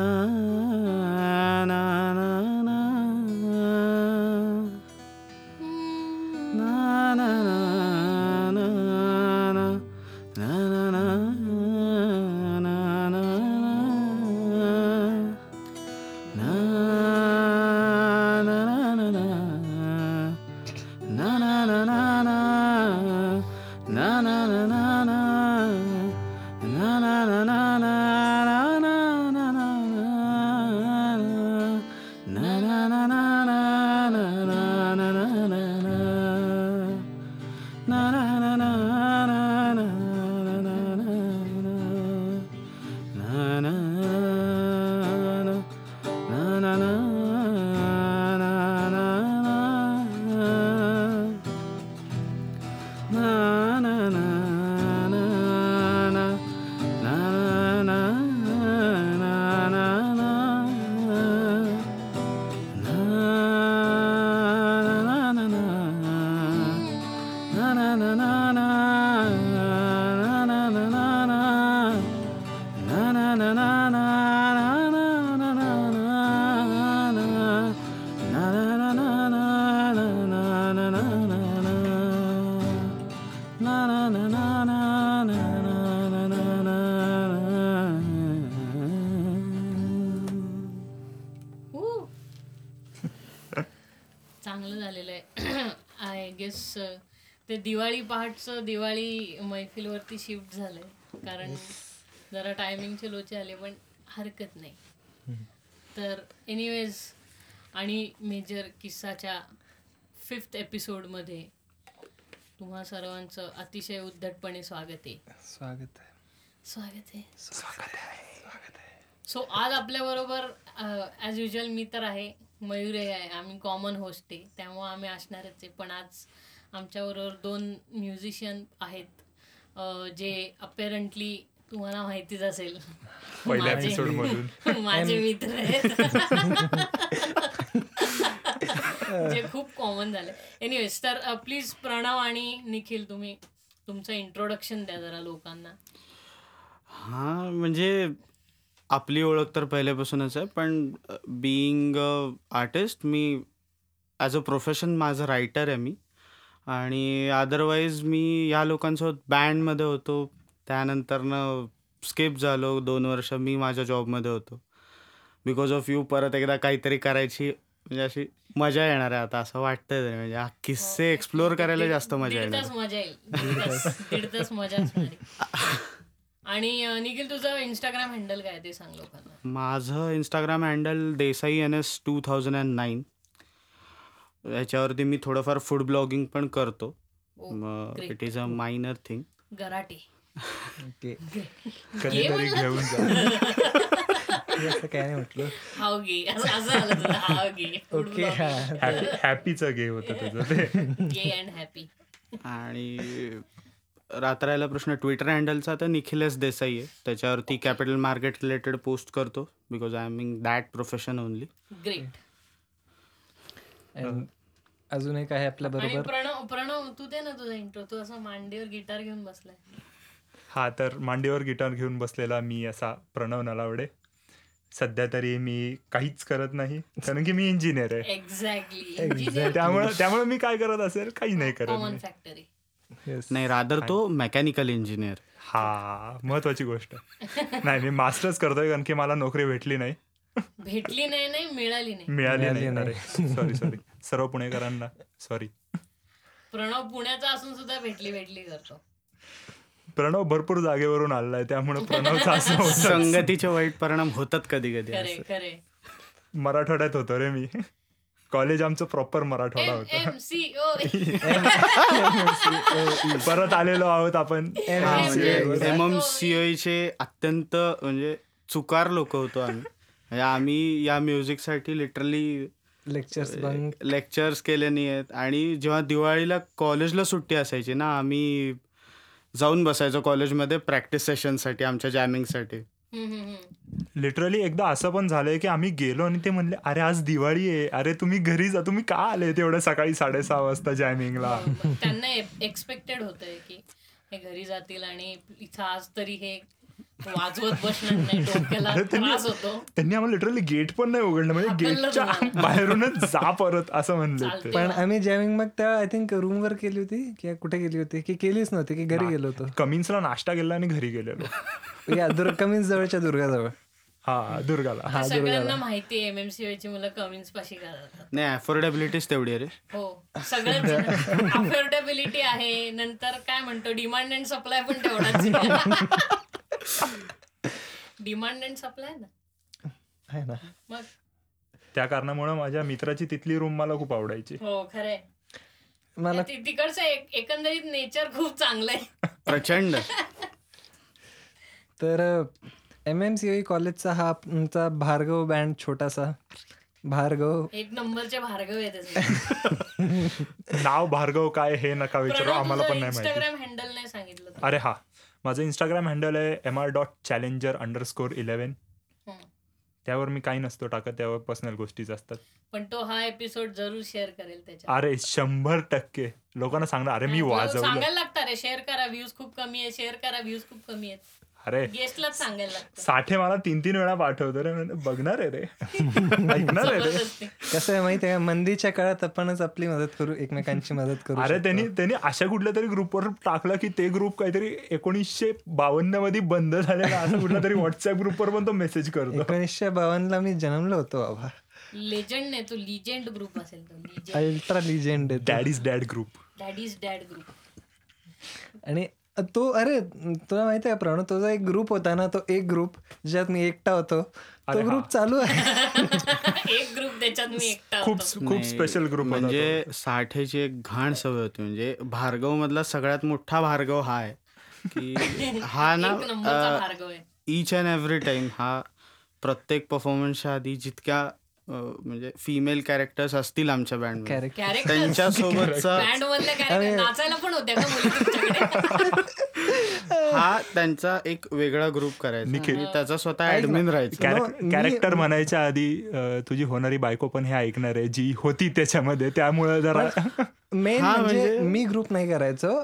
ना ना ना ना ते दिवाळी पहाटचं दिवाळी मैफिलवरती शिफ्ट झालंय, कारण जरा टायमिंगचे लोचे आले, पण हरकत नाही. तर एनिवेज, आणि मेजर किस्साच्या 5th एपिसोडमध्ये तुम्हा सर्वांचं अतिशय उद्धटपणे स्वागत आहे. सो आज आपल्याबरोबर ॲज युजल मी तर आहे, मयूर आहे, आम्ही कॉमन होस्ट आहे, त्यामुळे आम्ही असणारच आहे. पण आज आमच्याबरोबर दोन म्युझिशियन आहेत जे अपेरंटली तुम्हाला माहितीच असेल, माझे मित्र आहेत, जे खूप कॉमन झाले. एनिवेज, तर प्लीज प्रणव आणि निखिल, तुम्ही तुमचं इंट्रोडक्शन द्या जरा लोकांना. हां, म्हणजे आपली ओळख तर पहिल्यापासूनच आहे, पण बिईंग आर्टिस्ट, मी ॲज अ प्रोफेशन माझं रायटर आहे मी, आणि अदरवाईज मी या लोकांसोबत बँडमध्ये होतो. त्यानंतरनं स्किप झालो 2 वर्ष, मी माझ्या जॉबमध्ये होतो. बिकॉज ऑफ यू परत एकदा काहीतरी करायची म्हणजे अशी मजा येणार आहे आता, असं वाटतंय तरी. म्हणजे किस्से एक्सप्लोअर करायला जास्त मजा येईल. आणि निखिल, तुझं इंस्टाग्राम हँडल काय ते सांग लोकांना. माझं इंस्टाग्राम हँडल desaiins2009. याच्यावरती मी थोडंफार फूड ब्लॉगिंग पण करतो. It is a minor thing. गराटे आणि रात राहिला प्रश्न ट्विटर हँडलचा, तर निखिलच देसाई आहे. त्याच्यावरती कॅपिटल मार्केट रिलेटेड पोस्ट करतो, because I am in that profession only. Great. अजून एक आहे आपल्या बरोबर प्रणव. तू दे ना तुझा इंट्रो. तू असं मांडीवर गिटार घेऊन बसलाय. हा, तर मांडीवर गिटार घेऊन बसलेला मी असा प्रणव नलावडे. सध्या तरी मी काहीच करत नाही, कारण की मी इंजिनियर आहे. एक्झॅक्टली. त्यामुळे मी काय करत असेल, काही नाही करत. फॅक्टरी नाही, रादर तो मेकॅनिकल इंजिनियर. हा, महत्वाची गोष्ट. नाही, मी मास्टर्स करतोय, कारण की मला नोकरी मिळाली नाही. सॉरी सर्व पुणेकरांना, सॉरी. प्रणव पुण्याचा असून सुद्धा भेटली करतो. प्रणव भरपूर जागेवरून आलाय, त्यामुळे प्रणवचा संगतीचे वाईट परिणाम होतात कधी कधी. मराठवाड्यात होतो रे मी. कॉलेज आमचं प्रॉपर मराठवाडा होतं. परत आलेलो आहोत आपण MMCOE चे अत्यंत म्हणजे चुकार लोक होतो आम्ही. आम्ही या म्युझिकसाठी लिटरली लेक्चर्स केले नाही आहेत. आणि जेव्हा दिवाळीला कॉलेजला सुट्टी असायची ना, आम्ही जाऊन बसायचो कॉलेजमध्ये प्रॅक्टिस सेशनसाठी, आमच्या जॅमिंगसाठी. लिटरली एकदा असं पण झालंय की आम्ही गेलो आणि ते म्हणले, अरे आज दिवाळी आहे, अरे तुम्ही घरी जा, तुम्ही का आले तेवढ्या सकाळी 6:30 वाजता जॅमिंगला. त्यांना एक्सपेक्टेड होतं की हे घरी जातील आणि इथं आज तरी हे वाजवत बसणार नाही, डोक्याला त्रास होतो. त्यांनी आम्हाला लिटरली गेट पण नाही उघडलं, म्हणजे गेटच्या बाहेरूनच जा परत असं म्हणलं. पण आम्ही जॅमिंग मग त्या आय थिंक रूमवर केली होती किंवा कुठे केली होती की केलीच नव्हती की घरी गेलो होतो. कमिन्सला नाश्ता केला आणि घरी गेलेलो या कमिन्स जवळच्या दुर्गाजवळ. हा दुर्गाला सगळ्यांना माहिती आहे एमएमसी ची मुलं कमिन्स पाशी घालतात. नाही अफोर्डेबिलिटीच तेवढी रे. हो सगळ्यांना अफोर्डेबिलिटी आहे. नंतर काय म्हणतो डिमांड अँड सप्लाय पण तेवढाच. डिमांड अँड सप्लाय ना आहे ना. मग त्या कारणामुळे माझ्या मित्राची तिथली रूम मला खूप आवडायची. हो खरंय. मला तिकडचं एकंदरीत नेचर खूप चांगलं आहे, प्रचंड. तर एमएमसीआय कॉलेजचा हा आमचा भार्गव बँड, छोटासा भार्गव, एक नंबरचे भार्गव आहे. नाव भार्गव काय हे नका विचारू, आम्हाला पण नाही माहिती. इंस्टाग्राम हँडल नाही सांगितलं. अरे हा, माझं इंस्टाग्राम हँडल आहे mr.challenger_11. त्यावर मी काही नसतो टाकत, त्यावर पर्सनल गोष्टीच असतात. पण तो हा एपिसोड जरूर शेअर करेल त्याच्यात. अरे 100% लोकांना सांगणार. अरे मी वाजवलं सांगायला लागतं. अरे शेअर करा, व्ह्यूज खूप कमी आहे. शेअर करा, व्ह्यूज खूप कमी आहेत. अरे गेस्टलाच सांगायला लागतं. साठे मला 3-3 वेळा पाठवतो रे. बघणार आहे रे, ऐकणार आहे रे. कसं आहे माहिती आहे, मंदीच्या काळात आपणच आपली मदत करू, एकमेकांची मदत करू. अरे त्यांनी त्यांनी अशा कुठल्या तरी ग्रुपवर टाकलं की ते ग्रुप काहीतरी 1952 मध्ये बंद झालेला, असं कुठला तरी व्हॉट्सअप ग्रुपवर पण तो मेसेज करतो. 1952 मी जन्मलो होतो बाबा. लेजंड नाही तो, लिजेंड ग्रुप असेल तो, ultra legend. Daddy's dad group. आणि तो, अरे तुला माहिती आहे प्रणव, तुझा एक ग्रुप होता ना, तो एक ग्रुप ज्यात मी एकटा होतो, तो ग्रुप चालू आहे. एक ग्रुप त्याच्यात मी एकटा. खूप खूप स्पेशल ग्रुप. म्हणजे साठेची एक घाण सवय होती. म्हणजे भार्गव मधला सगळ्यात मोठा भार्गव हा आहे की हा ना ईच अँड एव्हरी टाइम हा प्रत्येक परफॉर्मन्सच्या आधी जितक्या म्हणजे फिमेल कॅरेक्टर्स असतील आमच्या बँड त्यांच्या सोबतचा हा त्यांचा एक वेगळा ग्रुप करायचा, त्याचा स्वतः ऍडमिन राहायचा. कॅरेक्टर म्हणायच्या आधी तुझी होणारी बायको पण हे ऐकणार आहे जी होती त्याच्यामध्ये, त्यामुळे जरा मेन म्हणजे मी ग्रुप नाही करायचो.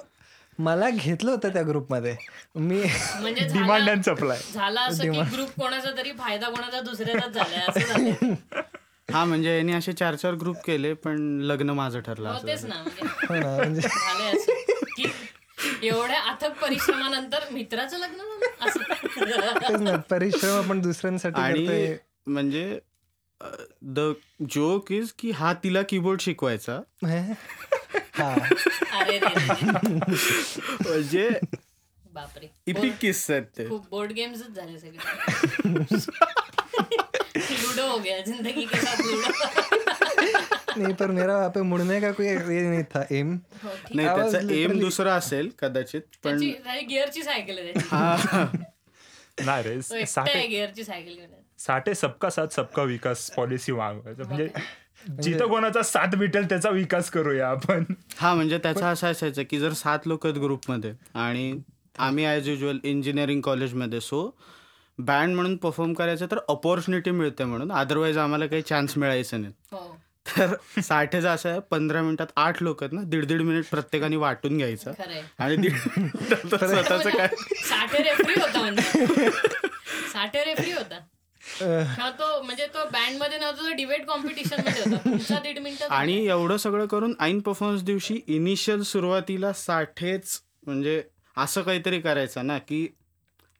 मला घेतलं होतं त्या ग्रुपमध्ये मी. म्हणजे डिमांड अँड सप्लाय झाला असं की ग्रुप कोणाचा तरी फायदा कोणाचा दुसऱ्याचाच झाला. हा म्हणजे यांनी असे 4-4 ग्रुप केले पण लग्न माझं ठरलं. होतेच ना म्हणजे एवढ्या अथक परिश्रमानंतर मित्राचं लग्न असं परिश्रम आपण दुसऱ्यांसाठी. आणि म्हणजे द जोक इज की हा तिला कीबोर्ड शिकवायचा. म्हणजे बापरे, इपिक किस्सा आहेत ते. खूप बोर्ड गेम्सच झाले सगळे. लुडो हो गया जिंदगी के साथ लुडो. नाही पण मेरा वहाँ पे मुड़ने का कोई नहीं था एम. नाही त्याचा एम दुसरा असेल कदाचित. पण गिअरची सायकल आहे. नाही रे, गिअरची सायकल. साठे सबका साथ सबका विकास पॉलिसी वागवायचं. म्हणजे जिथं कोणाचा साथ भेटेल त्याचा विकास करूया आपण. हा म्हणजे त्याचा असं असायचं की जर 7 लोक आहेत ग्रुपमध्ये आणि आम्ही ॲज युजल इंजिनिअरिंग कॉलेजमध्ये, सो बँड म्हणून परफॉर्म करायचं तर ऑपॉर्च्युनिटी मिळते म्हणून, अदरवाईज आम्हाला काही चान्स मिळायचं नाही. तर साठेचं असं आहे 15 मिनिटात 8 लोक आहेत ना, 1.5-1.5 मिनिट प्रत्येकाने वाटून घ्यायचं. आणि स्वतःच काय साठे रेफरी होता. तो म्हणजे तो बँड मध्ये नव्हता, तो डिबेट कॉम्पिटिशन मध्ये होता. 1.5 मिनिटात. आणि एवढं सगळं करून ऐन परफॉर्मन्स दिवशी इनिशियल सुरुवातीला साठेच म्हणजे असं काहीतरी करायचं ना की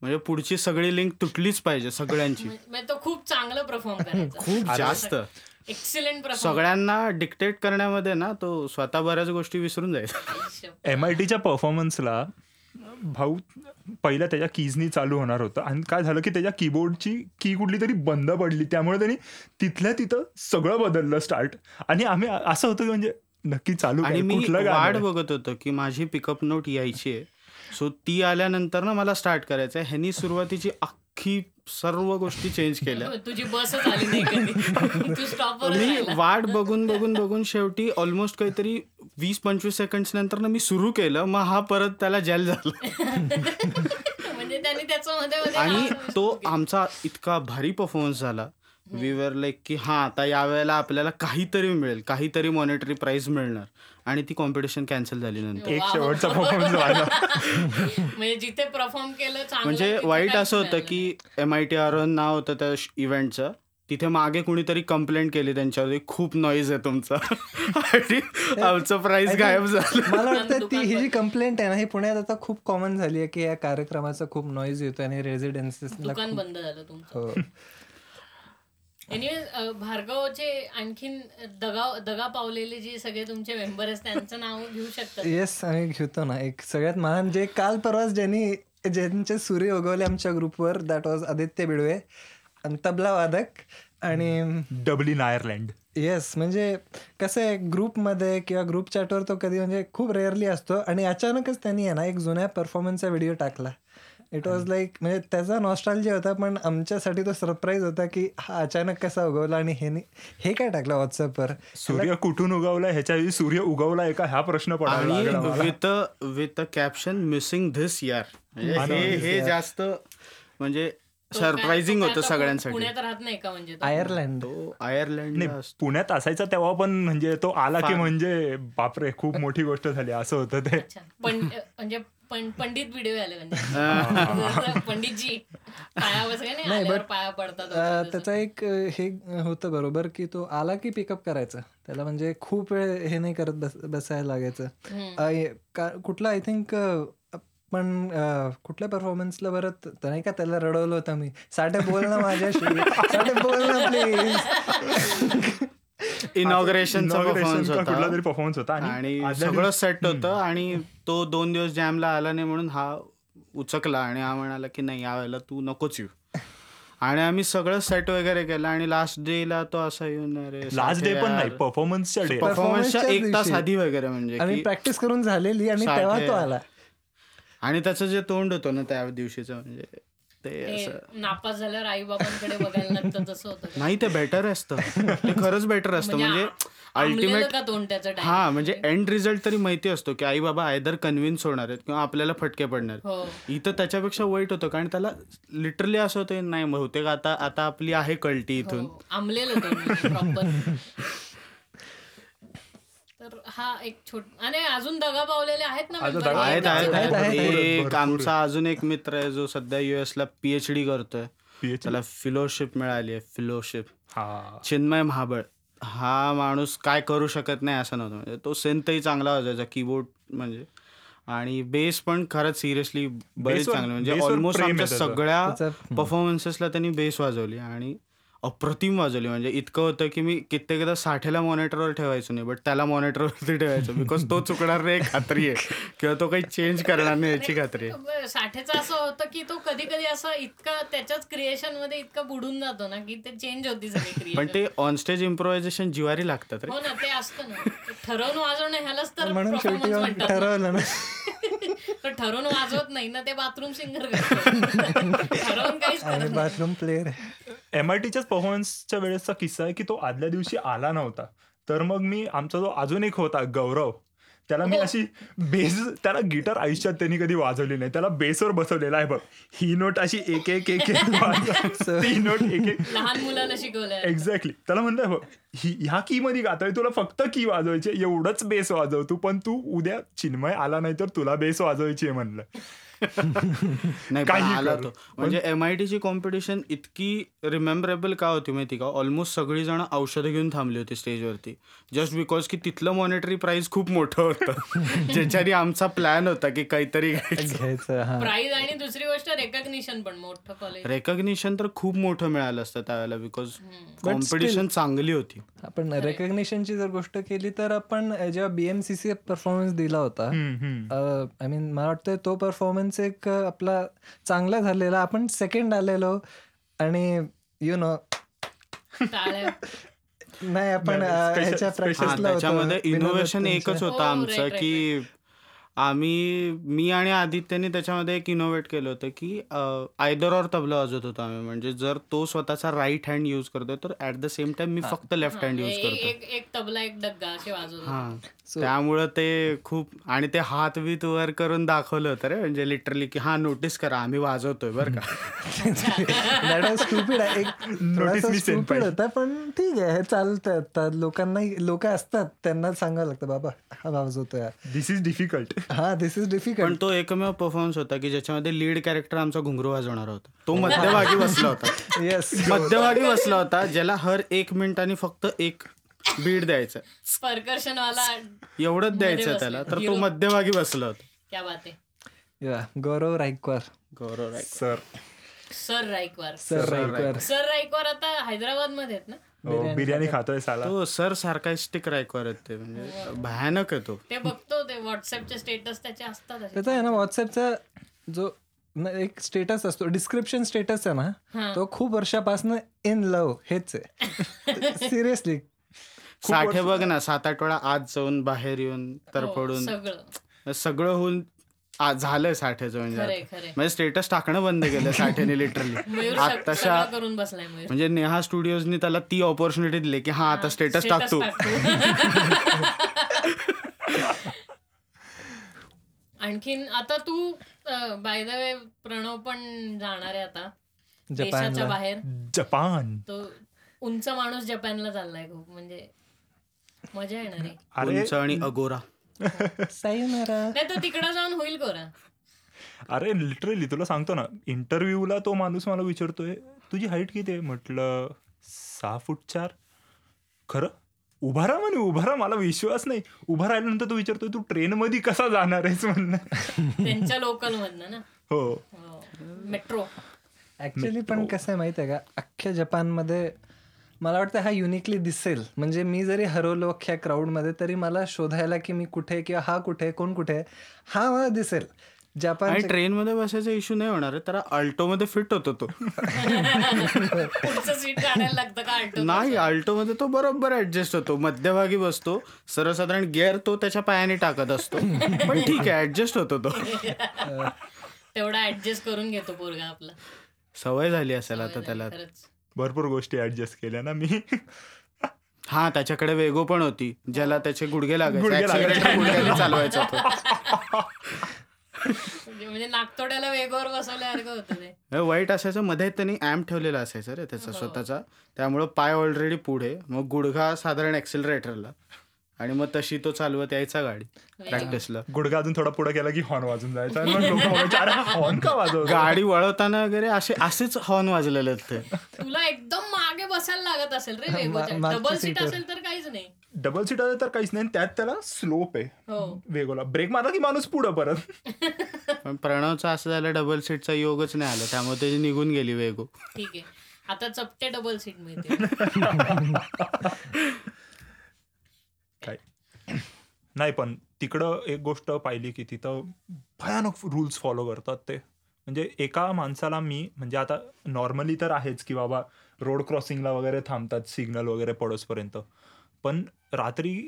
म्हणजे पुढची सगळी लिंक तुटलीच पाहिजे सगळ्यांची. तो खूप चांगलं परफॉर्म करायचा, खूप जास्त एक्सिलेंट. सगळ्यांना डिक्टेट करण्यामध्ये ना तो स्वतः बऱ्याच गोष्टी विसरून जायचा. एमआयटीच्या परफॉर्मन्सला भाऊ पहिला त्याच्या कीजनी चालू होणार होतं आणि काय झालं की त्याच्या कीबोर्डची की कुठली तरी बंद पडली, त्यामुळे त्यांनी तिथल्या तिथं सगळं बदललं स्टार्ट. आणि आम्ही असं होतं की म्हणजे नक्की चालू. आणि मी वाट बघत होतो की माझी पिकअप नोट यायची आहे, सो ती आल्यानंतर ना मला स्टार्ट करायचं. ह्यांनी सुरुवातीची अख्खी सर्व गोष्टी चेंज केल्या. तुझी बसच आली नाही. मी वाट बघून बघून बघून शेवटी ऑलमोस्ट काहीतरी 20-25 सेकंड नंतर ना मी सुरू केलं, मग हा परत त्याला जेल झाला. आणि तो आमचा इतका भारी परफॉर्मन्स झाला वी वेअर लाईक की हां आता यावेळेला आपल्याला काहीतरी मिळेल, काहीतरी मॉनिटरी प्राइस मिळणार. आणि ती कॉम्पिटिशन कॅन्सल झाली नंतर. एक शेवटचा परफॉर्मन्स म्हणजे जिथे परफॉर्म केलं म्हणजे वाईट असं होतं की MIT आरोहन नाव होतं त्या इव्हेंटचं, तिथे मागे कुणीतरी कंप्लेंट केली त्यांच्यावर खूप नॉईज आहे तुमचा आणि आमचं प्राइस गायब झालं. मला वाटतं ती ही जी कंप्लेंट आहे ना ही पुण्यात आता खूप कॉमन झाली आहे की या कार्यक्रमाचा खूप नॉईज येतो आणि रेसिडेन्सीला दुकान बंद झालं तुमचं. एनिवे भार्गवचे आणखीन दगा पावलेले जे सगळे तुमचे मेंबर आहेत त्यांचं नाव घेऊ शकता? येस आम्ही घेतो ना. एक सगळ्यात महान जे काल परवाच ज्यांचे सूर्य उगवले आमच्या ग्रुपवर दॅट वॉज आदित्य बिडवे, तबला वादक आणि डब्लिन आयर्लंड. येस म्हणजे कसं आहे ग्रुपमध्ये किंवा ग्रुप चॅटवर तो कधी म्हणजे खूप रेअरली असतो आणि अचानकच त्यांनी आहे ना एक जुन्या परफॉर्मन्सचा व्हिडिओ टाकला. इट वॉज लाईक म्हणजे त्याचा नॉस्टॅल्जिया होता पण आमच्यासाठी तो सरप्राईज होता की हा अचानक कसा उगवला आणि हे काय टाकलं व्हॉट्सअपवर सूर्य कुठून उगवला ह्याच्याऐवजी सूर्य उगवलाय का हा प्रश्न पडला with caption missing this year. हे जास्त म्हणजे सरप्राइझिंग होतं सगळ्यांसाठी. पुण्यात राहत नाही का म्हणजे आयर्लंड पुण्यात असायचा तेव्हा पण म्हणजे तो आला की म्हणजे बापरे खूप मोठी गोष्ट झाली असं होतं ते. म्हणजे पंडित व्हिडिओ आले म्हणजे पंडितजी पायावर पाया पडतात त्याचा एक हे होतं बरोबर की तो आला की पिकअप करायचा त्याला म्हणजे खूप वेळ हे नाही करत बसायला लागायचं. कुठला आय थिंक पण कुठल्या परफॉर्मन्सला परत नाही का त्याला रडवलं होतं मी साठे बोल ना माझ्याशी साठे बोल ना प्लीज. इनॉग्रेशनचा कुठला तरी परफॉर्मन्स होता आणि सगळं सेट होतं आणि तो 2 दिवस जॅमला आला नाही म्हणून हा उचकला आणि हा म्हणाला की नाही यावेळेला तू नकोच येऊ. आणि आम्ही सगळं सेट वगैरे केलं आणि लास्ट डे ला तो असा येऊन लास्ट डे पण नाही परफॉर्मन्सच्या 1 तास आधी वगैरे म्हणजे प्रॅक्टिस करून झालेली आणि तेव्हा तो आला आणि त्याचं जे तोंड होतं ना त्या दिवशीचं म्हणजे ते नापास झाल्यावर आई बाबांकडे बघायला लागतं तसं होतं. नाही ते बेटर असतं ते खरंच बेटर असतं म्हणजे अल्टिमेट हा म्हणजे एंड रिझल्ट तरी माहिती असतो की आई बाबा आयदर कन्व्हिन्स होणार आहेत किंवा आपल्याला फटके पडणार. इथं त्याच्यापेक्षा वाईट होतं कारण त्याला लिटरली असं होतं नाही बहुतेक आता आपली आहे कल्टी इथून आंबलेलं प्रॉपर. तर हा एक छोट आणि अजून दगा पावलेले आहेत ना. आमचा अजून एक मित्र आहे जो सध्या US ला PhD करतोय त्याला फेलोशिप मिळाली आहे. फेलोशिप चिन्मय महाबळ हा माणूस काय करू शकत नाही असं नव्हतं म्हणजे तो सेंटही चांगला वाजायचा कीबोर्ड म्हणजे आणि बेस पण खरंच सिरियसली बरेच चांगले म्हणजे ऑलमोस्ट आमच्या सगळ्या परफॉर्मन्सेसला त्यांनी बेस वाजवली आणि अप्रतिम वाजवली म्हणजे इतकं होतं की मी कित्येकदा साठेला मॉनिटरवर ठेवायचो नाही बट त्याला मॉनिटरवरती ठेवायचो बिकॉज तो चुकणार नाही खात्री आहे किंवा तो काही चेंज करणार नाही याची खात्री आहे. साठेचं असं होतं की तो कधी कधी असं इतका त्याच्याच क्रिएशन मध्ये इतका बुडून जातो ना की ते चेंज होती सगळी पण ते ऑनस्टेज इम्प्रोव्हायझेशन जिवारी लागतात रे. हो ना ते असतं ना ठरवून वाजवणं ह्यालाच तर परफॉर्मन्स म्हणतात. ठरवलं ना तर ठरवून वाजवत नाही ना ते बाथरूम सिंगर ठरवून काहीच बाथरूम प्लेअर. MITच्याच परफॉर्मन्सच्या वेळेसचा किस्सा आहे की तो आदल्या दिवशी आला नव्हता तर मग मी आमचा जो अजून एक होता गौरव त्याला मी अशी बेस त्याला गिटार आयुष्यात त्यांनी कधी वाजवली नाही त्याला बेसवर बसवलेला आहे बघ ही नोट अशी एक एक एक ही नोट एक एक लहान मुलांना शिकवलंय एक्झॅक्टली त्याला म्हणतोय बघ ह्या की मध्ये गातोय तुला फक्त की वाजवायची एवढंच बेस वाजव तू पण तू उद्या चिन्मय आला नाही तर तुला बेस वाजवायची आहे म्हणलं. नाही आला तो म्हणजे MITची कॉम्पिटिशन इतकी रिमेंबरेबल का होती माहिती का ऑलमोस्ट सगळी जण औषधं घेऊन थांबली होती स्टेजवरती जस्ट बिकॉज की तिथलं मॉनिटरी प्राइस खूप मोठं होतं ज्याच्याने आमचा प्लॅन होता की काहीतरी घ्यायचं प्राइज. आणि दुसरी गोष्ट रेकॉग्निशन पण मोठं कॉलेज रेकॉग्निशन तर खूप मोठं मिळालं असतं त्यावेळेला बिकॉज कॉम्पिटिशन चांगली होती. आपण रेकॉग्निशनची जर गोष्ट केली तर आपण जेव्हा BMCC परफॉर्मन्स दिला होता आय मीन मला वाटतं तो परफॉर्मन्स एक आपला चांगला झालेला आपण सेकंड आलेलो आणि यु नो नाही आपण त्याच्यामध्ये इनोव्हेशन एकच होतं आमचं की मी आणि आदित्यने त्याच्यामध्ये एक इनोव्हेट केलं होतं की आयदर ऑर तबला वाजवत होतो आम्ही. म्हणजे जर तो स्वतःचा राईट हँड यूज करतोय तर ऍट द सेम टाइम मी फक्त लेफ्ट हँड यूज करतो, एक तबला एक डग्गा असे वाजवतो. त्यामुळं ते खूप, आणि ते हात बीत वर करून दाखवलं होतं रे, म्हणजे लिटरली की हा नोटीस करा आम्ही वाजवतोय बरं का. स्टुपिड आहे एक होता पण ठीक आहे, हे चालतंय आता. लोकांना लोक असतात त्यांना सांगावं लागतं बाबा हा वाजवतोय, दिस इज डिफिकल्ट. हा दिस इज डिफिकल्ट. पण तो एकमेव परफॉर्मन्स होता की ज्याच्यामध्ये लीड कॅरेक्टर आमचा घुंगरू वाजवणार होता. तो मध्यभागी बसला होता. येस, मध्यभागी बसला होता, ज्याला हर एक मिनिटाने फक्त एक बीट द्यायचं, स्पर्कर्शन वाला एवढंच द्यायचं त्याला, तर तो मध्यभागी बसला होता. क्या बात आहे. गौरव रायकर, गौरव रायकर सर रायकर आता हैदराबाद मध्ये आहेत ना, बिर्याणी खातोय साला. तो सर सार्कास्टिक रायकर आहेत ते, म्हणजे भयानक आहे तो. ते बघतो ते व्हॉट्सअपचे स्टेटस त्याचे असतात, त्याचा आहे ना व्हॉट्सअपचा जो एक स्टेटस असतो डिस्क्रिप्शन स्टेटस आहे ना, तो खूप वर्षापासून इन लव्ह हेच आहे. सिरियसली साठे बघ ना, 7-8 वेळा आत जाऊन बाहेर येऊन तरफडून सगळं होऊन झालंय साठेचं. म्हणजे स्टेटस टाकणं बंद केलं साठेने लिटरली. तशा करून बसलाय म्हणजे नेहा स्टुडिओजनी त्याला ती ऑपॉर्च्युनिटी दिली की हा आता स्टेटस टाकतो. आणखीन आता तू बाय द वे प्रणव पण जाणार आहे आता देशाच्या बाहेर, जपान. तो उंच माणूस जपानला चाललाय खूप, म्हणजे मजा येणार आहे. उंच आणि अगोरा नाही तो तिकडे जाऊन होईल गोरा. अरे लिटरली तुला सांगतो ना, इंटरव्ह्यूला तो माणूस मला विचारतोय तुझी हाईट किती आहे, म्हटलं 6'4". खरं उभा राहा म्हणे, उभा राहा, मला विश्वास नाही. उभा राहिल्यानंतर तो विचारतोय तू ट्रेन मध्ये कसा जाणार आहेस, म्हणणं त्यांच्या लोकल मधनं ना. हो मेट्रो. ऍक्च्युली पण कसं आहे माहित आहे का, अख्ख्या जपानमध्ये मला वाटतं हा युनिकली दिसेल. म्हणजे मी जरी हरवलो अख्ख्या क्राऊडमध्ये तरी मला शोधायला की मी कुठे किंवा हा कुठे कोण कुठे, हा मला दिसेल. जपान ट्रेन मध्ये बसायचा इश्यू नाही होणार, त्याला अल्टो मध्ये फिट होतो तो. नाही अल्टो मध्ये तो बरोबर ऍडजस्ट होतो, मध्यभागी बसतो, सर्वसाधारण गिअर तो त्याच्या पायाने टाकत असतो, पण ठीक आहे ऍडजस्ट होतो तो. तेवढा ऍडजस्ट करून घेतो पोरगा आपला, सवय झाली असेल आता त्याला. भरपूर गोष्टी ऍडजस्ट केल्या ना मी. हा त्याच्याकडे वेगो पण होती ज्याला त्याचे गुडघे लागायचे चालवायचा तो. म्हणजे नागतोड्याला वेगोवर बसवल्यासारखं होतं ते. वाईट असायचं मध्ये त्यांनी ॲम्प ठेवलेला असायचा रे त्याचा स्वतःचा, त्यामुळे पाय ऑलरेडी पुढे, मग गुडघा साधारण एक्सेलरेटरला, आणि मग तशी तो चालवत यायचा गाडी प्रॅक्टिसला. गुडघा अजून थोडा पुढे गेला की हॉर्न वाजून जायचा, हॉर्न का वाजव, गाडी वळवताना वगैरे असेच हॉर्न वाजलेले. तुला एकदम मागे बसायला लागत असेल रे, डबल सीट असेल तर काहीच नाही, डबल सीट असेल तर काहीच नाही, त्यात त्याला स्लोप आहे वेगोला, ब्रेक मारला की माणूस पुढे परत. पण प्रणवचा असं झालं डबल सीटचा योगच नाही आला, त्यामुळे त्याची निघून गेली वेगो. ठीक आहे आता चपटे डबल सीट मिळते काय नाही. पण तिकडं एक गोष्ट पाहिली की तिथं भयानक रूल्स फॉलो करतात ते. म्हणजे एका माणसाला मी, म्हणजे आता नॉर्मली तर आहेच की बाबा रोड क्रॉसिंगला वगैरे थांबतात सिग्नल वगैरे पडोसपर्यंत, पण रात्री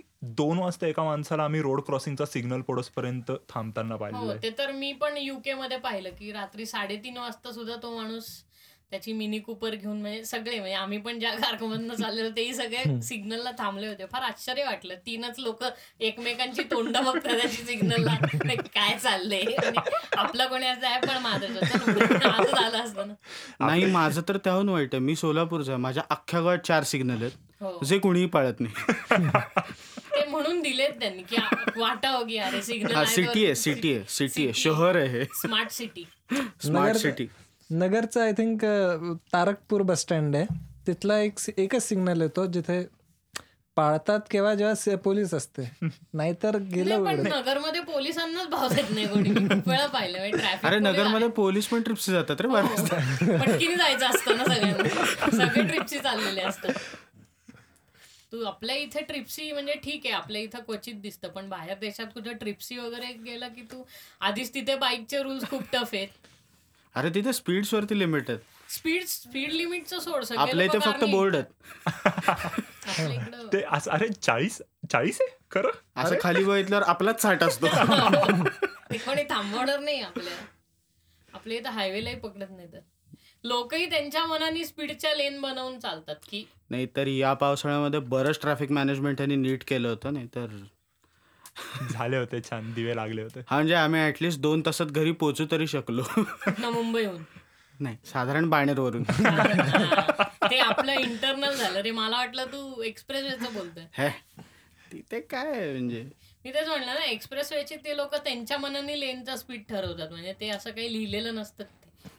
2 वाजता एका माणसाला आम्ही रोड क्रॉसिंगचा सिग्नल पडोसपर्यंत थांबताना पाहिलेलं आहे. ते तर मी पण युके मध्ये पाहिलं की रात्री 3:30 वाजता सुद्धा तो माणूस त्याची मिनी कुपर घेऊन, म्हणजे सगळे, म्हणजे आम्ही पण ज्या कारखान्यातनं चालले होते तेही सगळे सिग्नलला थांबले होते. फार आश्चर्य वाटलं, 3च लोक एकमेकांची तोंड बघतात त्याची सिग्नलला काय चाललंय. आपला कोणी असं आहे पण माझं झालं असतं ना. नाही माझं तर त्याहून वाईट आहे, मी सोलापूरचा आहे, माझ्या अख्ख्या गावात 4 सिग्नल आहेत जे कोणीही पाळत नाही. ते म्हणून दिलेत त्यांनी की वाटा होगी. अरे सिग्नल सिटी आहे, सिटी आहे, सिटी आहे, शहर आहे, स्मार्ट सिटी, स्मार्ट सिटी. नगरचा I think Tarakpur bus stand आहे, तिथला एकच सिग्नल येतो जिथे पाळतात केव्हा जेव्हा पोलीस असते, नाहीतर गेलं. नगरमध्ये पोलिसांनाच भाव देत नाही. अरे नगरमध्ये पोलीस पण ट्रिप्सी जातात रे, पटकीने जायचं असतं ना सगळ्यांना, सगळे ट्रिप्सी चाललेले असतात. तू आपल्या इथे ट्रिप्सी म्हणजे ठीक आहे आपल्या इथं क्वचित दिसतं, पण बाहेर देशात कुठं ट्रिप्सी वगैरे गेलं की तू आधीच, तिथे बाईकचे रूल्स खूप टफ आहेत. अरे तिथे स्पीड्स वरती लिमिट आहेत, स्पीड लिमिटचं सोड, आपल्या इथे फक्त बोर्ड आहेत. ते असं अरे 40 आहे खरं असं खाली बघितल्यावर आपलाच साठ असतो. कोणी थांबवणार नाही आपल्याला. आपले इथं हायवेलाही पकडत नाही तर लोकही त्यांच्या मनाने स्पीडच्या लेन बनवून चालतात की नाही. तर या पावसाळ्यामध्ये बरंच ट्रॅफिक मॅनेजमेंट यांनी नीट केलं होतं नाही तर झाले होते छान दिवे लागले होते. हा म्हणजे आम्ही ऍटलिस्ट 2 तासात घरी पोहोचू तरी शकलो ना मुंबईहून. नाही साधारण बाणेरवरून. ते आपलं इंटरनल झालं रे. मला वाटलं तू एक्सप्रेस वेचं बोलतोय. तिथे काय म्हणजे मी तेच म्हणलं ना एक्सप्रेस वेचे ते लोक त्यांच्या मनाने लेनचा स्पीड ठरवतात. म्हणजे ते असं काही लिहिलेलं नसतं.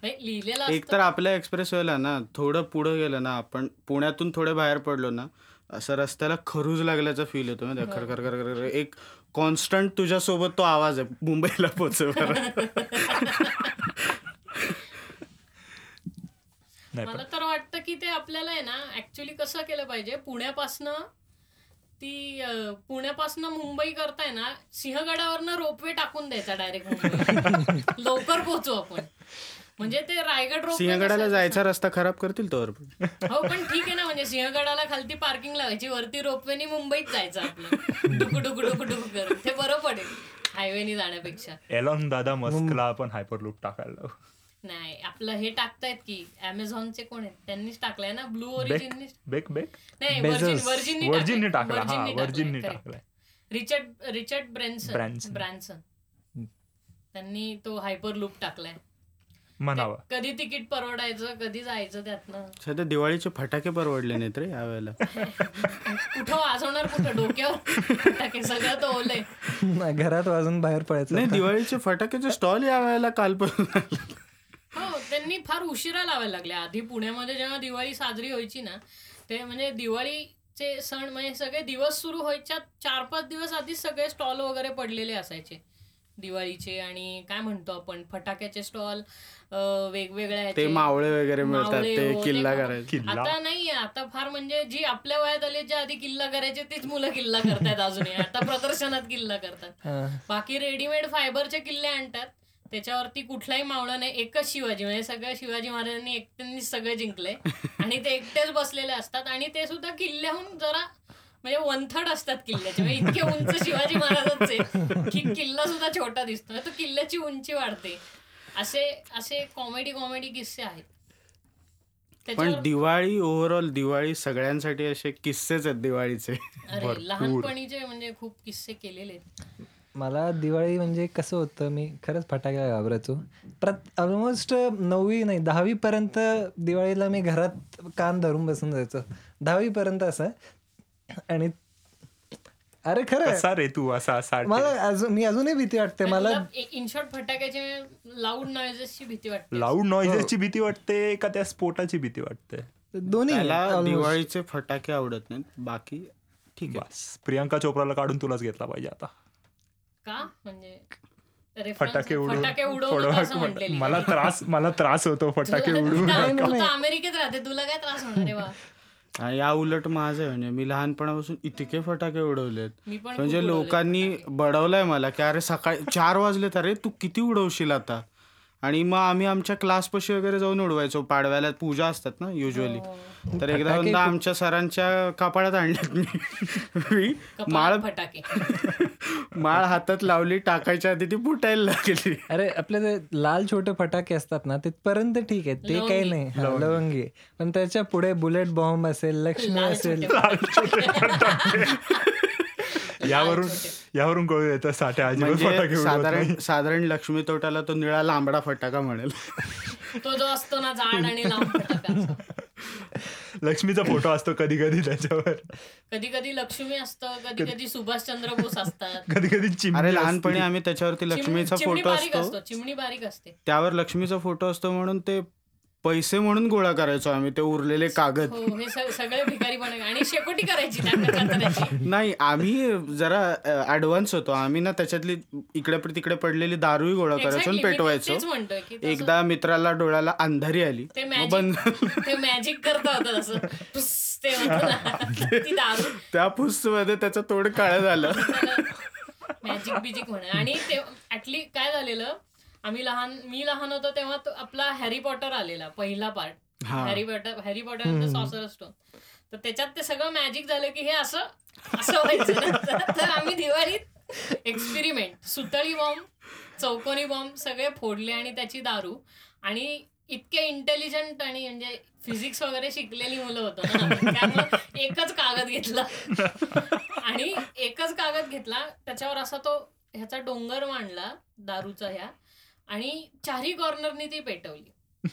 लिहिलेलं एक तर आपल्या एक्सप्रेस वेला ना थोडं पुढं गेलं ना आपण पुण्यातून थोडे बाहेर पडलो ना असं रस्त्याला खरूज लागल्याचा फील होतो. म्हणजे खर खर खर खर एक कॉन्स्टंट तुझ्यासोबत तो आवाज आहे मुंबईला पोहोचवणार. मला तर वाटतं की ते आपल्याला आहे ना ऍक्च्युली कसं केलं पाहिजे पुण्यापासनं मुंबई करताय ना सिंहगडावरनं रोपवे टाकून द्यायचा डायरेक्ट. लवकर पोहोचू आपण. म्हणजे ते रायगड रोपवे सिंहगडाला जायचा रस्ता खराब करतील तोवर. हो पण ठीक आहे ना. म्हणजे सिंहगडाला खालती पार्किंग लावायची वरती रोपवेनी मुंबईत जायचं आपलं डुकडुकडुकडुक कर. ते बरं पडेल हायवेनी जाण्यापेक्षा. एलॉन दादा मस्कला आपण हायपरलूप टाकायला नाही आपलं हे टाकतायत की अमेझॉनचे कोण आहेत त्यांनीच टाकलाय ना ब्लू ओरिजिन. नाही वर्जिननी टाकलाय. रिचर्ड ब्रॅन्सन त्यांनी तो हायपर लूप टाकलाय म्हणावा. कधी तिकीट परवडायचं कधी जायचं त्यातनं. सध्या दिवाळीचे फटाके परवडले नाहीत रे या वेळेला. कुठं वाजवणार कुठं डोक्यावर फटाके सगळं तो ओलय. घरात वाजून बाहेर पडायचं नाही. दिवाळीचे फटाक्याचे स्टॉल या वेळेला काल पण हो त्यांनी फार उशिरा लावायला लागले. आधी पुण्यामध्ये जेव्हा दिवाळी साजरी व्हायची ना ते म्हणजे दिवाळीचे सण म्हणजे सगळे दिवस सुरू व्हायच्या 4-5 दिवस आधी सगळे स्टॉल वगैरे पडलेले असायचे दिवाळीचे. आणि काय म्हणतो आपण फटाक्याचे स्टॉल वेगवेगळ्या ते मावळे वगैरे मिळतात ते किल्ला करायला. आता नाही आता फार म्हणजे जी आपल्या वयात आले जे आधी किल्ला करायचे तेच मुलं किल्ला करतात अजूनही. आता प्रदर्शनात किल्ला करतात. बाकी रेडीमेड फायबरचे किल्ले आणतात त्याच्यावरती कुठलाही मावळा नाही. एकच शिवाजी म्हणजे सगळ्या शिवाजी महाराजांनी एकट्यांनी सगळं जिंकलंय आणि ते एकटेच बसलेले असतात आणि ते सुद्धा किल्ल्याहून जरा म्हणजे 1/3 असतात किल्ल्याचे. म्हणजे इतके उंच शिवाजी महाराजांचे की किल्ला सुद्धा छोटा दिसतो. तो किल्ल्याची उंची वाढते. असे कॉमेडी किस्से आहेत. पण दिवाळी ओव्हरऑल दिवाळी सगळ्यांसाठी असे किस्सेच आहेत दिवाळीचे. अरे लहानपणीचे म्हणजे खूप किस्से केलेले आहेत. मला दिवाळी म्हणजे कसं होतं मी खरंच फटाक्या घाबरायचो. ऑलमोस्ट 9वी नाही 10वी पर्यंत दिवाळीला मी घरात कान धरून बसून जायचो 10वी पर्यंत असं. आणि अरे खरं रे तू असा मला अजूनही भीती वाटते. मला इन शॉर्ट फटाक्याची लाऊड नॉईजेसची भीती वाटते का त्या स्फोटाची भीती वाटते दोन्ही. दिवाळीचे फटाके आवडत नाहीत बाकी ठीक आहे. प्रियांका चोप्राला काढून तुलाच घेतला पाहिजे आता का म्हणजे फटाके उडवून. मला त्रास होतो फटाके उडवून. अमेरिकेत राहते तुला काय त्रास होणार. या उलट माझं म्हणजे मी लहानपणापासून इतके फटाके उडवलेत म्हणजे लोकांनी बडवलंय मला की अरे सकाळी 4 वाजले तर रे तू किती उडवशील आता. आणि मग आम्ही आमच्या क्लासपाशी वगैरे जाऊन उडवायचो. पाडव्याला पूजा असतात ना युजली. तर एकदा आमच्या सरांच्या कपाळात आणल्यात मी माळ हातात लावली टाकायच्या आधी ती फुटायला लागली. अरे आपले जे लाल छोटे फटाके असतात ना तिथपर्यंत ठीक आहे ते काही नाही लवंगी. पण त्याच्या पुढे बुलेट बॉम्ब असेल लक्ष्मी असेल यावरून कळू येतं साधारण लक्ष्मी तोटाला तो निळा लांबडा फटाका म्हणेल तो जो असतो ना जाड आणि लांब लक्ष्मीचा फोटो असतो कधी कधी त्याच्यावर. कधी कधी लक्ष्मी असतं कधी कधी सुभाषचंद्र बोस असतात कधी कधी. अरे लहानपणी आम्ही त्याच्यावरती लक्ष्मीचा फोटो असतो चिमणी बारीक असते त्यावर लक्ष्मीचा फोटो असतो म्हणून ते पैसे म्हणून गोळा करायचो आम्ही ते उरलेले कागद सगळे भिकारी बनवायचे आणि शेकोटी करायची. नाही आम्ही जरा ऍडव्हान्स होतो. आम्ही ना त्याच्यातली इकडे तिकडे पडलेली दारूही गोळा करायचो आणि पेटवायचो. एकदा मित्राला डोळ्याला अंधारी आली बंद मॅजिक करता होता तसं त्या पुस्तमध्ये त्याचं तोड काळं झालं मॅजिक बिजिक म्हणा. आणि ते ऍटली काय झालेलं मी लहान होतो तेव्हा आपला हॅरी पॉटर आलेला पहिला part Harry Potter sorcerer's stone तर त्याच्यात ते सगळं मॅजिक झालं की हे असं असं व्हायचं. तर आम्ही दिवाळीत एक्सपेरिमेंट, सुतळी बॉम्ब, चौकोनी बॉम्ब सगळे फोडले आणि त्याची दारू. आणि इतके इंटेलिजंट आणि म्हणजे फिजिक्स वगैरे शिकलेली मुलं होतो ना, त्यामुळे एकच कागद घेतला आणि एकच कागद घेतला त्याच्यावर असा तो ह्याचा डोंगर मांडला दारूचा ह्या, आणि चारही कॉर्नरनी ती पेटवली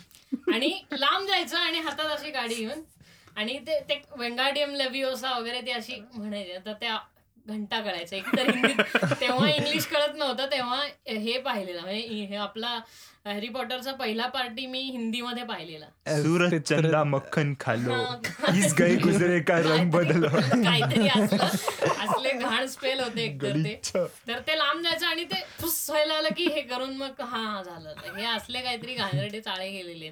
आणि लांब जायचं आणि हातात अशी गाडी घेऊन. आणि ते वेंगाडियम लेव्हिओसा वगैरे ते अशी म्हणायचे. तर त्या घंटा कळायचा एकतर हिंदीत, तेव्हा इंग्लिश कळत नव्हतं तेव्हा हे पाहिलेलं, म्हणजे हे आपला हॅरी पॉटरचा पहिला पार्टी मी हिंदीमध्ये पाहिलेला. सूरजचंदा मक्खन खालो इस गई गुजरे का रंग बदलो, काहीतरी असले घाण स्पेल होते एकतर ते. तर ते लांब जायचं आणि ते फुस व्हायला आलं की हे करून मग हा झालं. हे असले काहीतरी घाणेरडे चाळे गेलेले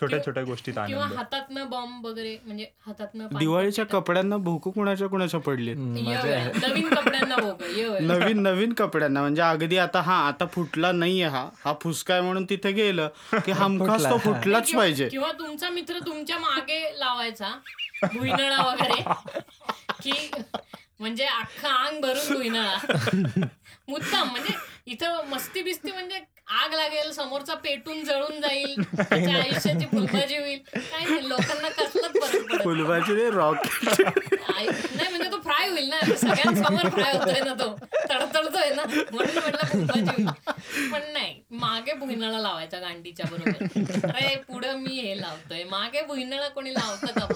छोट्या छोट्या गोष्टी. किंवा हातातनं बॉम्ब वगैरे, म्हणजे हातातनं. दिवाळीच्या कपड्यांना भोकू कुणाच्या कुणाच्या पडले, नवीन कपड्यांना भोकू, नवीन नवीन कपड्यांना. म्हणजे अगदी आता हा आता फुटला नाहीये हा, हा फुसकाय म्हणून तिथे गेलं की हमखास तो फुटलाच पाहिजे. किंवा तुमचा मित्र तुमच्या मागे लावायचा भुईनळा वगैरे की म्हणजे अख्खा अंग भरून भुईनळा मुद्दाम. म्हणजे इथं मस्ती बिस्ती म्हणजे आग लागेल, समोरचा पेटून जळून जाईल, त्याच्या आयुष्याची फुलबाजी होईल, काय नाही लोकांना कसलंच फरक पडत. फुलबाजी रे रॉकेट नाही, म्हणजे तो फ्राय होईल ना, सगळ्यांसमोर फ्राय होतोय ना, तो तडतडतोय ना, म्हणून म्हटलं फुलबाजी होईल. पण नाही, मागे भुईनळा लावायचा गांडीच्या बरोबर. अरे पुढं मी हे लावतोय, मागे भुईनळा कोणी लावतं का?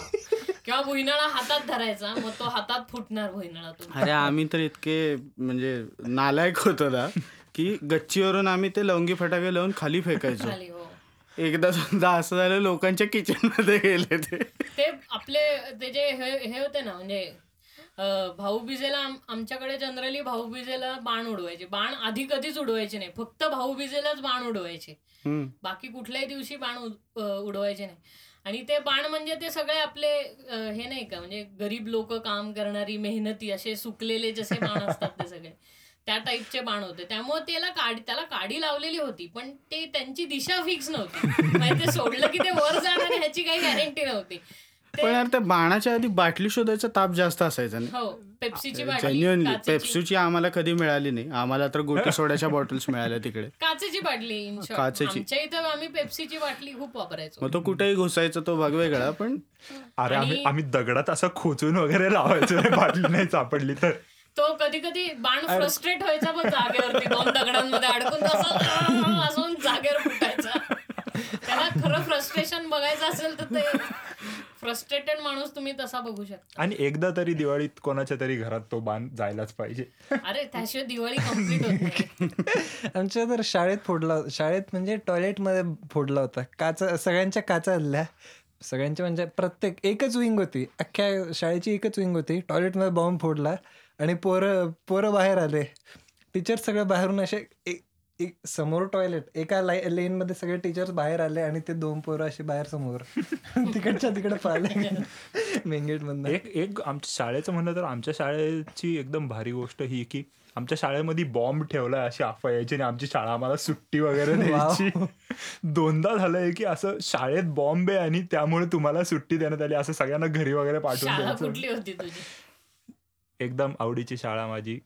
किंवा भुईनळा हातात धरायचा, मग तो हातात फुटणार भुईनळा. अरे आम्ही तर इतके म्हणजे नालायक होतो ना की गच्चीवरून आम्ही ते लवंगी फटाके लावून खाली फेकायचो. एकदा सुद्धा असं झालं लोकांच्या किचन मध्ये गेले ते आपले ते जे हे होते ना, म्हणजे भाऊबीजेला आमच्याकडे जनरली भाऊबीजेला बाण उडवायचे. बाण आधी कधीच उडवायचे नाही, फक्त भाऊबीजेलाच बाण उडवायचे, बाकी कुठल्याही दिवशी बाण उडवायचे नाही. आणि ते बाण म्हणजे ते सगळे आपले हे नाही का, म्हणजे गरीब लोक काम करणारी मेहनती असे सुकलेले जसे बाण असतात ते सगळे त्या टाईपचे बाण होते. त्यामुळे त्याला काडी लावलेली होती, पण ते त्यांची दिशा फिक्स नव्हती, म्हणजे ते सोडलं की ते वर जाणार ह्याची काही गॅरंटी नव्हती. पण यार त्या बाणाच्या आधी बाटली शोधायचा ताप जास्त असायचा ना. हो, पेप्सीची बाटली. पेप्सीची आम्हाला कधी मिळाली नाही, आम्हाला तर गोटी सोड्याच्या बॉटल्स मिळाल्या तिकडे. काचेची बाटली, काचेची. आमच्या इथं आम्ही पेप्सीची बाटली खूप वापरायचो. मग तो कुठेही घुसायचा तो भाग वेगळा. पण अरे आम्ही दगडात असं खोचून वगैरे लावायचो, बाटली नाही सापडली तर. तो कधी कधी बाण फ्रस्ट्रेट व्हायचा, पण जागेवरती दोन दगडांमध्ये अडकून तसा असून जागेवर फुटायचा. त्याला खरं फ्रस्ट्रेशन बघायचं असेल तर ते फ्रस्ट्रेटेड माणूस तुम्ही तसा बघू शकता. आणि एकदा तरी दिवाळीत कोणाच्या तरी घरात तो बाण जायलाच पाहिजे. अरे त्याशिवाय दिवाळी कम्प्लीट होत नाही. आमच्या तर शाळेत फोडला, शाळेत म्हणजे टॉयलेटमध्ये फोडला होता. काचा सगळ्यांच्या काचा आल्या, सगळ्यांच्या म्हणजे प्रत्येक एकच विंग होती, अख्ख्या शाळेची एकच विंग होती. टॉयलेटमध्ये बॉम्ब फोडला आणि पोरं बाहेर आले. टीचर सगळे बाहेरून असे एक समोर टॉयलेट एका लेन मध्ये सगळे टीचर्स बाहेर आले आणि ते दोन पोरं असे बाहेर समोर तिकडच्या तिकडे पाहिले मेन गेट मधनं. एक आमच्या शाळेचं म्हणलं तर आमच्या शाळेची एकदम भारी गोष्ट ही की आमच्या शाळेमध्ये बॉम्ब ठेवला अशी अफवा यायची आणि आमची शाळा आम्हाला सुट्टी वगैरे द्यायची. दोनदा झालंय की असं शाळेत बॉम्ब आहे आणि त्यामुळे तुम्हाला सुट्टी देण्यात आली, असं सगळ्यांना घरी वगैरे पाठवून द्यायचं. एकदम आवडीची शाळा माझी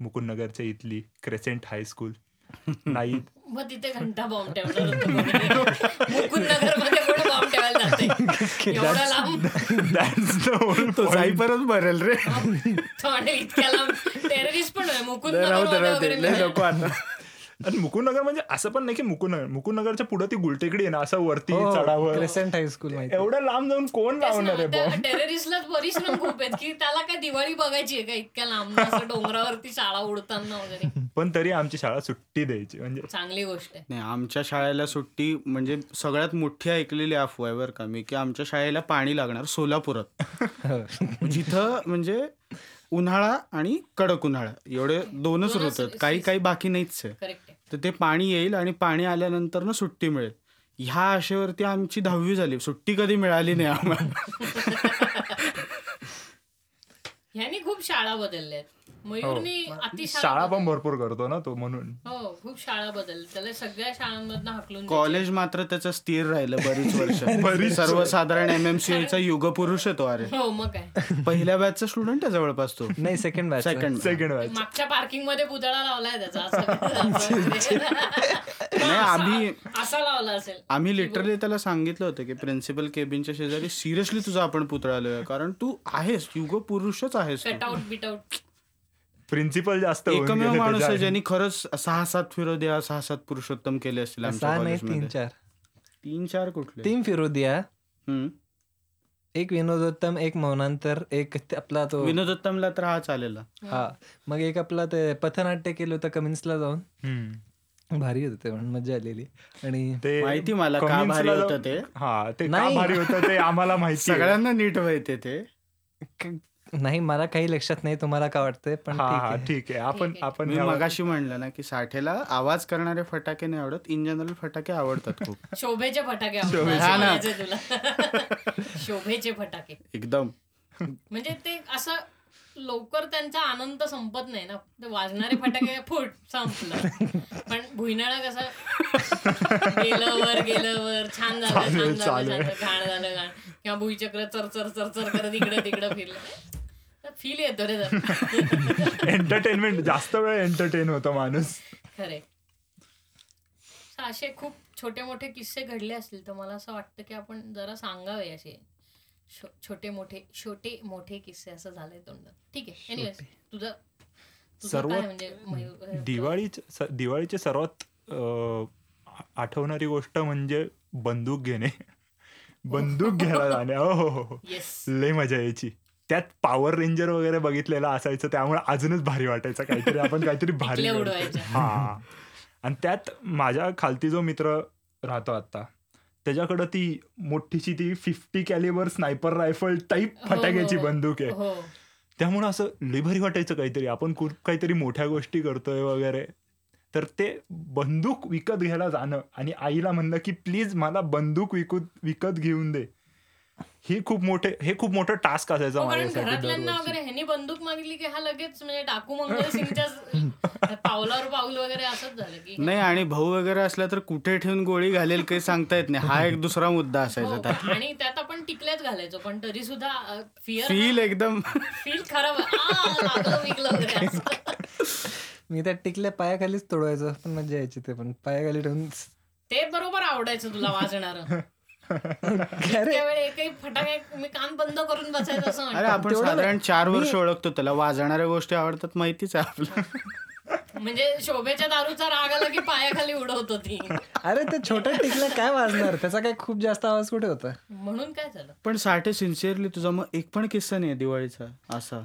मुकुंदनगरच्या इथली क्रेसेंट हायस्कूल. नाही मग तिथे घंटा बॉम्ब ठेवला होता. मुकुंदनगर मध्ये कोण बॉम्ब ठेवायला जाते एवढा लांब? तो जाईपरच भरेल रे थोडे, इतक्या लांब टेररिस्ट पण आहे मुकुंदनगर. आणि मुकुंदनगर म्हणजे असं पण नाही की मुकुंदनगरच्या पुढे ती गुलटेकडी आहे ना, असं वरती चढावर क्रेसेंट हायस्कूल. एवढ्या लांब जाऊन कोण लावणार आहे? टेररिस्टला परिश्रम खूप आहेत की त्याला काय दिवाळी बघायची आहे का इतक्या लांब, असं डोंगरावरती शाळा उडताना वगैरे. पण तरी आमची शाळा सुट्टी द्यायची, म्हणजे चांगली गोष्ट आहे. नाही, आमच्या शाळेला सुट्टी म्हणजे सगळ्यात मोठी ऐकलेली अफवा आहे बरं का मी, की आमच्या शाळेला पाणी लागणार सोलापुरात, जिथं म्हणजे उन्हाळा आणि कडक उन्हाळा एवढे दोनच ऋतू आहेत, काही काही बाकी नाहीच आहे. तर ते पाणी येईल आणि पाणी आल्यानंतर ना सुट्टी मिळेल ह्या आशेवरती आमची 10वी झाली. सुट्टी कधी मिळाली नाही आम्हाला. ह्यानी खूप शाळा बदलल्या आहेत. मयूरनी शाळा पण भरपूर करतो ना तो, म्हणून हो खूप शाळा बदल त्याला सगळ्या शाळांमधनं हाकलून. कॉलेज मात्र त्याचं स्थिर राहिलं बरीच वर्ष. सर्वसाधारण MMCA चा युगपुरुष येतो. अरे हो मग काय, पहिल्या बॅचचा स्टुडंट आहे जवळपास तो. नाही सेकंड बॅच. सेकंड बॅच मागच्या पार्किंग मध्ये पुतळा लावलाय त्याचा. आम्ही लिटरली त्याला सांगितलं होतं की प्रिन्सिपल केबिनच्या शेजारी सिरियसली तुझा आपण पुतळा लावूया, कारण तू आहेस युगपुरुषच आहेस. प्रिन्सिपल जास्त एकमेव माणूस आहे ज्यांनी खरंच 6-7 फिरोदिया 6-7 पुरुषोत्तम केले असतील. 3-4 कुठले 3 फिरोदिया, 1 विनोदोत्तम, 1 मौनांतर, 1 आपला तो विनोदोत्तमला तर हा चालेला, हा मग 1 आपला ते पथनाट्य केलं होतं कमिन्सला जाऊन. भारी होत ते, म्हणून मजा आलेली. आणि माहिती मला का भारी होतं ते, हा ते का भारी होतं ते आम्हाला माहिती, सगळ्यांना नीट माहिती ते. नाही मला काही लक्षात नाही, तुम्हाला काय वाटतंय पण ठीक आहे. आपण आपण मगाशी म्हणलं ना की साठेला आवाज करणारे फटाके नाही आवडत, इन जनरल फटाके आवडतात खूप. शोभेचे फटाके आवडतात. शोभेचे फटाके एकदम, म्हणजे ते असं लवकर त्यांचा आनंद संपत नाही ना. ते वाजणारे फटाके फुट संपलं, पण भुईनाळा कसं गेलं वर छान झालं घाण झालं घाण, किंवा भुईचक्र चरचर करत इकडं फिरलं, फील येतो रे जरा. एंटरटेनमेंट जास्त वेळ एंटरटेन होतो माणूस. खरे असे खूप छोटे मोठे किस्से घडले असतील तर मला असं वाटतं की आपण जरा सांगावे असे छोटे मोठे किस्से असं झाले तोंड. ठीक आहे, एनिवेज तुझं काय म्हणजे दिवाळीची सर्वात आठवणारी गोष्ट म्हणजे बंदूक घ्यायला जाणे. हो लय मजा यायची. त्यात पॉवर रेंजर वगैरे बघितलेला असायचं त्यामुळे अजूनच भारी वाटायचं, काहीतरी आपण काहीतरी भारी उडवायचं. हा आणि त्यात माझ्या खालती जो मित्र राहतो आता त्याच्याकडं ती मोठीची ती 50 कॅलिबर स्नायपर रायफल टाईप फटाक्याची बंदूक आहे, त्यामुळे असं लिभरी वाटायचं काहीतरी आपण काहीतरी मोठ्या गोष्टी करतोय वगैरे. तर ते बंदूक विकत घ्यायला जाणं आणि आईला म्हणणं की प्लीज मला बंदूक विकत घेऊन दे, हे खूप मोठं टास्क असायचं माझ्यासाठी. बंदूक मागली की हा लगेच म्हणजे डाकू मंगल सिंगच्या पावलावर पाऊल वगैरे असंच झालं की नाही. आणि भाऊ वगैरे असला तर कुठे ठेवून गोळी घालेल काही सांगता येत नाही, हा एक दुसरा मुद्दा असायचा. आणि त्यात आपण टिकल्याच घालायचो, पण तरी सुद्धा फील एकदम फील खराब वगैरे. मी त्यात टिकल्या पायाखालीच तोडवायचं, पण मजा यायची ते पण पायाखाली ठेवून. ते बरोबर आवडायचं तुला वाजणार आपण 4 वर्ष ओळखतो त्याला, वाजणाऱ्या गोष्टी आवडतात माहितीच आहे आपल्याला. म्हणजे शोभेच्या दारूचा राग आला की पायाखाली उडवतो ती. अरे ते छोटा टिकला काय वाजणार, त्याचा काय खूप जास्त आवाज कुठे होता, म्हणून काय झालं. पण साठे सिन्सिअरली तुझा मग एक पण किस्सा नाही दिवाळीचा असा,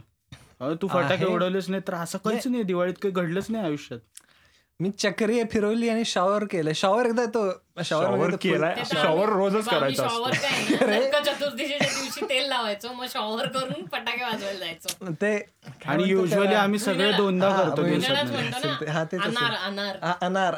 तू फटाके उडवलेच नाही तर असं काहीच नाही दिवाळीत काही घडलंच नाही आयुष्यात. मी चक्री फिरवली आणि शॉवर केलं. शॉवर एकदा तो शॉवर केला, शॉवर रोजच करायचा. शॉवर काय चतुर्दशीच्या दिवशी तेल लावायचो, मग शॉवर करून फटाके वाजवायला जायचो ते. आणि युजली आम्ही सगळे 2दा करतो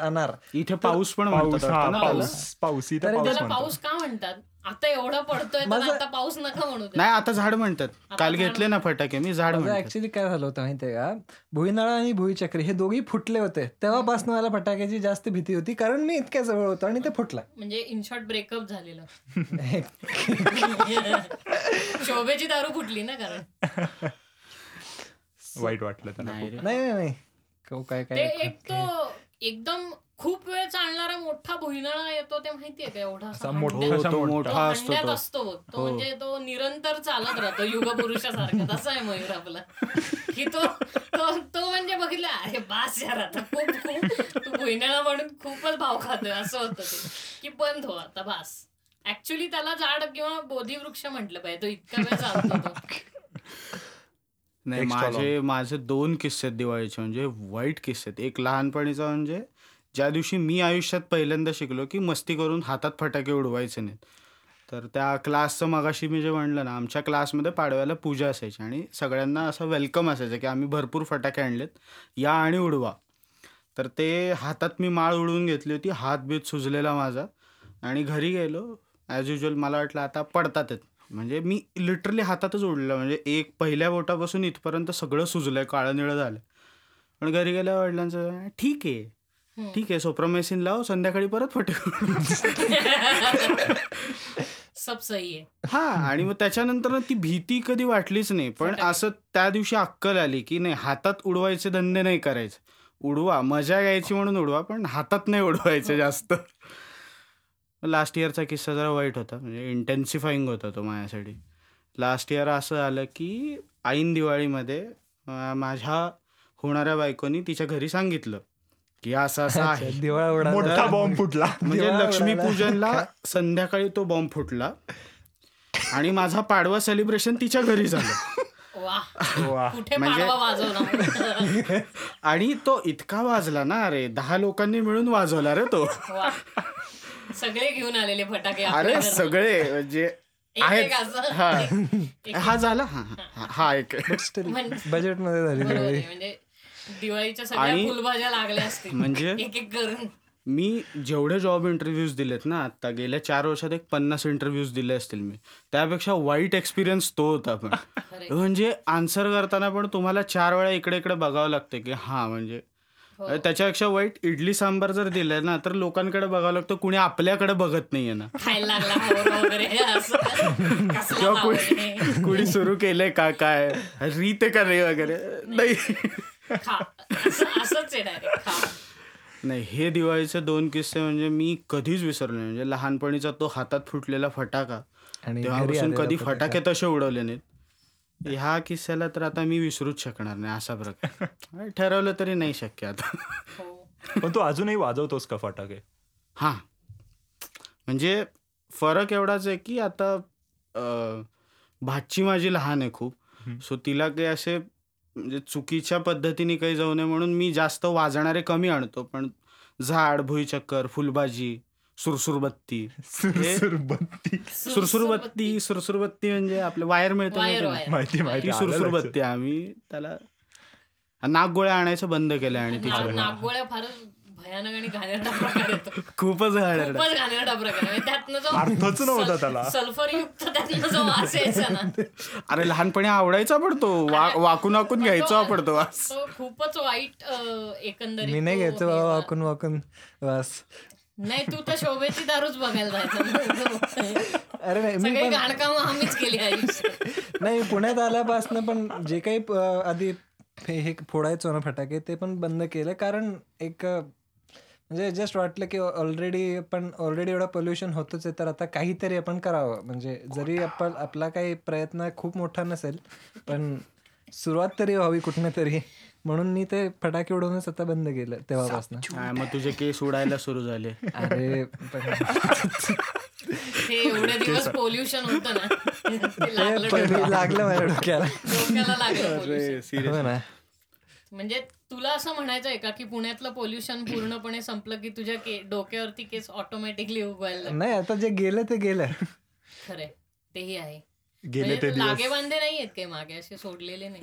अनार. इथे पाऊस पण पाऊस पाऊस का म्हणतात आता एवढा पडतोय, आता पाऊस नका म्हणू. नाही आता झाड म्हणतात. काल घेतले ना फटाके मी झाड. ऍक्च्युली काय झालं होतं माहितीये का, भुईनाळा आणि भुईचक्री हे दोघी फुटले होते, तेव्हापासून मला फटाक्याची जास्त भीती होती कारण मी इतक्या जवळ होतो आणि ते फुटला. म्हणजे इन शॉर्ट ब्रेकअप झालेला, शोभेची दारू फुटली ना कारण वाईट वाटलं. नाही काय काय एक तो एकदम खूप वेळ चालणारा मोठा भुईनाळा येतो ते माहितीये का, एवढा असतो तो म्हणजे तो निरंतर चालत राहतो युगपुरुषासारखा. तसा आहे मयूर आपला की तो म्हणजे बघितला अरे बास यार आता खूप तू भुईनाळा म्हणून खूपच भाव खातोय असं होतं ते की बंद हो आता बास. ऍक्च्युली त्याला झाड किंवा बोधी वृक्ष म्हटलं पाहिजे, तो इतका वेळ चालतो तो. नाही माझे 2 किस्से दिवाळीचे म्हणजे वाईट किस्से. एक लहानपणीचा म्हणजे ज्या दिवशी मी आयुष्यात पहिल्यांदा शिकलो की मस्ती करून हातात फटाके उडवायचे नाहीत. तर त्या क्लासचं मगाशी मी जे म्हणलं ना, आमच्या क्लासमध्ये पाडव्याला पूजा असायची आणि सगळ्यांना असं वेलकम असायचं की आम्ही भरपूर फटाके आणलेत या आणि उडवा. तर ते हातात मी माळ उडवून घेतली होती, हातबीत सुजलेला माझा आणि घरी गेलो ॲज युजल. मला वाटलं आता पडतात म्हणजे मी लिटरली हातातच उडलं, म्हणजे एक पहिल्या बोटापासून इथपर्यंत सगळं सुजलंय, काळं निळं झालं. पण घरी गेल्या वडिलांचं ठीक आहे ठीक आहे, सोप्रामेसिन लाव, संध्याकाळी परत फटे सब सही आहे. हा, आणि मग त्याच्यानंतर ती भीती कधी वाटलीच नाही. पण असं त्या दिवशी अक्कल आली की नाही, हातात उडवायचे धंदे नाही करायचे, उडवा मजा घ्यायची म्हणून उडवा, पण हातात नाही उडवायचे जास्त. लास्ट इयरचा किस्सा जरा वाईट होता, म्हणजे इंटेन्सिफाईंग होता तो माझ्यासाठी. लास्ट इयर असं आलं की ऐन दिवाळीमध्ये माझ्या होणाऱ्या बायकोनी तिच्या घरी सांगितलं की असं असं आहे, दिवाळी मोठा बॉम्ब फुटला, म्हणजे लक्ष्मीपूजनला संध्याकाळी तो बॉम्ब फुटला आणि माझा पाडवा सेलिब्रेशन तिच्या घरी झालं. म्हणजे आणि तो इतका वाजला ना, अरे 10 लोकांनी मिळून वाजवला रे तो, सगळे घेऊन आलेले फटाके, अरे सगळे जे आहेत. हा झाला हा एक बजेट मध्ये झाली दिवाळीच्या सगळ्या फुलभाज्या लागल्या असतील. म्हणजे एक एक करून मी जेवढे जॉब इंटरव्ह्यूज दिलेत ना आता गेल्या 4 वर्षात एक 50 इंटरव्ह्यूज दिले असतील मी, त्यापेक्षा वाईट एक्सपिरियन्स तो होता. पण म्हणजे आन्सर करताना पण तुम्हाला 4 वेळा इकडे इकडे बघावं लागतं की हा, म्हणजे त्याच्यापेक्षा वाईट इडली सांबार जर दिलं ना तर लोकांकडे बघावं लागतं, कुणी आपल्याकडे बघत नाहीये ना, किंवा कुणी सुरू केलंय का काय रीत का नाही वगैरे नाही. नाही, हे दिवाळीचे 2 किस्से म्हणजे मी कधीच विसरले. म्हणजे लहानपणीचा तो हातात फुटलेला फटाका, तेव्हापासून कधी फटाके तसे उडवले नाहीत. ह्या किस्स्याला तर आता मी विसरूच शकणार नाही, असा प्रकार ठरवलं तरी नाही शक्य आता. पण तू अजूनही वाजवतोस का फटाके? हा, म्हणजे फरक एवढाच आहे की आता भाची माझी लहान आहे खूप, सो तिला काही असे म्हणजे चुकीच्या पद्धतीने काही जाऊ नये म्हणून मी जास्त वाजणारे कमी आणतो. पण झाड, भुईचक्कर, फुलबाजी, सुरसुरबत्ती म्हणजे आपले वायर मिळतो, सुरसुरबत्ती आम्ही त्याला, नागगोळ्या आणायचं बंद केलं. आणि तिच्या नागगोळ्या फारच भयानक आणि घाणेरडा प्रकार येतो, खूपच घाणेरडा प्रकार, त्यातनं नव्हता त्याला सल्फरयुक्त, त्यातनं जो वास यायचा ना, अरे लहानपणी आवडायचा पडतो, वाकून वाकून घ्यायचा पडतो वास, खूपच वाईट. एकंदरीत मी नाही घ्यायचो वाकून वाकून वास. नाही, तू तर शोभेची दारूच बघायला जायचं. अरे नाही, मी घाणकाम आम्हीच केली नाही. पुण्यात आल्यापासून पण जे काही आधी हे फोडायचो ना फटाके ते पण बंद केलं, कारण एक म्हणजे जस्ट वाटलं की ऑलरेडी एवढं पोल्युशन होतच आहे, तर आता काहीतरी आपण करावं. म्हणजे जरी आपण आपला काही प्रयत्न खूप मोठा नसेल पण सुरुवात तरी व्हावी कुठं तरी, म्हणून मी ते फटाके उडवूनच आता बंद केलं तेव्हापासून. मग तुझे केस उडायला सुरू झाले? अरे एवढे दिवस पोल्युशन होत ना, लागलं माझ्या डोक्याला. म्हणजे तुला असं म्हणायचं आहे का की पुण्यातलं पोल्युशन पूर्णपणे संपलं की तुझ्या डोक्यावरती केस ऑटोमॅटिकली उगवायला? नाही, आता जे गेलं ते गेलं. खरंय, तेही आहे. लागे बांधे नाही आहेत काही मागे, असे सोडलेले नाही.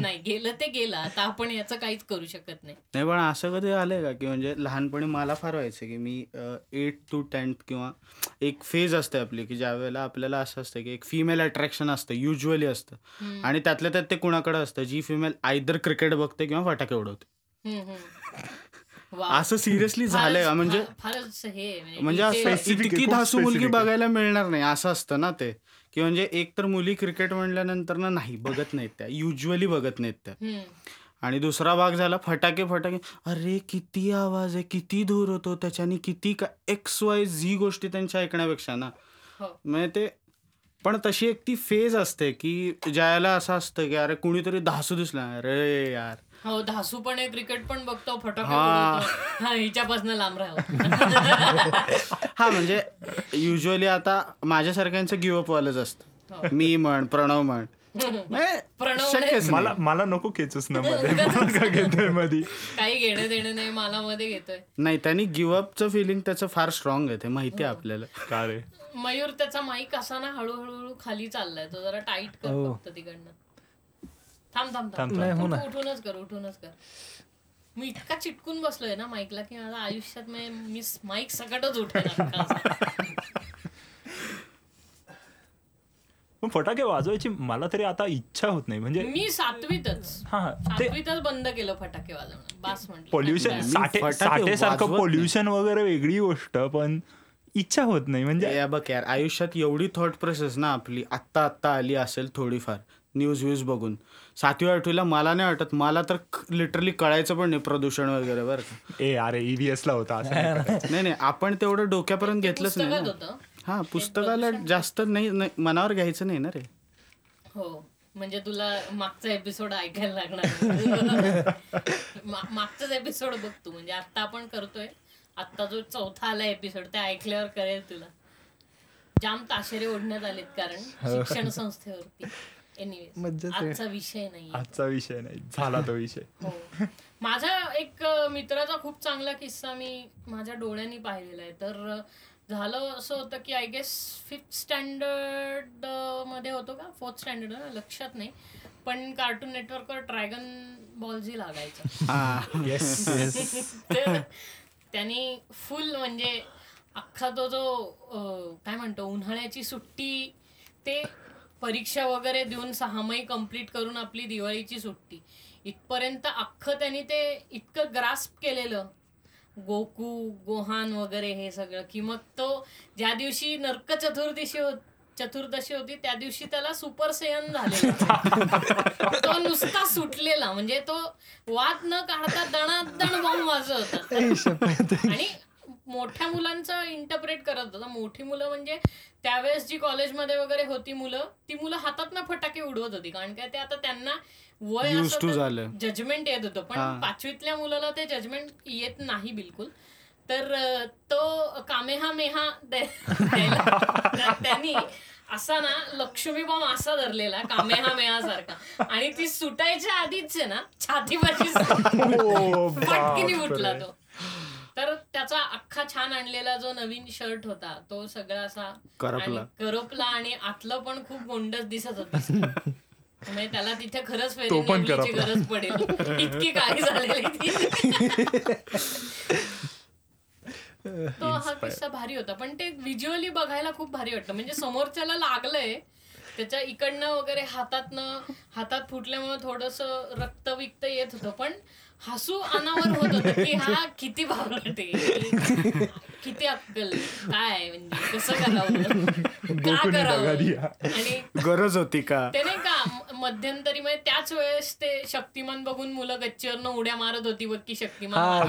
नाही, गेलं ते गेलं, आता आपण याचं काहीच करू शकत नाही. नाही, पण असं कधी आलंय का की म्हणजे लहानपणी मला फार व्हायचं की मी 8 to 10th किंवा एक फेज असते आपली की ज्या वेळेला आपल्याला असं असतं की एक फिमेल अट्रॅक्शन असतं, युज्युअली असतं, आणि त्यातल्या त्यात ते कुणाकडे असतं जी फिमेल आयदर क्रिकेट बघते किंवा फटाके उडवते. असं सिरियसली झालंय म्हणजे इतकी धासू मुलगी बघायला मिळणार नाही असं असतं ना ते. की म्हणजे एक तर मुली क्रिकेट म्हणल्यानंतर ना नाही बघत नाहीत त्या, युज्युअली बघत नाहीत त्या. आणि दुसरा भाग झाला फटाके, अरे किती आवाज आहे, किती धूर होतो त्याच्याने, किती का XYZ गोष्टी त्यांच्या ऐकण्यापेक्षा ना. म्हणजे ते पण तशी एक ती फेज असते की ज्याला असं असतं की अरे कुणीतरी धासू दिसला, अरे यार हो धासू पण आहे, क्रिकेट पण बघतो, फटाके हिच्यापासून लांब राहावं. हा, म्हणजे युजली आता माझ्यासारख्यांचं गिव्हअप वालच असतं, मी म्हण प्रणव म्हण, शक्यच मला नको खेचूस ना मध्ये मध्ये काही घेणं देणं नाही, मला मध्ये घेतोय नाही. त्यांनी गिव्हअपचं फिलिंग त्याचं फार स्ट्रॉंग आहे, ते माहिती आहे आपल्याला. का रे मयूर, त्याचा माईक असा ना हळूहळू खाली चाललाय, तो जरा टाईट कर फक्त तिकडनं. थांब उठूनच कर. मी इतका चिटकून बसलोय ना माईकला की माझ्या आयुष्यात मी माईक सकटच उठेल. पण फटाके वाजवायची मला तरी आता इच्छा होत नाही. म्हणजे मी सातवीतच बंद केलं फटाके वाजवणं. बस म्हटलं पोल्युशन साठेसारखं पोल्युशन वगैरे वेगळी गोष्ट, पण इच्छा होत नाही. म्हणजे बघ यार आयुष्यात एवढी थॉट प्रोसेस ना आपली आत्ता आत्ता आली असेल थोडीफार न्यूज बघून. सातवी आठवीला मला नाही वाटत, मला तर लिटरली कळायचं पण नाही प्रदूषण वगैरे. बरं ए अरे EVS ला होता नाही नाही आपण तेवढं डोक्यापर्यंत घेतलंच नाही. हा पुस्तकाला जास्त नाही मनावर घ्यायचं नाही ना रे. हो म्हणजे तुला मागचा एपिसोड ऐकायला लागणार. मागचाच एपिसोड बघ तू, म्हणजे आता आपण करतोय आत्ता जो चौथा आला एपिसोड, ते ऐकल्यावर कळेल तुला. जाम ताशेरे ओढण्यात आलेत कारण शिक्षण संस्थेवरती. आजचा विषय नाही, आजचा विषय नाही झाला तो विषय. हो माझा एक मित्राचा खूप चांगला किस्सा मी माझ्या डोळ्यांनी पाहिलेला आहे. तर झालं असं होतं की आय गेस 5th स्टँडर्ड मध्ये होतो का 4th स्टँडर्ड लक्षात नाही, पण कार्टून नेटवर्कवर ड्रॅगन बॉल जी लागायचा. त्यांनी फुल म्हणजे अख्खा तो जो काय म्हणतो उन्हाळ्याची सुट्टी ते परीक्षा वगैरे देऊन 6 महिने कंप्लीट करून आपली दिवाळीची सुट्टी इथपर्यंत अख्खं त्यांनी ते इतकं ग्रास्प केलेलं गोकू गोहान वगैरे हे सगळं, की मग तो ज्या दिवशी नरक चतुर्दशी होती त्या दिवशी त्याला सुपर सेयन झालेला. तो नुसता सुटलेला म्हणजे तो वाद न काढता दणादण बॉम्ब वाजवत होता. आणि मोठ्या मुलांचं इंटरप्रेट करत होता. मोठी मुलं म्हणजे त्यावेळेस जी कॉलेजमध्ये वगैरे होती मुलं, ती मुलं हातात फटाके उडवत होती कारण काय ते आता त्यांना वय असं जजमेंट येत होतं, पण 5वीतल्या मुलाला ते जजमेंट येत नाही बिलकुल. तर तो कामेहा मेहा त्यांनी असा ना लक्ष्मी बॉम्ब असा धरलेला कामेहा मेहा सारखा, आणि ती सुटायच्या आधीच आहे ना छातीपाशी फटकीने उठला तो. तर त्याचा अख्खा छान आणलेला जो नवीन शर्ट होता तो सगळा असा करपला आणि आतलं पण खूप गोंडस दिसत होता. म्हणजे त्याला तिथे खरंच फेरीची गरज पडेल इतकी काही झालेली. तो हा किस्सा भारी होता, पण ते व्हिज्युअली बघायला खूप भारी वाटतं. म्हणजे समोरच्याला लागलंय त्याच्या इकडनं वगैरे हातात फुटल्यामुळे थोडंसं रक्त विकत येत होतं, पण हसू अनावर होत होतं की हा किती भावलटे किती अक्कल काय म्हणजे कसं करावं का करावं आणि गरज होती का ते नाही का. मध्यंतरी म्हणजे त्याच वेळेस ते शक्तिमान बघून मुलं गच्चीवरनं उड्या मारत होती बघ की शक्तिमान.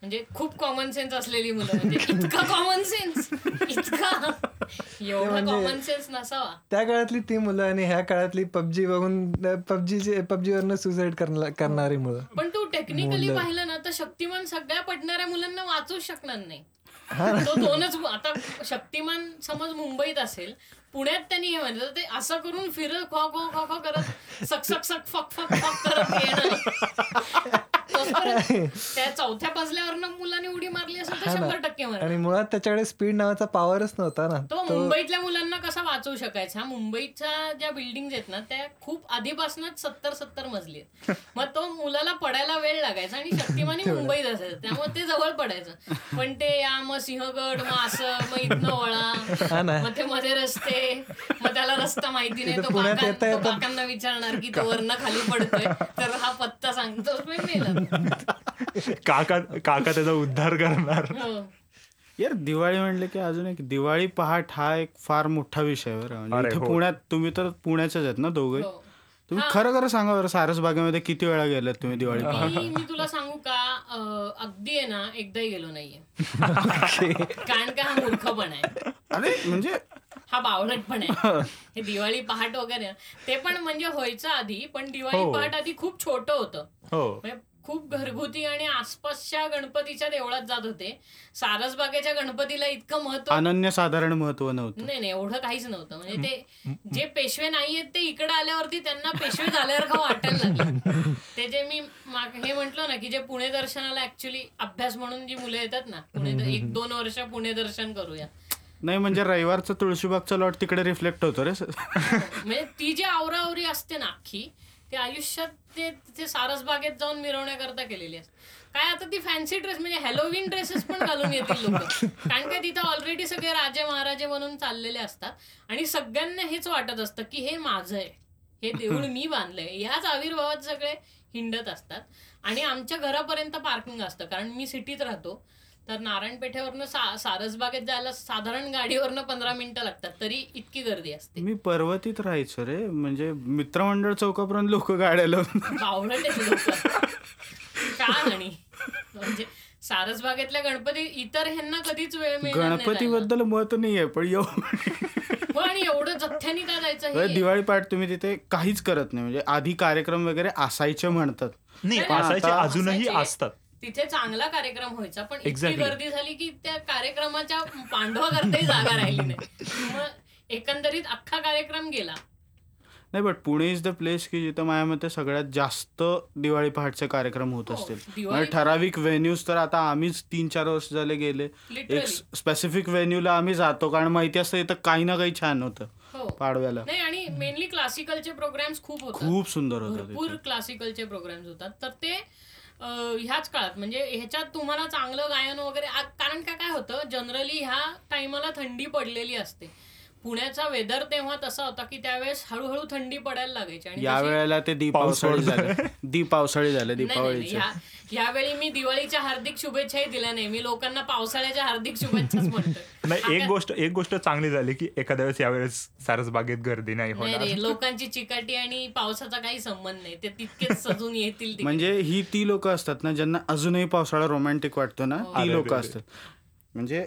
म्हणजे खूप कॉमन सेन्स असलेली मुलं, म्हणजे इतका कॉमन सेन्स इतका एवढा कॉमन सेन्स नसावा त्या काळातली ती मुलं आणि ह्या काळातली पबजी बघून पबजीवरनं सुसाईड करणारी मुलं. पण तू टेक्निकली पाहिलं ना तर शक्तिमान सगळ्या पडणाऱ्या मुलांना वाचू शकणार नाही. तो दोनच आता शक्तिमान समज मुंबईत असेल पुण्यात त्यांनी हे म्हणलं ते असं करून फिरत खो खो खो खो करत सक फक फक फक करत येणार. त्या 4थ्या पाजल्यावर मुलांनी उडी मारली असेल तर 100% मारली. आणि मुळात त्याच्याकडे स्पीड नावाचा पॉवरच नव्हता ना. तो मुंबईतल्या मुलांना कसा वाचवू शकायचा. मुंबईच्या ज्या बिल्डिंग आहेत ना त्या खूप आधीपासूनच 70 मजली आहेत, मग तो मुलाला पडायला वेळ लागायचा. आणि शक्तिमान मुंबईत असायचं त्यामुळे ते जवळ पडायचं, पण ते या मग सिंहगड मग असं मग इथनं वळा मग ते मध्ये रस्ते मग त्याला रस्ता माहिती नाही. तो काकांना विचारणार की तो वरनं खाली पडतोय तर हा पत्ता सांगतोच पण मेला. काका त्याचा उद्धार करणार. यार दिवाळी म्हणले की अजून एक दिवाळी पहाट हा एक फार मोठा विषय आहे. पुण्यात तुम्ही तर पुण्याच्याच आहेत ना दोघे, तुम्ही खरं सांगा बरं सारसबागेमध्ये किती वेळा गेलात तुम्ही दिवाळी पहाट? मी तुला सांगू का अगदी आहे ना एकदाही गेलो नाहीये. कारण का हा मूर्खपण आहे. अरे म्हणजे हा बावळटपण आहे हे दिवाळी पहाट वगैरे ते पण म्हणजे व्हायचं आधी, पण दिवाळी पहाट आधी खूप छोटं होतं खूप घरगुती आणि आसपासच्या गणपतीच्या देवळात जात होते. सारसबागेच्या गणपतीला इतकं महत्व अनन्यसाधारण महत्व नव्हतं. नाही नाही एवढं काहीच नव्हतं. म्हणजे ते जे पेशवे नाहीयेत ते इकडे आल्यावरती त्यांना पेशवे झाल्यासारखं वाटायला लागलं. ते जे मी हे म्हटलं ना की जे पुणे दर्शनाला ऍक्च्युली अभ्यास म्हणून जी मुलं येतात ना पुणे 1-2 वर्ष पुणे दर्शन करूया नाही म्हणजे रविवारचं तुळशीबागचा लॉट तिकडे रिफ्लेक्ट होतो रे. म्हणजे ती जी आवराआवरी असते ना अख्खी ते आयुष्यात ते तिथे सारसबागेत जाऊन मिरवण्याकरता केलेली असते. काय आता ती फॅन्सी ड्रेस म्हणजे हॅलोविन ड्रेसेस पण घालून येतील लोक, कारण का तिथं ऑलरेडी सगळे राजे महाराजे म्हणून चाललेले असतात आणि सगळ्यांना हेच वाटत असतं की हे माझं आहे, हे देऊळ मी बांधलंय. याच आविर्भावात सगळे हिंडत असतात आणि आमच्या घरापर्यंत पार्किंग असतं, कारण मी सिटीत राहतो. तर नारायणपेठेवरनं सारसबागेत जायला साधारण गाडीवरनं 15 मिनिटं लागतात, तरी इतकी गर्दी असते. मी पर्वतीत राहायचो रे, म्हणजे मित्रमंडळ चौकापर्यंत लोक गाड्या लावून छान. आणि म्हणजे सारसबागेतल्या गणपती इतर ह्यांना कधीच वेळ मिळत नाही, गणपतीबद्दल मत नाहीये पण आणि एवढं जथ्याने का जायचं. दिवाळी पाठ तुम्ही तिथे काहीच करत नाही, म्हणजे आधी कार्यक्रम वगैरे असायचे म्हणतात, नाही असायचे अजूनही असतात. तिथे चांगला कार्यक्रम व्हायचा पण इतकी गर्दी झाली की त्या कार्यक्रमाच्या पांडवा करताही जागा राहिली नाही, मग एकंदरीत अख्खा कार्यक्रम गेला. नाही but Pune is the place की जिथं माझ्या मते सगळ्यात जास्त दिवाळी पहाटचे कार्यक्रम होत असतील. ठराविक व्हेन्यूज तर आता आम्हीच 3-4 वर्ष झाले गेले, एक स्पेसिफिक व्हेन्यूला आम्ही जातो कारण माहिती असतं इथं काही ना काही छान होतं पाडव्याला. नाही आणि मेनली क्लासिकलचे प्रोग्राम्स खूप होतात, खूप सुंदर होतात, भरपूर क्लासिकलचे प्रोग्राम्स होतात. तर ते ह्याच काळात म्हणजे ह्याच्यात तुम्हाला चांगलं गायन वगैरे, कारण काय होतं जनरली ह्या टायमाला थंडी पडलेली असते. पुण्याचा वेदर तेव्हा तसा होता की त्यावेळेस हळूहळू थंडी पडायला लागायची आणि या वेळेला ते पावसाळी झालं. दीपावळी यावेळी मी दिवाळीच्या हार्दिक शुभेच्छाही दिल्या नाही, मी लोकांना पावसाळ्याच्या हार्दिक शुभेच्छाच म्हणतो. नाही एक गोष्ट चांगली झाली की एखाद्या वेळेस यावेळेस सारसबागेत गर्दी नाही होणार. लोकांची चिकाटी आणि पावसाचा काही संबंध नाही, ते तितकेच सजून येतील. म्हणजे ही ती लोक असतात ना ज्यांना अजूनही पावसाळा रोमॅन्टिक वाटतो ना, ती लोक असतात. म्हणजे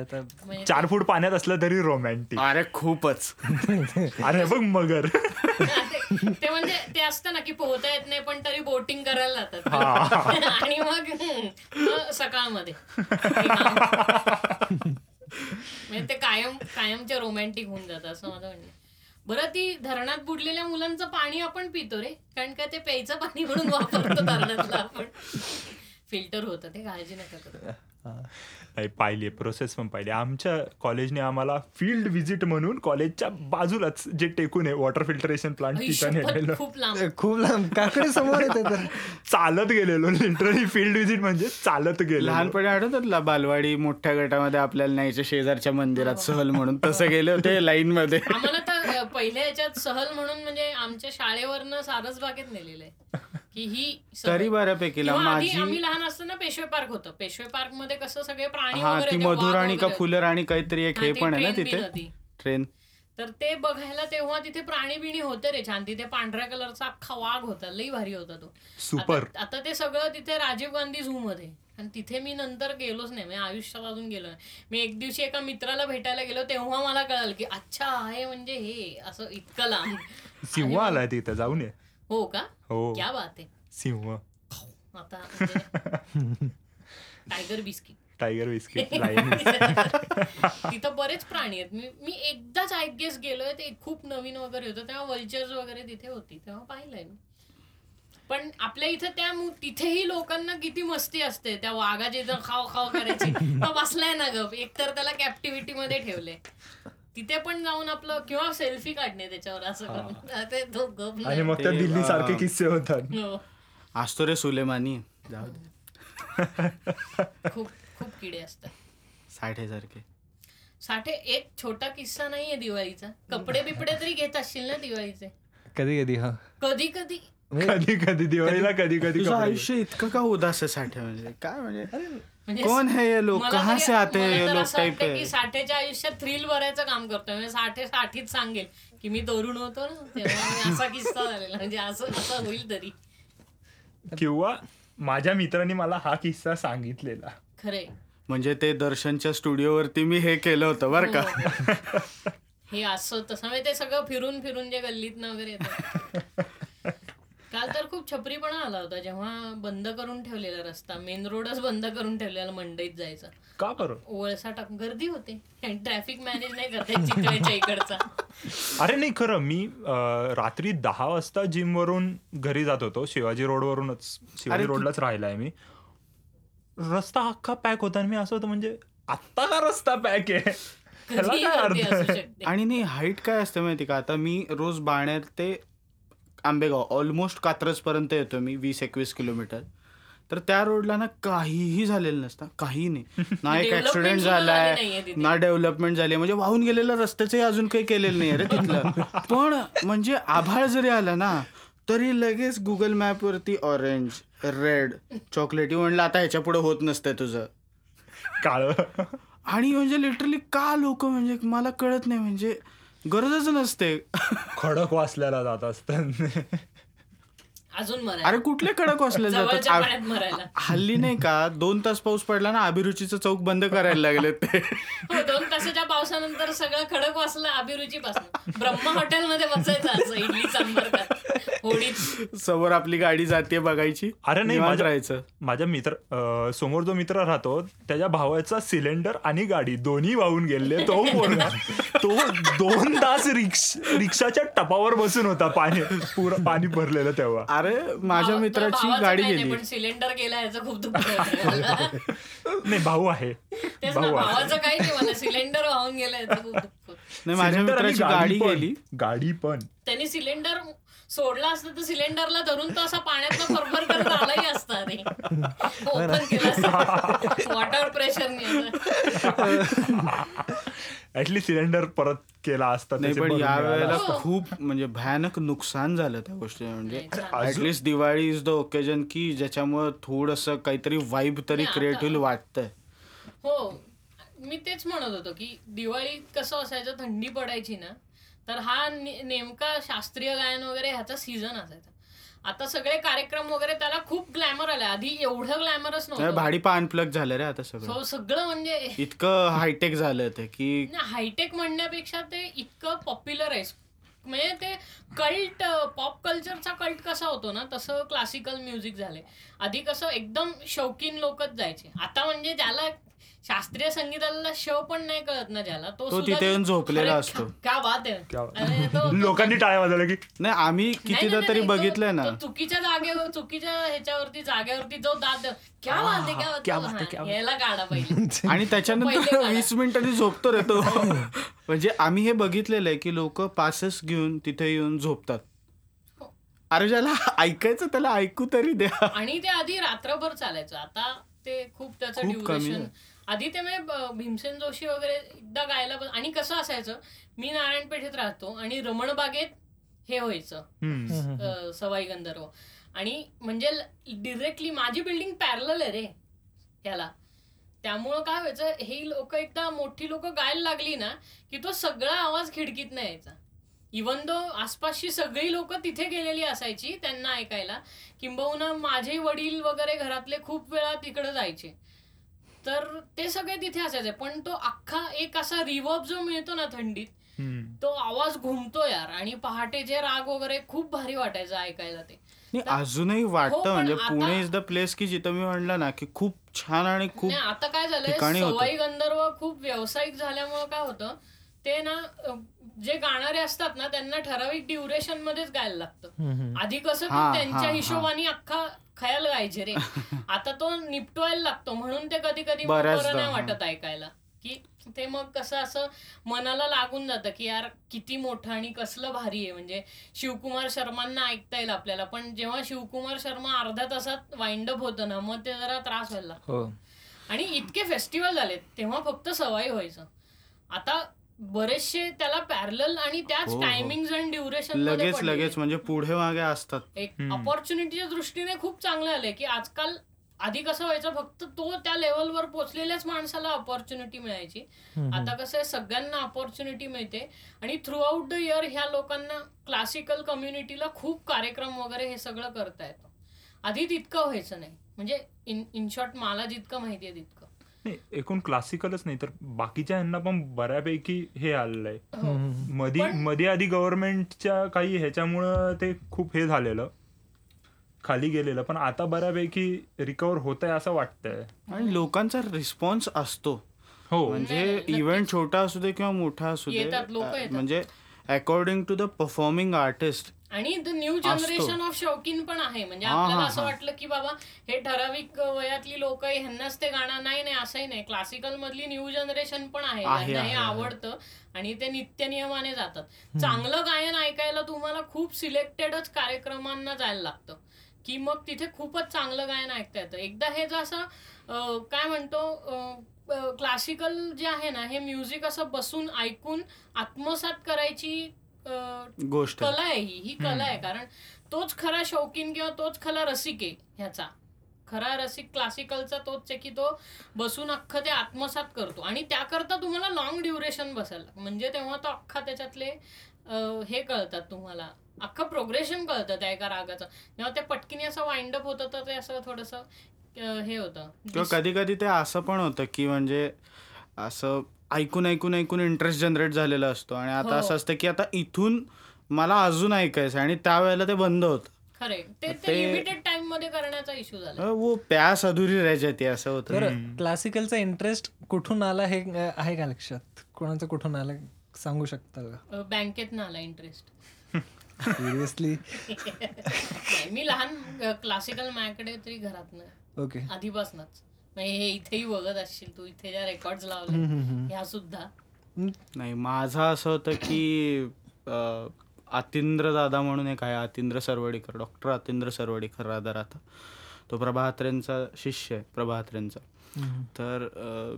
आता 4 फूट पाण्यात असलं तरी रोमॅन्टिक. अरे खूपच अरे बघ मगर ते म्हणजे ते असतं ना की पोहता येत नाही पण तरी बोटिंग करायला जातात आणि मग सकाळमध्ये म्हणजे ते कायमचे रोमॅन्टिक होऊन जातात असं माझं म्हणणं. बरं ती धरणात बुडलेल्या मुलांचं पाणी आपण पितो रे, कारण का ते प्यायचं पाणी म्हणून वापरतो धरणातलं आपण, फिल्टर होतं ते, काळजी नका करू. नाही पाहिली प्रोसेस पण पाहिली. आमच्या कॉलेजने आम्हाला फील्ड व्हिजिट म्हणून कॉलेजच्या बाजूलाच जे टेकून आहे वॉटर फिल्टरेशन प्लांट तिथं खूप लांब काकडे समोर येतं चालत गेलेलो, लिटरली फील्ड व्हिजिट म्हणजे चालत गेलो. लहानपणी आठवतात बालवाडी मोठ्या गटामध्ये आपल्याला न्यायच्या शेजारच्या मंदिरात सहल म्हणून, तसं गेले होते लाईन मध्ये. आम्हाला तर पहिल्या याच्यात सहल म्हणून म्हणजे आमच्या शाळेवरनं सारसबागेत नेलेलं आहे की ही तरी बऱ्यापैकी. आम्ही लहान असताना पेशवे पार्क होतं, पेशवे पार्क मध्ये कसं सगळे प्राणी वगैरे, मधुराणी का फुलराणी काहीतरी एक हे पण आहे ना तिथे ट्रेन, तर ते बघायला तेव्हा तिथे प्राणी बिणी होते रे छान. तिथे पांढऱ्या कलरचा अख्खा वाघ होता, लई भारी होता तो, सुपर. आता ते सगळं तिथे राजीव गांधी झू मध्ये, आणि तिथे मी नंतर गेलोच नाही, मी आयुष्यात अजून गेलो नाही. मी एक दिवशी एका मित्राला भेटायला गेलो तेव्हा मला कळलं की अच्छा आहे म्हणजे हे असं इतकं लांब. सिंह आलाय तिथे जाऊन ये. हो का, क्या बात आहे. सिंह आता टायगर बिस्किट तिथं बरेच प्राणी आहेत. मी एकदाच आय गेस गेलोय, ते खूप नवीन वगैरे होतं तेव्हा, वल्चर्स वगैरे तिथे होती तेव्हा पाहिलंय मी. पण आपल्या इथं त्या तिथेही लोकांना किती मस्ती असते, त्या वाघाची जर खाव खाव करायची. तो बसलाय ना गप, एकतर त्याला कॅप्टिव्हिटी मध्ये ठेवलंय, तिथे पण जाऊन आपलं किंवा सेल्फी काढणे त्याच्यावर असं करून. आणि मग त्या दिल्ली सारखे किस्से होतात. असतो रे सुलेमानी, जाऊ दे. खूप खूप किडे असतात साठेसारखे. साठे एक छोटा किस्सा नाहीये दिवाळीचा. कपडे बिपडे तरी घेत असशील ना दिवाळीचे? कधी कधी दिवाळीला कधी. आयुष्य इतकं का उदास आहे साठे म्हणजे काय, म्हणजे कोण हे लोक कहां से आते हे लोक टाइप आहे. साठेच्या आयुष्यात थ्रिल भरायचं काम करतोय म्हणजे साठे साठीच सांगेल की मी तरुण होतो ना तेव्हा असा किस्सा झालेला, म्हणजे असं होईल तरी. किंवा माझ्या मित्रांनी मला हा किस्सा सांगितलेला. खरे म्हणजे ते दर्शनच्या स्टुडिओवरती मी हे केलं होतं बरं का, हे असं तसं ते सगळं फिरून फिरून जे गल्लीतनं वगैरे येतं. काल तर खूप छपरीपणा आला होता जेव्हा बंद करून ठेवलेला रस्ता, मेन रोडच बंद करून ठेवलेला मंडईत जायचा. का बरं? ओळसा टाक, गर्दी होते, ट्रॅफिक मॅनेज नाही करतायच्या इकडचा. अरे नाही खरं, मी रात्री 10 वाजता जिम वरून घरी जात होतो, शिवाजी रोडवरूनच, शिवाजी रोडलाच राहिलाय मी. रस्ता अख्खा पॅक होता आणि मी असं होतं म्हणजे आत्ता का रस्ता पॅक आहे. आणि नाही हाईट काय असते माहिती का, आता मी रोज बाणेर ते आंबेगाव ऑलमोस्ट कात्रजपर्यंत येतो मी, 20-21 किलोमीटर. तर त्या रोडला ना काहीही झालेलं नसतं, काही नाही, ना एक ऍक्सिडेंट झालाय, ना डेव्हलपमेंट झाली, म्हणजे वाहून गेलेल्या रस्त्याचंही अजून काही केलेलं नाही रे तिथलं. पण म्हणजे आभाळ जरी आला ना तरी लगेच गुगल मॅपवरती ऑरेंज, रेड, चॉकलेटी, म्हणलं आता ह्याच्या पुढे होत नसतंय तुझं, काळ. आणि म्हणजे लिटरली का लोक म्हणजे मला कळत नाही, म्हणजे गरजच नसते. खडक वाचल्याला जात असतात अजून, अरे कुठले खडक वाचले जातात हल्ली नाही का, 2 तास पाऊस पडला ना अभिरुचीचं चौक बंद करायला लागले ते. 2 तासाच्या पावसानंतर सगळं खडक वाचलं अभिरुचीपासून. ब्रह्मा हॉटेलमध्ये बसायचं, समोर आपली गाडी जाते बघायची, अरे नाही राहायचं. माझ्या मित्र समोर जो मित्र राहतो त्याच्या भावाचा सिलेंडर आणि गाडी दोन्ही वाहून गेले. तो बोलला तो 2 तास रिक्षाच्या टपावर बसून होता, पाणी भरलेलं तेव्हा. अरे माझ्या मित्राची गाडी गेली पण सिलेंडर गेला, याचं खूप दुःख. नाही भाऊ आहे, भावाचं काही नाही, मला सिलेंडर वाहून गेला याचं खूप दुःख. नाही माझ्या मित्राची गाडी गेली, गाडी पण त्यांनी सिलेंडर सोडला असता तर सिलेंडरला धरून तो असा पाण्यातला फरफर करत आलाही असता रे, ओपन केला वॉटर प्रेशरने ऍटलीस्ट सिलेंडर परत केला असता. नाही पण या वेळेला खूप म्हणजे भयानक नुकसान झालं त्या गोष्टी, म्हणजे at least Diwali is the occasion की ज्याच्यामुळे थोडंसं काहीतरी वाईब तरी क्रिएट होईल वाटतंय. हो मी तेच म्हणत होतो की दिवाळी कसं असायचं, थंडी पडायची ना तर हा नेमका शास्त्रीय गायन वगैरे ह्याचा सीझन असायचा. आता सगळे कार्यक्रम वगैरे त्याला खूप ग्लॅमर आलाय, आधी एवढं ग्लॅमरच नव्हतं. भाडीपा अनप्लग झालं रे आता सगळं, सगळं म्हणजे इतकं हायटेक झालं ते की हायटेक म्हणण्यापेक्षा ते इतकं पॉप्युलर आहे. म्हणजे ते कल्ट, पॉप कल्चरचा कल्ट कसा होतो ना तसं क्लासिकल म्युझिक झालंय. आधी कसं एकदम शौकीन लोकच जायचे, आता म्हणजे ज्याला शास्त्रीय संगीताला शव पण नाही कळत ना ज्याला, तो तिथे येऊन झोपलेला असतो. काय बात आहे, लोकांनी टाळ्या वाजवल्या की नाही. आम्ही कितीदा तरी बघितलंय ना, चुकीच्या जागेवर, चुकीच्या ह्याच्यावरती जागेवरती जो दाद, क्या बात आहे, याला काढा पाहिजे. आणि त्याच्यानंतर 20 मिनिटांनी झोपतो रे तो. म्हणजे आम्ही हे बघितलेलं आहे की लोक पासेस घेऊन तिथे येऊन झोपतात. अरे ज्याला ऐकायचं त्याला ऐकू तरी द्या. आणि ते आधी रात्रभर चालायचं, आता ते खूप त्याचं ड्युरेशन. आधी ते मी भीमसेन जोशी वगैरे एकदा गायला बस. आणि कसं असायचं, मी नारायण पेठेत राहतो आणि रमणबागेत हे व्हायचं सवाई गंधर्व. आणि म्हणजे डिरेक्टली माझी बिल्डिंग पॅरलल आहे रे याला, त्यामुळं काय व्हायचं, हे लोक एकदा मोठी लोक गायला लागली ना की तो सगळा आवाज खिडकीत नाही यायचा. इवन दो आसपासची सगळी लोक तिथे गेलेली असायची त्यांना ऐकायला, किंबहुना माझे वडील वगैरे घरातले खूप वेळा तिकडे जायचे, तर ते सगळे तिथे असायचे. पण तो अख्खा एक असा रिवर्ब जो मिळतो ना थंडीत, तो आवाज घुमतो यार. आणि पहाटेचे राग वगैरे खूप भारी वाटायचं ऐकायला ते, अजूनही वाटतं. म्हणजे पुणे इज द प्लेस की जिथं मी म्हणलं ना की खूप छान आणि खूप. आता काय झालंय, सवाई गंधर्व खूप व्यावसायिक झाल्यामुळे काय होतं ते ना, जे गाणारे असतात ना त्यांना ठराविक ड्युरेशन मध्येच गायला लागतं. आधी कसं त्यांच्या हिशोबाने अख्खा खयाल गायचे रे, आता तो निपटवायला लागतो, म्हणून ते कधी कधी बरं नाही वाटत ऐकायला. की ते मग कसं असं मनाला लागून जातं की यार किती मोठं आणि कसलं भारी आहे. म्हणजे शिवकुमार शर्मांना ऐकता येईल आपल्याला, पण जेव्हा शिवकुमार शर्मा अर्ध्या तासात वाइंड अप होतं ना मग ते जरा त्रास व्हायला लागतो. आणि इतके फेस्टिवल झाले, तेव्हा फक्त सवाई व्हायचं, आता बरेचसे त्याला पॅरल आणि त्याच टायमिंग अँड ड्युरेशन लगेच लगेच म्हणजे पुढे मागे असतात. एक ऑपॉर्च्युनिटीच्या दृष्टीने खूप चांगलं आलंय की आजकाल, आधी कसं व्हायचं फक्त तो त्या लेवलवर पोहोचलेल्याच माणसाला ऑपॉर्च्युनिटी मिळायची, आता कसं आहे सगळ्यांना ऑपॉर्च्युनिटी मिळते. आणि थ्रूआउट द इयर ह्या लोकांना, क्लासिकल कम्युनिटीला खूप कार्यक्रम वगैरे हे सगळं करता येतं. आधी तितकं व्हायचं नाही, म्हणजे इन शॉर्ट मला जितकं माहिती आहे तितकं. एकूण क्लासिकलच नाही तर बाकीच्या ह्यांना पण बऱ्यापैकी हे आलेलं आहे. मध्ये आधी गव्हर्नमेंटच्या काही ह्याच्यामुळं ते खूप हे झालेलं, खाली गेलेलं, पण आता बऱ्यापैकी रिकव्हर होत आहे असं वाटतंय. आणि लोकांचा रिस्पॉन्स असतो, हो म्हणजे इव्हेंट छोटा असू दे किंवा मोठा असू दे, म्हणजे according to the performing artist आणि द न्यू जनरेशन ऑफ शौकीन पण आहे. म्हणजे आपल्याला असं वाटलं की बाबा हे ठराविक वयातली लोक ह्यांनाच ते गाणं नाही असंही नाही, क्लासिकल मधली न्यू जनरेशन पण आहे त्यांना हे आवडतं आणि ते नित्य नियमाने जातात. चांगलं गायन ऐकायला तुम्हाला खूप सिलेक्टेडच कार्यक्रमांना जायला लागतं की मग तिथे खूपच चांगलं गायन ऐकता येतं. एकदा हे जसं काय म्हणतो क्लासिकल जे आहे ना हे म्युझिक असं बसून ऐकून आत्मसात करायची गोष्ट कला आहे, ही कला आहे. कारण तोच खरा शौकीन किंवा तोच खरा रसिक आहे ह्याचा, खरा रसिक क्लासिकलचा तोच आहे की तो बसून अख्खं ते आत्मसात करतो आणि त्याकरता तुम्हाला लॉंग ड्युरेशन बसायला म्हणजे तेव्हा तो अख्खा त्याच्यातले हे कळतात तुम्हाला, अख्खं प्रोग्रेशन कळतं त्या एका रागाचं. जेव्हा ते पटकिनी असं वाइंड अप होतं तर ते असं थोडंसं हे होतं. किंवा कधी कधी ते असं पण होतं की म्हणजे असं ऐकून ऐकून ऐकून इंटरेस्ट जनरेट झालेला असतो आणि आता असं असतं की आता इथून मला अजून ऐकायचं आणि त्यावेळेला ते बंद होतं. प्यास अधुरी राहायची असं होतं. क्लासिकलचा इंटरेस्ट कुठून आला हे आहे का लक्षात? कोणाचं कुठून आला सांगू शकता का? बँकेत आला इंटरेस्ट. सिरियसली मी लहान क्लासिकल माझ्याकडे तरी घरात नाही आधीपासूनच. हे इथेही बघत असशील तू, इथे ज्या रेकॉर्ड लावले ह्या सुद्धा नाही. माझा असं होतं की अतिंद्र दादा म्हणून एक आहे, अतिंद्र सरवडेकर, डॉक्टर अतिंद्र सरवडेकर राधा राहता, तो प्रभातरेंचा शिष्य आहे, प्रभातरेंचा. तर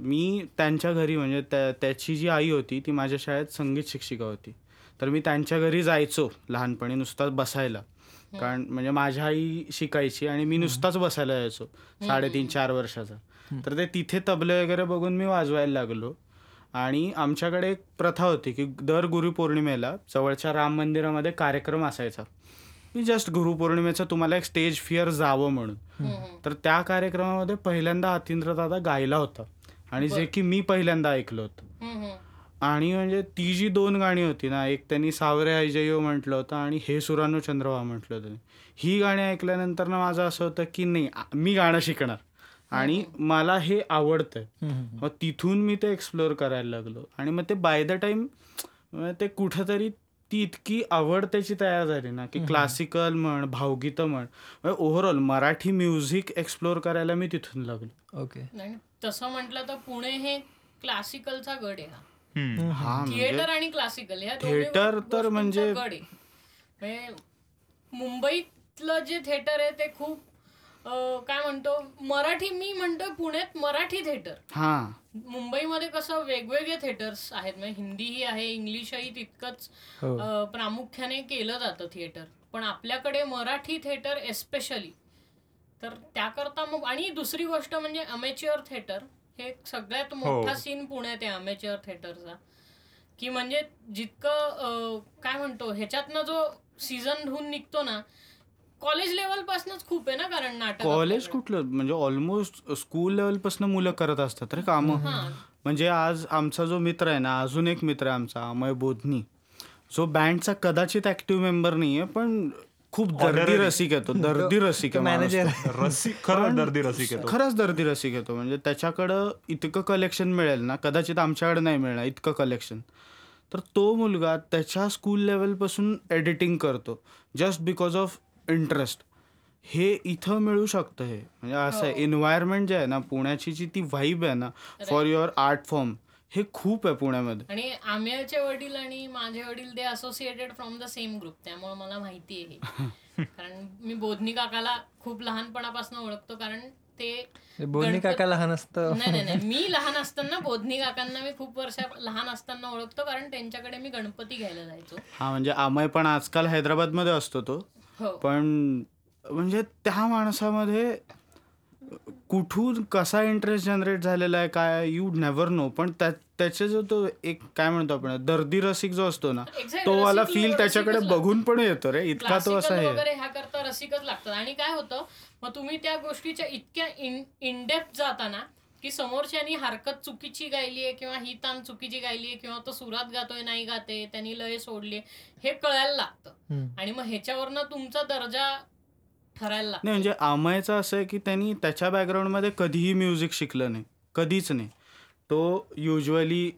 मी त्यांच्या घरी म्हणजे त्याची जी आई होती ती माझ्या शाळेत संगीत शिक्षिका होती, तर मी त्यांच्या घरी जायचो लहानपणी नुसताच बसायला. कारण म्हणजे माझ्या आई शिकायची आणि मी नुसताच बसायला यायचो 3-4 वर्षाचा. तर ते तिथे तबले वगैरे बघून मी वाजवायला लागलो. आणि आमच्याकडे एक प्रथा होती की दर गुरुपौर्णिमेला जवळच्या राम मंदिरामध्ये कार्यक्रम असायचा, मी जस्ट गुरुपौर्णिमेचं तुम्हाला एक स्टेज फिअर जावं म्हणून. तर त्या कार्यक्रमामध्ये पहिल्यांदा अतिंद्रदादा गायला होता आणि जे की मी पहिल्यांदा ऐकलं होतं. आणि म्हणजे ती जी 2 गाणी होती ना, एक त्यांनी सावरे ऐजयो म्हटलं होतं आणि हे सुरानो चंद्रवा म्हटलं होतं. ही गाणी ऐकल्यानंतर ना माझं असं होतं की नाही मी गाणं शिकणार आणि मला हे आवडतंय. मग तिथून मी ते एक्सप्लोअर करायला लागलो आणि मग ते बाय द टाइम ते कुठंतरी ती इतकी आवड त्याची तयार झाली ना की क्लासिकल म्हण, भावगीतं म्हण, ओव्हरऑल मराठी म्युझिक एक्सप्लोअर करायला मी तिथून लागलो. ओके, तसं म्हटलं तर पुणे हे क्लासिकलचा गड आहे. थिएटर आणि क्लासिकल या थिएटर तर म्हणजे मुंबईतलं जे थिएटर आहे ते खूप काय म्हणतो मराठी, मी म्हणतो पुण्यात मराठी थिएटर. मुंबईमध्ये कसं वेगवेगळे थिएटर्स आहेत, म्हणजे हिंदीही आहे, इंग्लिशही तितकंच प्रामुख्याने केलं जातं थिएटर, पण आपल्याकडे मराठी थिएटर एस्पेशली. तर त्याकरता मग आणि दुसरी गोष्ट म्हणजे अमेच्युअर थिएटर, हे सगळ्यात मोठा सीन पुण्यात आहे अमेच्युअर थिएटरचा. की म्हणजे जितकं काय म्हणतो ह्याच्यातनं जो सीझन होऊन निघतो ना कॉलेज लेवल पासूनच खूप आहे ना, कारण नाटक कॉलेज कुठलं म्हणजे ऑलमोस्ट स्कूल लेवल पासून मुलं करत असतात रे काम. म्हणजे आज आमचा जो मित्र आहे ना, अजून एक मित्र आहे आमचा अमय बोधनी, जो बँडचा कदाचित ऍक्टिव्ह मेंबर नाहीये पण खूप दर्दी रसिक येतो, दर्दी रसिक मॅनेजर रसिक, खरंच दर्दी रसिक येतो, खरंच दर्दी रसिक येतो. म्हणजे त्याच्याकडं इतकं कलेक्शन मिळेल ना कदाचित आमच्याकडे नाही मिळणार इतकं कलेक्शन. तर तो मुलगा त्याच्या स्कूल लेवलपासून एडिटिंग करतो जस्ट बिकॉज ऑफ इंटरेस्ट. हे इथं मिळू शकतं, हे म्हणजे असं आहे एन्व्हायरमेंट जे आहे ना पुण्याची, जी ती व्हाईब आहे ना फॉर युअर आर्ट फॉर्म, हे खूप आहे पुण्यामध्ये. आणि आम्याचे वडील आणि माझे वडील ते associated from the same group, त्यामुळे मला माहिती आहे. कारण मी बोधनी काकाला खूप लहानपणापासून ओळखतो, कारण ते बोधनी काका लहान असतं, नाही नाही मी लहान असताना बोधनी काकांना मी खूप वर्ष लहान असताना ओळखतो, कारण त्यांच्याकडे मी गणपती घ्यायला जायचो. हा म्हणजे अमय पण आजकाल हैदराबाद मध्ये असतो तो, पण म्हणजे त्या माणसामध्ये कुठून कसा इंटरेस्ट जनरेट झालेला आहे काय यू नेव्हर नो, पण त्याचे जो तो एक काय म्हणतो आपण दर्दी रसिक जो असतो ना तो वाला फील त्याच्याकडे बघून पण येतो रे, इतका तो असा आहे वगैरे. ह्या करता रसिकच लागतात. आणि काय होतं मग तुम्ही त्या गोष्टीच्या इतक्या इनडेप्थ जाताना की समोरच्यानी हरकत चुकीची गायली आहे किंवा ही तान चुकीची गायली आहे किंवा तो सुरात गातोय नाही गाते, त्यांनी लय सोडली हे कळायला लागतं आणि मग ह्याच्यावरनं तुमचा दर्जा ठरायला लागतो. नाही म्हणजे अमयचं असं आहे की त्यांनी त्याच्या बॅकग्राऊंडमध्ये कधीही म्युझिक शिकलं नाही, कधीच नाही. तो युजली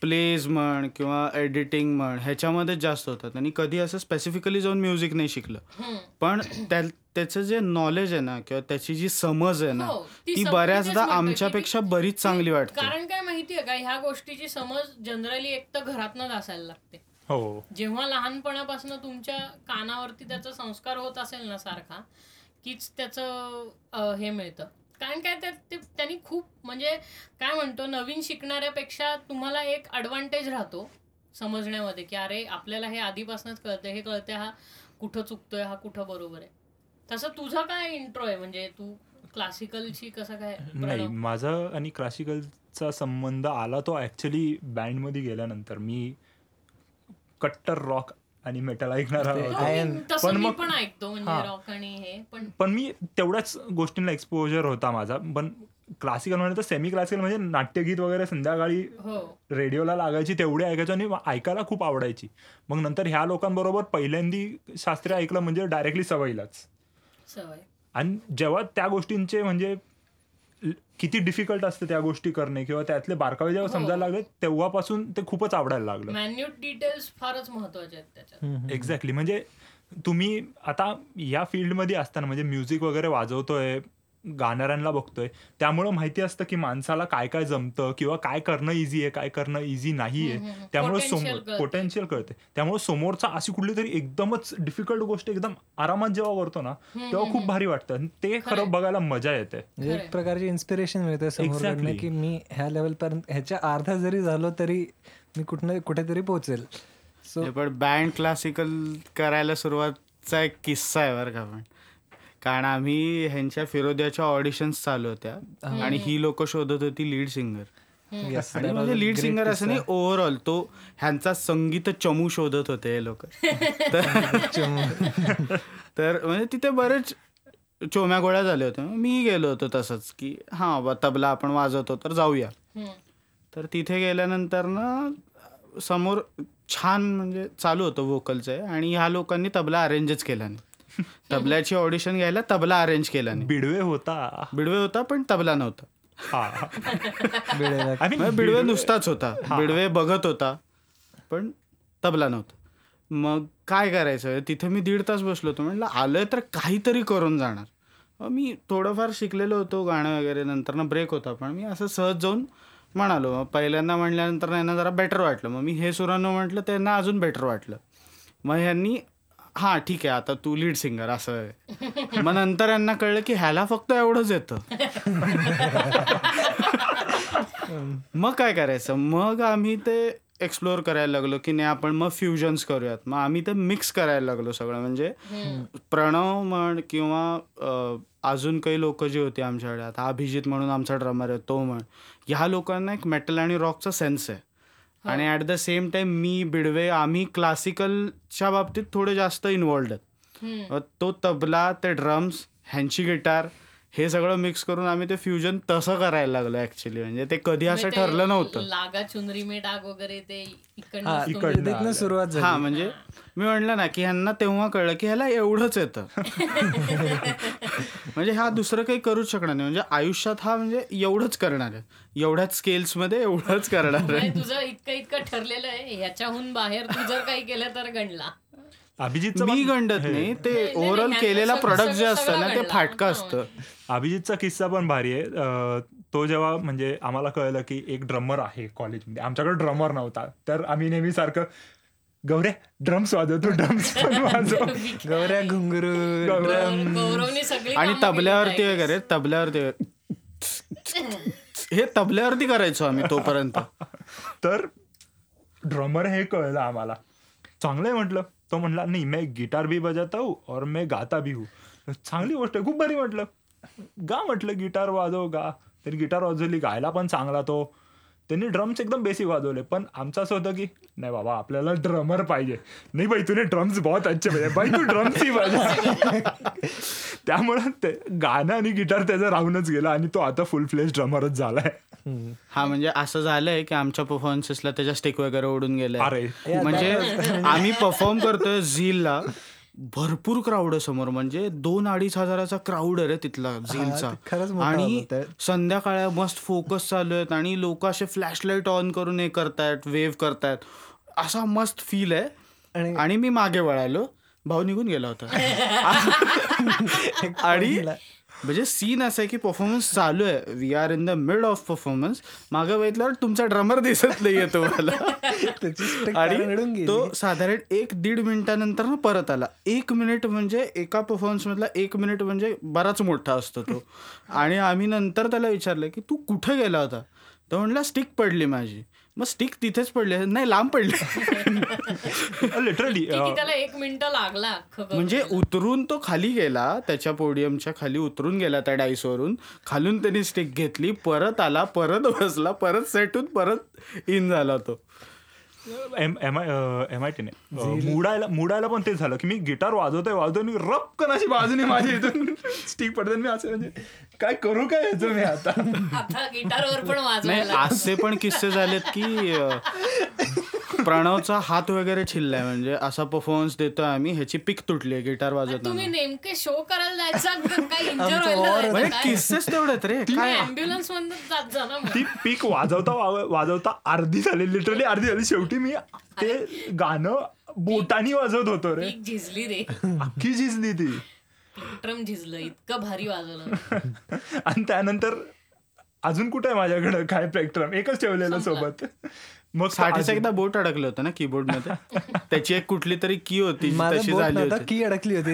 प्लेज म्हण किंवा एडिटिंग म्हण ह्याच्यामध्ये जास्त होतात आणि कधी असं स्पेसिफिकली जाऊन म्युझिक नाही शिकलं. पण त्याचं जे नॉलेज आहे ना किंवा त्याची जी समज आहे ना ती बऱ्याचदा आमच्यापेक्षा बरीच चांगली वाटते. कारण काय माहितीये का, ह्या गोष्टीची समज जनरली एक तर घरातनच असायला लागते. हो, जेव्हा लहानपणापासून तुमच्या कानावरती त्याचा संस्कार होत असेल ना सारखा, कीच त्याचं हे मिळतं. कारण काय तर त्यांनी खूप म्हणजे काय म्हणतो नवीन शिकणाऱ्यापेक्षा तुम्हाला एक ॲडव्हान्टेज राहतो समजण्यामध्ये की अरे आपल्याला हे आधीपासूनच कळतं, हे कळतं हा कुठं चुकतोय, हा कुठं बरोबर आहे. तसं तुझा काय इंट्रो आहे, म्हणजे तू क्लासिकलशी कसं काय? नाही, माझा आणि क्लासिकलचा संबंध आला तो ॲक्च्युली बँडमध्ये गेल्यानंतर. मी कट्टर रॉक आणि मेटल ऐकणारा होतो, पण मग ऐकतो रॉक आणि हे पण मी तेवढ्याच गोष्टींना एक्सपोजर होता माझा. पण क्लासिकल म्हणजे तर सेमी क्लासिकल म्हणजे नाट्यगीत वगैरे संध्याकाळी रेडिओला लागायची तेवढी ऐकायचो आणि ऐकायला खूप आवडायची. मग नंतर ह्या लोकांबरोबर पहिल्यांदा शास्त्रीय ऐकलं म्हणजे डायरेक्टली सवयीलाच सवय. आणि जेव्हा त्या गोष्टींचे म्हणजे किती डिफिकल्ट असते त्या गोष्टी करणे किंवा त्यातले बारकावे जेव्हा समजायला लागले तेव्हापासून ते खूपच आवडायला लागलं. मॅन्युअल डिटेल्स फारच महत्त्वाचे आहेत त्याच्यात. एक्झॅक्टली, म्हणजे तुम्ही आता या फील्डमध्ये असताना म्हणजे म्युझिक वगैरे वाजवतोय, गाणाऱ्यांना बघतोय, त्यामुळं माहिती असतं की माणसाला काय काय जमतं किंवा काय करणं इझी आहे, काय करणं इझी नाहीये. त्यामुळे समोर पोटेन्शियल कळते. त्यामुळे समोरचा अशी कुठली तरी एकदमच डिफिकल्ट गोष्ट एकदम आरामात जेव्हा करतो ना तेव्हा खूप भारी वाटतं, ते खरं बघायला मजा येते. एक प्रकारची इन्स्पिरेशन मिळते. एक्झॅक्टली, की मी ह्या लेवलपर्यंत ह्याच्या अर्धा जरी झालो तरी मी कुठं कुठेतरी पोहोचेल. सो पण बँड क्लासिकल करायला सुरुवातचा एक किस्सा आहे बरं का. पण कारण आम्ही ह्यांच्या फिरोद्याच्या ऑडिशन्स चालू होत्या आणि ही लोक शोधत होती लीड सिंगर. आणि म्हणजे लीड सिंगर असं नाही, ओव्हरऑल तो ह्यांचा संगीत चमू शोधत होते हे लोक. तर म्हणजे तिथे बरेच चोम्या गोळ्या झाले होते. मी गेलो होतो तसंच की हा बा तबला आपण वाजवतो तर जाऊया. तर तिथे गेल्यानंतर ना समोर छान म्हणजे चालू होतं व्होकलचं आणि ह्या लोकांनी तबला अरेंजच केला नाही. तबल्याची ऑडिशन घ्यायला तबला अरेंज केला नाही. बिडवे होता पण तबला नव्हता. बिडवे नुसताच होता, बिडवे बघत होता पण तबला नव्हता. मग काय करायचं, तिथे मी 1.5 तास बसलो होतो. म्हटलं आलं तर काहीतरी करून जाणार. मी थोडंफार शिकलेलो होतो गाणं वगैरे, नंतर ना ब्रेक होता पण मी असं सहज जाऊन म्हणालो. पहिल्यांदा म्हटल्यानंतर यांना जरा बेटर वाटलं, मग मी हे सुरांनो म्हटलं त्यांना अजून बेटर वाटलं. मग ह्यांनी हा ठीक आहे आता तू लीड सिंगर असं. मग नंतर यांना कळलं की ह्याला फक्त एवढंच येतं. मग काय करायचं, मग आम्ही ते एक्सप्लोअर करायला लागलो की नाही आपण मग फ्युजन्स करूयात. मग आम्ही ते मिक्स करायला लागलो सगळं, म्हणजे प्रणव म्हण किंवा अजून काही लोक जी होती आमच्याकडे, आता अभिजित म्हणून आमचा ड्रमर आहे तो म्हण, ह्या लोकांना एक मेटल आणि रॉकचा सेन्स आहे. आणि ॲट द सेम टाइम मी बिडवे आम्ही क्लासिकलच्या बाबतीत थोडे जास्त इन्व्हॉल्व्ड आहेत. तो तबला, ते ड्रम्स, ह्यांची गिटार, हे सगळं मिक्स करून आम्ही ते फ्युजन तसं करायला लागलो ऍक्च्युली. म्हणजे ते कधी असं ठरलं नव्हतं. लागा चुनरी में डाग वगैरे ते इकडनं सुरुवात झाली. हा म्हणजे मी म्हणलं ना की ह्यांना तेव्हा कळलं की ह्याला एवढंच येतं. म्हणजे हा दुसरं काही करूच शकणार नाही, म्हणजे आयुष्यात हा म्हणजे एवढंच करणार आहे, एवढ्याच स्केल्समध्ये एवढंच करणार आहे. तुझं इतकं ठरलेलं आहे, ह्याच्याहून बाहेर तू जर काही केलं तर गणला. अभिजित मी गंडत नाही, ते ओव्हरऑल केलेला प्रोडक्ट जे असतं ना ते फाटका असतं. अभिजितचा किस्सा पण भारी आहे. तो जेव्हा म्हणजे आम्हाला कळलं की एक ड्रमर आहे कॉलेजमध्ये, आमच्याकडे ड्रमर नव्हता, तर आम्ही नेहमी सारखं गौऱ्या ड्रम्स वाजवतो, ड्रम्स पण वाजव गौऱ्या घुंगरू ड्रम. आणि तबल्यावरती वगैरे हे तबल्यावरती करायचो आम्ही तोपर्यंत. तर ड्रमर हे कळलं आम्हाला, चांगलंय म्हटलं. तो म्हणला नाही मी गिटार भी बजाता हूँ और मैं गाता भी हूँ. चांगली गोष्ट आहे, खूप बरी. म्हटलं गा, म्हटलं गिटार वाजव गा. त्यांनी गिटार वाजवली, गायला पण चांगला तो. त्यांनी ड्रम्स एकदम बेसिक वाजवले. पण आमचं असं होतं की नाही बाबा आपल्याला ड्रमर पाहिजे. नाही बाई तुने ड्रम्स बहुत अच्छे पाहिजे, बाई तू ड्रम्स ही वाजव. त्यामुळे ते गाणं आणि गिटार त्याचा राहूनच गेला आणि तो आता फुल फ्लेश ड्रमरच झालाय. हा म्हणजे असं झालंय की आमच्या परफॉर्मन्सेसला त्याच्या स्टिक वगैरे ओढून गेलाय. अरे म्हणजे आम्ही परफॉर्म करतोय झीलला, भरपूर क्राऊड आहे समोर, म्हणजे 2,500-2,500 क्राऊड आहे रे तिथला झेलचा. आणि संध्याकाळ मस्त फोकस चालू आहेत आणि लोक असे फ्लॅश लाईट ऑन करून हे करतायत, वेव्ह करतायत, असा मस्त फील आहे. आणि मी मागे वळालो, भाऊ निघून गेला होता. आणि म्हणजे सीन असं आहे की परफॉर्मन्स चालू आहे, we are in the mid of performance, मागे बघितल्यावर तुमचा ड्रमर दिसत नाहीये तुम्हाला. आणि तो साधारण 1-1.5 मिनिटानंतर ना परत आला. 1 मिनिट म्हणजे एका परफॉर्मन्स मधला 1 मिनिट म्हणजे बराच मोठा असतो तो. आणि आम्ही नंतर त्याला विचारलं की तू कुठे गेला होता, तो म्हणला स्टिक पडली माझी. मग स्टिक तिथेच पडले, नाही लांब पडले लिटरली. त्याला 1 मिनिट लागला, म्हणजे उतरून तो खाली गेला, त्याच्या पोडियमच्या खाली उतरून गेला त्या डाईसवरून, खालून त्यांनी स्टिक घेतली, परत आला, परत बसला, परत सेटून परत इन झाला तो. MITने मुडायला पण तेच झालं की मी गिटार वाजवतोय मी रपकन अशी बाजूने माझी इथून स्टिक पडते. मी असं म्हणजे काय करू काय याचं मी आता गिटारवर पण वाजवलं. असे पण किस्से झालेत की प्रणवचा हात वगैरे छिल्लाय, म्हणजे असा परफॉर्मन्स देतोय आम्ही, ह्याची पिक तुटली गिटार वाजवत. तुम्ही नेमके शो करायला जायचं, किस्सेच तेवढेच रे. काय ऍम्ब्युलन्स मधून ती पिक वाजवता वाजवता अर्धी झाली, लिटरली अर्धी झाली. शेवटी मी ते गाणं बोटानी वाजवत होतो रे, झिजली रे, अख्खी झिजली ती, ट्रम झिजलं, इतकं भारी वाजवलं. आणि त्यानंतर अजून कुठे माझ्याकडे काय प्लेक्ट्रम, एकच ठेवलेलं सोबत. मग 60 एकदा बोट अडकलं होतं ना कीबोर्ड मध्ये, त्याची एक कुठली तरी की होती, तशी झाली होती, की अडकली होती,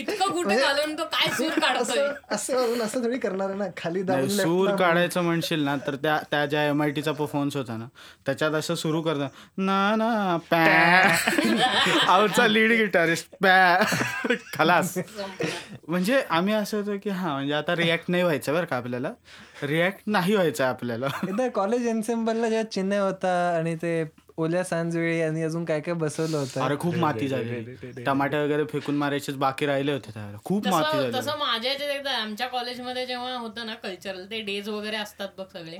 इतकं कुठे घालून तो काय सूर काढतोय, असं थोडी करणार ना खाली दाबून. सूर काढायचं म्हणशील ना तर त्या ज्या MITचा परफॉर्मन्स होता ना त्याच्यात असं सुरू करता ना ना पॅचा लीड गिटारिस्ट पॅ खलास. म्हणजे आम्ही असं होतो की हा म्हणजे आता रिॲक्ट नाही व्हायचं बरं का, आपल्याला रिॲक्ट नाही व्हायचं आपल्याला. एकदा कॉलेज एन्सेम्बलला जेव्हा चिन्मय होता आणि ते ओल्या सांजवेळी आणि अजून काय काय बसवलं होतं, अरे खूप माती झाली, टमाटे वगैरे फेकून मारायचेच बाकी राहिले होते त्याला, खूप माती झाली. तसं माझ्या याच्यात एकदा आमच्या कॉलेजमध्ये जेव्हा होतं ना कल्चरल ते डेज वगैरे असतात बघ सगळे,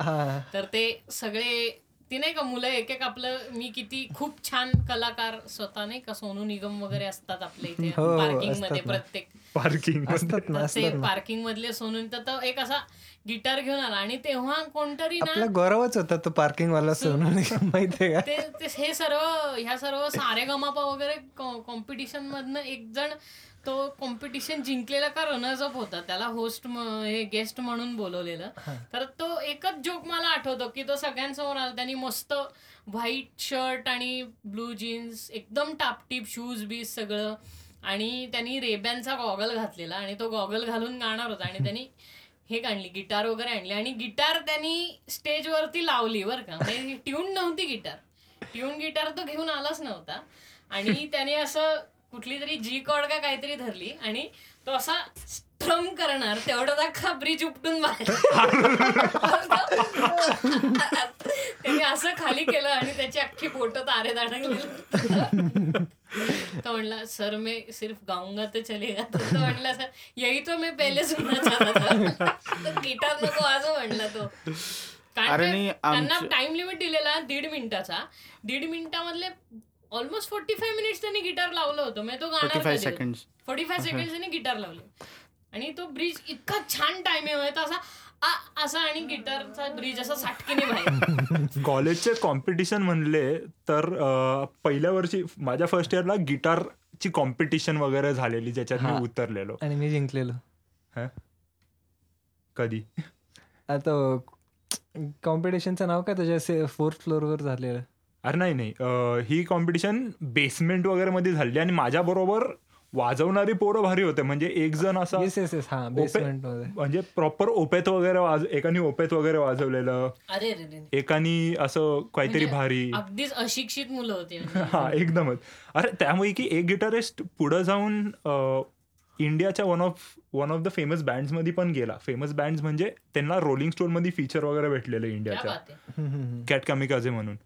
तर ते सगळे ती नाही का मुलं एक एक आपलं, मी किती खूप छान कलाकार स्वतः नाही का, सोनू निगम वगैरे असतात आपल्या इथे पार्किंग मध्ये, प्रत्येक पार्किंग मधले सोनू, तर एक असा गिटार घेऊन आला. आणि तेव्हा कोणतरी ना गौरवच होता तो पार्किंग वाला सोनू निगम, माहितीये का, हे सर्व ह्या सर्व सारे गमापा वगैरे कॉम्पिटिशन मधनं एक जण तो कॉम्पिटिशन जिंकलेला का रनर्स अप होता, त्याला होस्ट हे गेस्ट म्हणून बोलवलेलं. तर तो एकच जोक मला आठवतो की तो सगळ्यांसमोर आला, त्यांनी मस्त व्हाईट शर्ट आणि ब्लू जीन्स, एकदम टापटीप शूज बीज सगळं, आणि त्यांनी रेबॅनचा गॉगल घातलेला आणि तो गॉगल घालून गाणार होता. आणि त्यांनी हे आणली गिटार वगैरे आणली आणि गिटार त्यांनी स्टेजवरती लावली बरं का, म्हणजे ट्यून नव्हती गिटार, ट्यून गिटार तो घेऊन आलाच नव्हता. आणि त्याने असं कुठली तरी जी कॉर्ड का काहीतरी धरली आणि तो असा स्ट्रम करणार तेवढं अख्खा ब्रिज उपटून त्याने असं खाली केलं आणि त्याची अख्खी बोट तारेत अडकली. तो म्हणला सर मी सिर्फ गाऊंगा तो चलेगा, तो म्हणला सर यही तो मी पहिले सुनना चाहता था, गिटार नको वाजव म्हणला तो. त्यांना टाइम लिमिट दिलेला 1.5 मिनिटाचा, 1.5 मिनिटामधले ऑलमोस्ट 45 मिनिट्स त्यांनी गिटार लावलं होतं, म्हणजे तो गाणं 45 सेकंड त्यांनी गिटार लावले. आणि तो ब्रिज इतका छान टाइम आहे तो असा असा आणि गिटारचा ब्रिज असा साटकीने बाहेर. कॉलेजचे कॉम्पिटिशन म्हणले तर पहिल्या वर्षी माझ्या फर्स्ट इयरला गिटारची कॉम्पिटिशन वगैरे झालेली, ज्याच्यात मी उतरलेलो आणि मी जिंकलेलो. हा कधी आता कॉम्पिटिशनचं नाव काय त्याच्या 4th फ्लोअरवर झालेलं, अरे नाही नाही ही कॉम्पिटिशन बेसमेंट वगैरे मध्ये झाली आणि माझ्याबरोबर वाजवणारी पोरं भारी होते, म्हणजे एक जण असा म्हणजे प्रॉपर ओपेत वगैरे, एकानी ओपेत वगैरे वाजवलेलं, एकानी असं काहीतरी भारी, अगदीच अशिक्षित मुलं होती हा एकदमच. अरे त्यामुळे की एक गिटारिस्ट पुढे जाऊन इंडियाच्या one of the famous bands मध्ये पण गेला. फेमस बँड्स म्हणजे त्यांना रोलिंग स्टोन मध्ये फीचर वगैरे भेटलेलं इंडियाच्या, कॅट कामिकाझे म्हणून.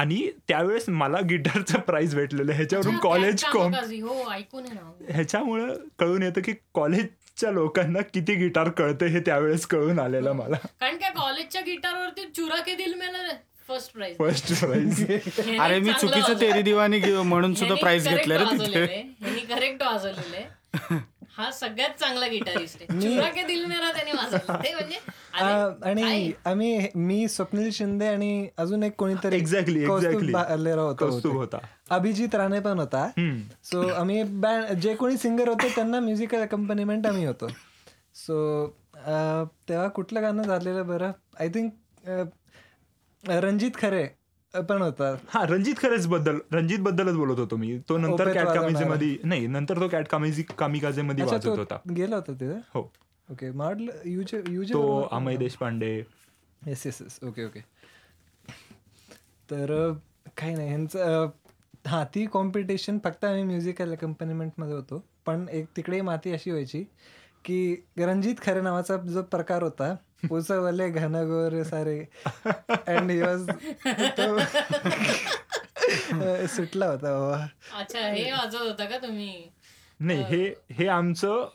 आणि त्यावेळेस मला गिटारचं प्राइज भेटलेलं, ह्याच्यावरून कॉलेज ह्याच्यामुळं कळून येतं की कॉलेजच्या लोकांना किती गिटार कळतं, हे त्यावेळेस कळून आलेलं मला. कारण काय कॉलेजच्या गिटारवरती चुरा के दिल मेला फर्स्ट प्राइज अरे मी चुकीचं तेरी दिवानी म्हणून सुद्धा प्राइज घेतलं रे तिथे. मी करेक्ट वाजवलेले. हा सगळ्यात चांगला गिटारिस्ट आहे. चुरा के दिल मेरा त्याने वाजवलं ते म्हणजे. आणि आम्ही मी स्वप्नील शिंदे आणि अजून एक कोणीतरी एक्झॅक्टली कौस्तुभ होता, अभिजित राणे पण होता. सो आम्ही बँड जे कोणी सिंगर होते त्यांना म्युझिकल अकम्पॅनिमेंट आम्ही होतो. सो तेव्हा कुठलं गाणं झालेलं बरं, आय थिंक रणजित खरे पण होता. हा रणजित खरेच बद्दलच बोलत होतो मी. तो नंतर कॅट कामिझे मध्ये नाही, नंतर तो कॅट कामिझे मध्ये वाजत होता, गेला होता तिथे. हो ओके. युजे तो Amay Deshpande. Yes yes yes okay okay. तर काही नाही ह्यांचं. हा ती कॉम्पिटिशन फक्त आम्ही म्युझिकल अकम्पॅनिमेंटमध्ये होतो. पण एक तिकडे माती अशी व्हायची की रणजित खरे नावाचा जो प्रकार होता, पोचवले घनगोर सारे अँड ही वॉज सुटला होता. अच्छा हे वाजवत होता का तुम्ही? नाही हे आमचं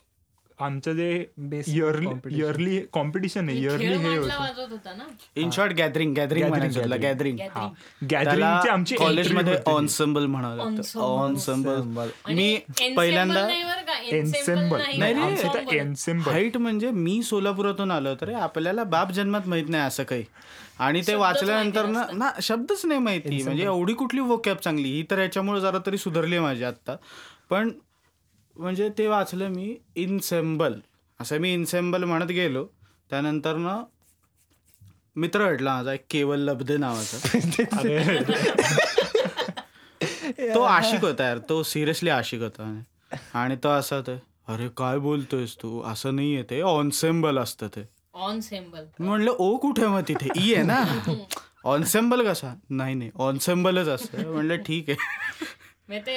जे इयरली कॉम्पिटिशन आहे, इयरली हे वाजवत होता ना. इन शॉर्ट गॅदरिंग गॅदरिंगची आमची कॉलेजमध्ये ऑन्सेंबल म्हणाला. ऑन्सेंबल मी पहिल्यांदा हाईट म्हणजे मी सोलापुरातून आलो होतो रे. आपल्याला बाप जन्मात माहित नाही असं काही. आणि ते वाचल्यानंतर ना शब्दच नाही माहिती. म्हणजे एवढी कुठली वोकॅब चांगली ही तर याच्यामुळे जरा तरी सुधारली माझी आत्ता. पण म्हणजे ते वाचलं मी इनसेम्बल असं. मी इनसेम्बल म्हणत गेलो. त्यानंतर ना मित्र भेटला माझा एक केवल लब्धे नावाचा. तो आशिक होता यार, तो सिरियसली आशिक होता. आणि तो असं होतं अरे काय बोलतोयस तू, असं नाही आहे ते ऑनसेम्बल असतं ते. ऑनसेम्बल म्हणलं ओ कुठे मग तिथे ई आहे ना ऑनसेम्बल कसा? नाही ऑनसेम्बलच असतं. म्हणलं ठीक आहे. ते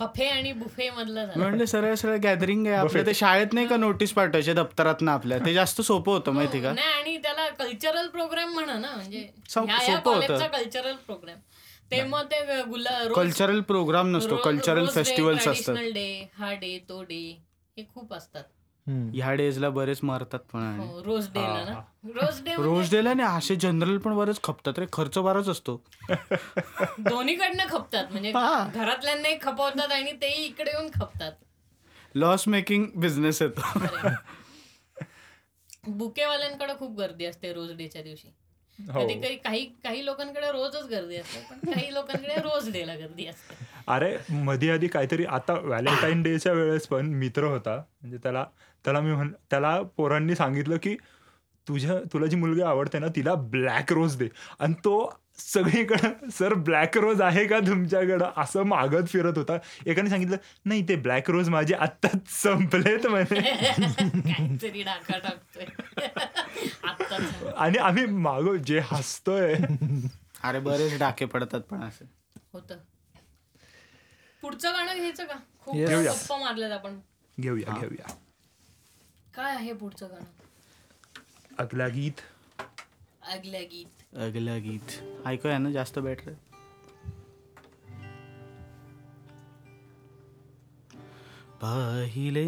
बफे आणि बुफे मधलं म्हणलं सरळ सरळ गॅदरिंग आहे आपल्या. ते शाळेत नाही का नोटीस पाठवायचे दप्तरात ना आपल्या, ते जास्त सोपं होतं माहिती का. आणि त्याला कल्चरल प्रोग्राम म्हणा ना, म्हणजे सोपं होतं कल्चरल प्रोग्राम. ते मग ते कल्चरल प्रोग्राम नसतो, कल्चरल फेस्टिवल्स असतात. हा डे तो डे हे खूप असतात. ह्या डेजला बरेच मारतात पण. रोज डेला ना, रोज डेला नाही असे जनरल पण बरेच खपतात रे. खर्च बराच असतो. दोन्हीकडनं खपतात म्हणजे घरातल्यांनाही खपवतात आणि तेही इकडे येऊन खपतात. लॉस मेकिंग बिझनेस येतो. बुकेवाल्यांकडे खूप गर्दी असते रोज डेच्या दिवशी. कधी काही लोकांकडे रोजच गर्दी असते, पण काही लोकांकडे रोज डेला गर्दी असते. अरे मध्ये आधी काहीतरी आता व्हॅलेंटाईन डेच्या वेळेस पण मित्र होता, म्हणजे त्याला मी त्याला पोरांनी सांगितलं की तुला जी मुलगी आवडते ना तिला ब्लॅक रोज दे. आणि तो सगळीकडं सर ब्लॅक रोज आहे का तुमच्याकडं असं मागत फिरत होता. एकाने सांगितलं नाही ते ब्लॅक रोज माझे आत्ताच संपलेत म्हणे. आणि आम्ही मागो जे हसतोय. अरे बरेच डाके पडतात पण असं होतं. पुढचं गाणं घ्यायचं का? खूप गप्पा मारल्यात आपण. घेऊया. काय आहे पुढचं गाणं? अगला गीत ऐकूया ना, जास्त बेटर. पाहिले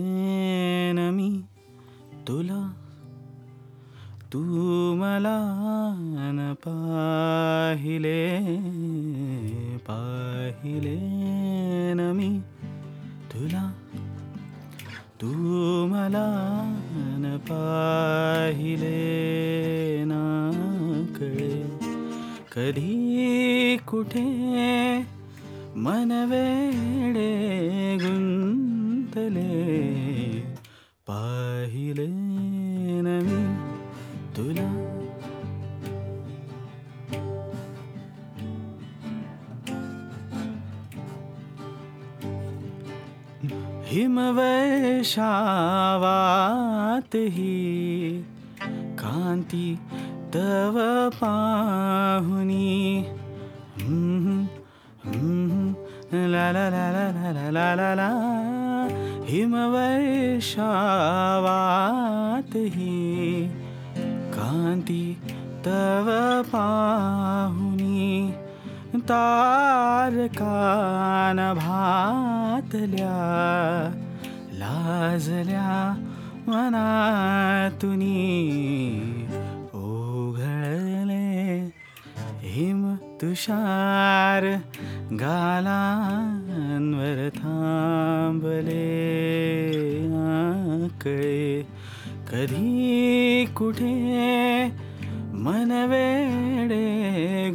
ना मी तुला, तू मला न पाहिले ना मी तुला, तू मला न पाहिले ना कळे कधी कुठे मन वेडे गुंतले. पाहिले ना मी तुला, हिमवैशावात ही कांती तव पाहुनी. ला ला ला ला ला ला ला ला. हिमवैशावात ही कांती तव पाहुनी. तारकान भातल्या लाजल्या मनातुनी. ओघळले हिम तुषार गालांवर थांबले आकळे, कधी कुठे मनवेडे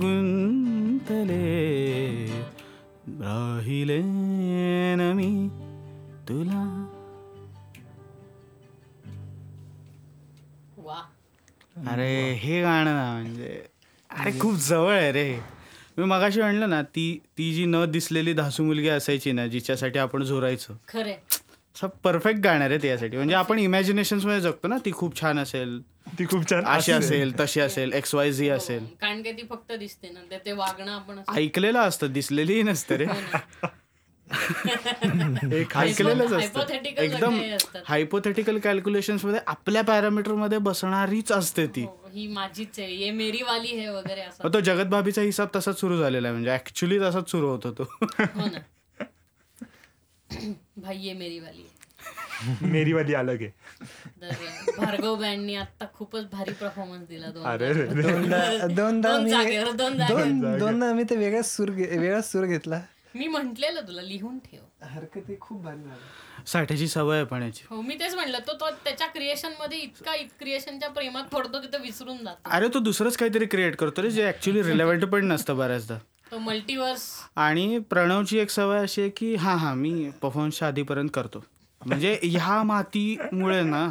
गुंतले, राहिले न मी तुला. अरे हे गाणं ना म्हणजे अरे खूप जवळ आहे रे. मी मगाशी म्हणलं ना, ती जी न दिसलेली धासू मुलगी असायची ना, जिच्यासाठी आपण झोरायचो, खरं परफेक्ट गाणं रे त्यासाठी. म्हणजे आपण इमॅजिनेशन मध्ये जगतो ना, ती खूप छान असेल, ती खूप छान अशी असेल, तशी असेल, एक्स वाय झी असेल, कारण की ती फक्त दिसते ना, ते वागणं आपण ऐकलेलं असतं, दिसलेलीही नसते रे. ऐकलेलंच असतं एकदम. हायपोथेटिकल कॅल्क्युलेशन्स मध्ये आपल्या पॅरामीटर मध्ये बसणारीच असते ती. ही माझीच आहे, ये मेरी वाली है वगैरे असं. तो जगतभाबीचा हिसाब तसाच सुरू झालेला आहे, म्हणजे ऍक्च्युली तसाच सुरू होतो तो. हो ना भाई, ये मेरी वाली है, मेरी वाली अलग आहे. भार्गव बँडनी आता खूपच भारी परफॉर्मन्स दिला. दोनदा मी ते वेगळाच सूर घेतला. मी म्हटलेलं तुला लिहून ठेव, हरकत खूप भारी झालं. साठ्याची सवय पाण्याची. हो मी तेच म्हटलं, तो त्याच्या क्रिएशन मध्ये इतका क्रिएशनच्या प्रेमात पडतो की तो विसरून जातो. अरे तो दुसरंच काहीतरी क्रिएट करतो रे, जे ऍक्च्युली रिलेव्हंट पण नसतं बऱ्याचदा. तो मल्टीवर्स. आणि प्रणवची एक सवय अशी आहे की हा मी परफॉर्मन्सच्या आधीपर्यंत करतो. म्हणजे ह्या मातीमुळे ना,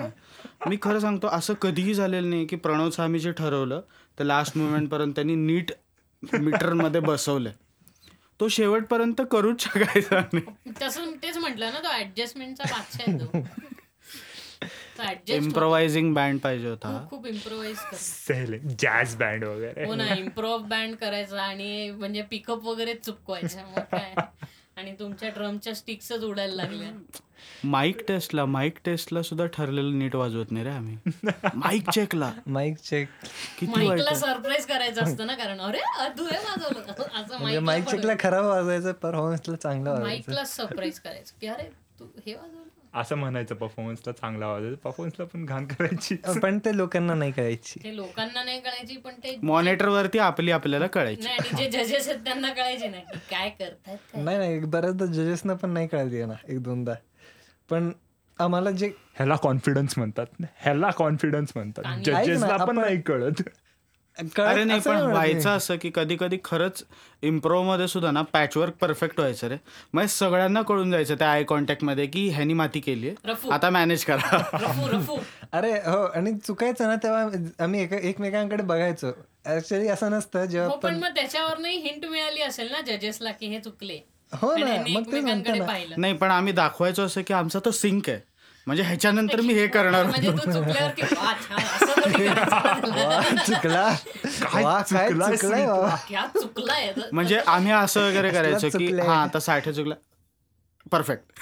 मी खरं सांगतो असं कधीही झालेलं नाही की प्रणवचं आम्ही जे ठरवलं तर लास्ट मोमेंट पर्यंत त्यांनी नीट मीटर मध्ये बसवलंय. तो शेवटपर्यंत करूच शकायचा नाही. तसं तेच म्हटलं ना, तो ऍडजस्टमेंटचा बादशाह आहे. तो इम्प्रोव्हायझिंग बँड पाहिजे होता, खूप इम्प्रोव्हाइज करायचं, जॅझ बँड वगैरे. हो ना, इम्प्रोव्ह बँड करायचा आणि म्हणजे पिकअप वगैरे चुकवायचा. आणि तुमच्या ड्रमच्या स्टिक्सच उडायला लागल्या. माईक टेस्टला सुद्धा ठरलेलं नीट वाजवत नाही रे आम्ही. माईक चेकला माईकला सरप्राईज करायचं असतं ना, कारण अरे तू हे वाजवलं. माईक चेकला खराब वाजवायचं, परफॉर्मन्सला चांगला वाजवायचं. माईकला सरप्राईज करायचं की अरे तू हे वाजवलं असं म्हणायचं. परफॉर्मन्सला चांगला वाजायचं, परफॉर्मन्सला पण घाण करायची, पण ते लोकांना नाही कळायची. पण ते मॉनिटर वरती आपल्याला कळायची नाही, जे जजेस आहेत त्यांना कळायची नाही की काय करतात. नाही बऱ्याचदा जजेसना पण नाही कळायची ना, एक दोनदा. पण आम्हाला जे ह्याला कॉन्फिडन्स म्हणतात जजेसला पण नाही कळत. अरे नाही, पण व्हायचं असं की कधी खरंच इम्प्रोव्ह मध्ये सुद्धा ना पॅचवर्क परफेक्ट व्हायचं रे. मग सगळ्यांना कळून जायचं त्या आय कॉन्टॅक्ट मध्ये की ह्यानी माती केली आहे, आता मॅनेज करा. अरे हो, आणि चुकायचं ना तेव्हा आम्ही एकमेकांकडे बघायचो. ऍक्च्युअली असं नसतं जेव्हा. पण मग त्याच्यावरही हिंट मिळाली असेल ना जजेसला की हे चुकले. हो ना, मग ते म्हणतात नाही, पण आम्ही दाखवायचो असं की आमचा तो सिंक आहे, म्हणजे ह्याच्यानंतर मी हे करणार. म्हणजे आम्ही असं वगैरे करायचो की हा आता साठे चुकला, परफेक्ट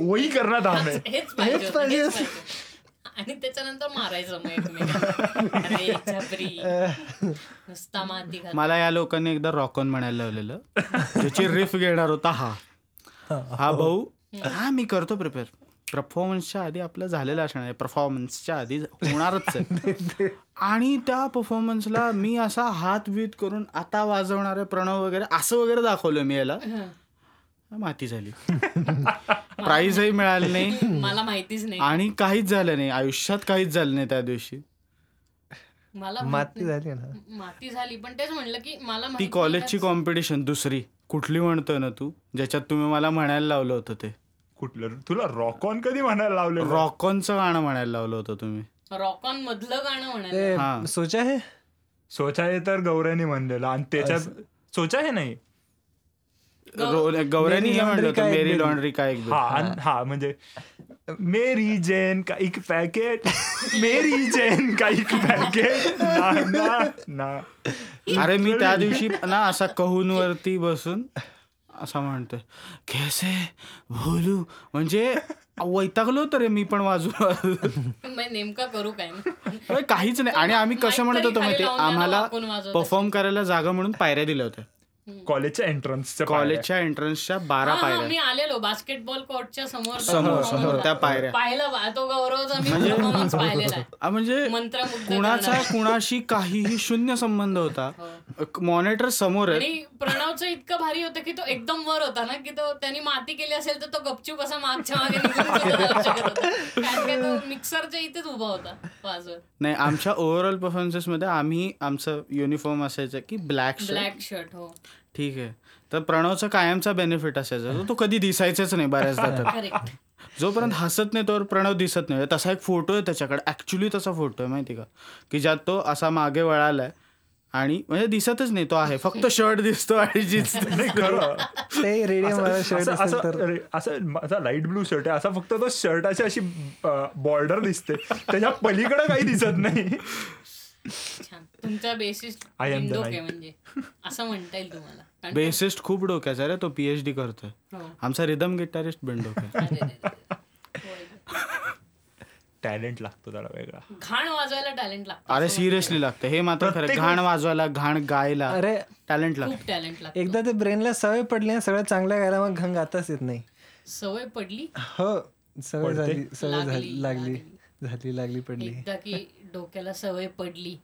वही करणार आम्ही, हेच पाहिजे. आणि त्याच्यानंतर मारायचं. मला या लोकांनी एकदा रॉकॉन म्हणायला लावलेलं, त्याची रिफ घेणार होता हा भाऊ. हा मी करतो प्रिपेअर, परफॉर्मन्सच्या आधी आपलं झालेलं असणार आहे, परफॉर्मन्सच्या आधी होणारच आहे. आणि त्या परफॉर्मन्सला मी असा हात बीत करून आता वाजवणार आहे प्रणव वगैरे असं वगैरे दाखवलं मी. याला माती झाली, प्राईजही मिळालं नाही, मला माहितीच नाही, आणि काहीच झालं नाही आयुष्यात, काहीच झालं नाही त्या दिवशी. मला माती झाली. पण तेच म्हटलं की मला ती कॉलेजची कॉम्पिटिशन दुसरी कुठली म्हणतोय ना तू, ज्याच्यात तुम्ही मला म्हणायला लावलं होतं ते कुठलं. तुला रॉकॉन कधी म्हणायला लावलं? रॉकॉनचं गाणं म्हणायला लावलं होतं तुम्ही. रॉकॉन मधलं गाणं म्हणायला. सोचा हे तर गौऱ्याने म्हणलेलं, आणि त्याच्यात सोचा हे नाही गौऱ्याने हे म्हणलं होतं मेरी लॉन्ड्री का एक. हा म्हणजे मेरी जेन का एक पॅकेट, मेरी जेन का एक पॅकेट ना. अरे मी त्या दिवशी ना असा कहून वरती बसून असं म्हणतोय कैसे बोलू, म्हणजे वैतागलो होतो रे मी पण वाजू. नेमका करू काय, काहीच नाही. आणि आम्ही कसं म्हणत होतो माहिती, आम्हाला परफॉर्म करायला जागा म्हणून पायऱ्या दिल्या होत्या. कॉलेजच्या एंट्रन्सच्या 12 पायऱ्या. मी आलेलो बास्केटबॉल कोर्टच्या समोर त्या पायऱ्या पाहिला तो गौरव. म्हणजे कुणाचा कुणाशी काहीही शून्य संबंध होता. मॉनिटर समोर आहे. प्रणवचं इतकं भारी होतं की तो एकदम वर होता ना की तो त्यांनी माती केली असेल तर तो गपचूप असा मागच्या मागे मिक्सरच्या इथेच उभा होता. नाही, आमच्या ओव्हरऑल परफॉर्मन्सेस मध्ये आमचं युनिफॉर्म असायचं की ब्लॅक शर्ट. हो ठीक आहे. तर प्रणवचा कायमचा बेनिफिट असायचा तो कधी दिसायचाच नाही बऱ्याचदा. जोपर्यंत हसत नाही तोवर प्रणव दिसत नाही. तसा एक फोटो आहे त्याच्याकडे, ऍक्च्युली तसा फोटो आहे माहिती का, की ज्यात तो असा मागे वळालाय आणि म्हणजे दिसतच नाही तो आहे, फक्त शर्ट दिसतो आणि जीन्स. असं माझा लाईट ब्लू शर्ट आहे असा फक्त तो शर्टाची अशी बॉर्डर दिसते, त्याच्या पलीकडे काही दिसत नाही. तुमचा बेसिस्ट म्हणजे असं म्हणता येईल तुम्हाला. बेसिस्ट खूप डोक्याचा रे, तो PhD करतोय. आमचा रिदम गिटारिस्ट बिनडोक्या. टॅलेंट लागतो त्याला वेगळा. घाण वाजवायला टॅलेंट लागतो. अरे सिरियसली लागतं हे मात्र खरं. घाण वाजवायला, घाण गायला अरे टॅलेंट लागतं. एकदा ते ब्रेनला सवय पडली ना सगळं चांगलं गायला, मग घाण गाताच येत नाही. सवय पडली. हो सवय लागली पडली. डोक्याला सवय पडली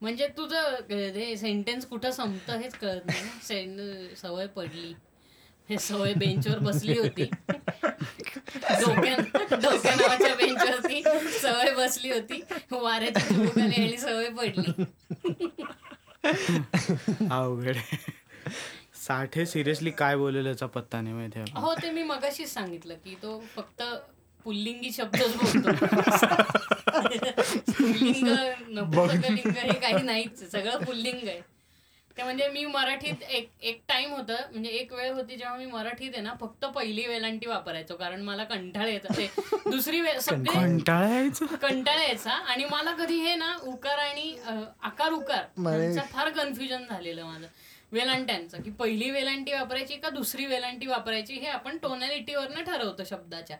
म्हणजे तुझं सेंटेन्स कुठं संपतं हेच कळत नाही. सवय पडली हे सवय बेंचवर बसली होती. डोक्या नावाच्या बेंचवरती सवय बसली होती. वाऱ्याच्या डोक्याला यायला सवय पडली. अवघड. साठे सिरियसली काय बोललेल्याचा पत्ता नाही माहिती. हो ते मी मगाशीच सांगितलं की तो फक्त पुल्लिंगी शब्दच बोलतो. पुल्लिंग नपुसकलिंग हे काही नाहीच, सगळं पुल्लिंग आहे ते. म्हणजे मी मराठीत एक टाइम होतं, म्हणजे एक वेळ होती जेव्हा मी मराठीत आहे ना फक्त पहिली वेलांटी वापरायचो, कारण मला कंटाळा यायचा. ते दुसरी वेळ सगळे कंटाळा यायचा आणि मला कधी हे ना उकार आणि आकार उकार फार कन्फ्युजन झालेलं माझं वेलांट्यांचं, की पहिली वेलांटी वापरायची का दुसरी वेलांटी वापरायची हे आपण टोनॅलिटीवरनं ठरवतो शब्दाच्या,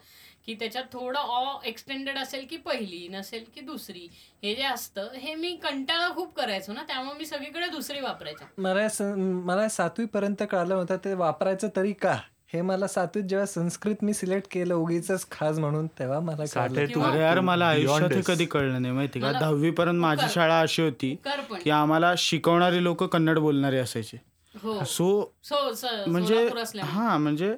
की त्याच्यात थोडं ऑ एक्सटेंडेड असेल की पहिली नसेल की दुसरी, हे जे असतं हे मी कंटाळा खूप करायचो ना, त्यामुळे मी सगळीकडे दुसरी वापरायचं. मला 7वीपर्यंत कळलं होतं ते वापरायचं तरी का हे. मला 7वीत जेव्हा संस्कृत मी सिलेक्ट केलं उगीच खास म्हणून, तेव्हा मला कळलं. यार मला आयुष्यात कधी कळलं नाही माहिती का. 10वीपर्यंत माझी शाळा अशी होती की आम्हाला शिकवणारे लोक कन्नड बोलणारे असायचे. सो म्हणजे हा म्हणजे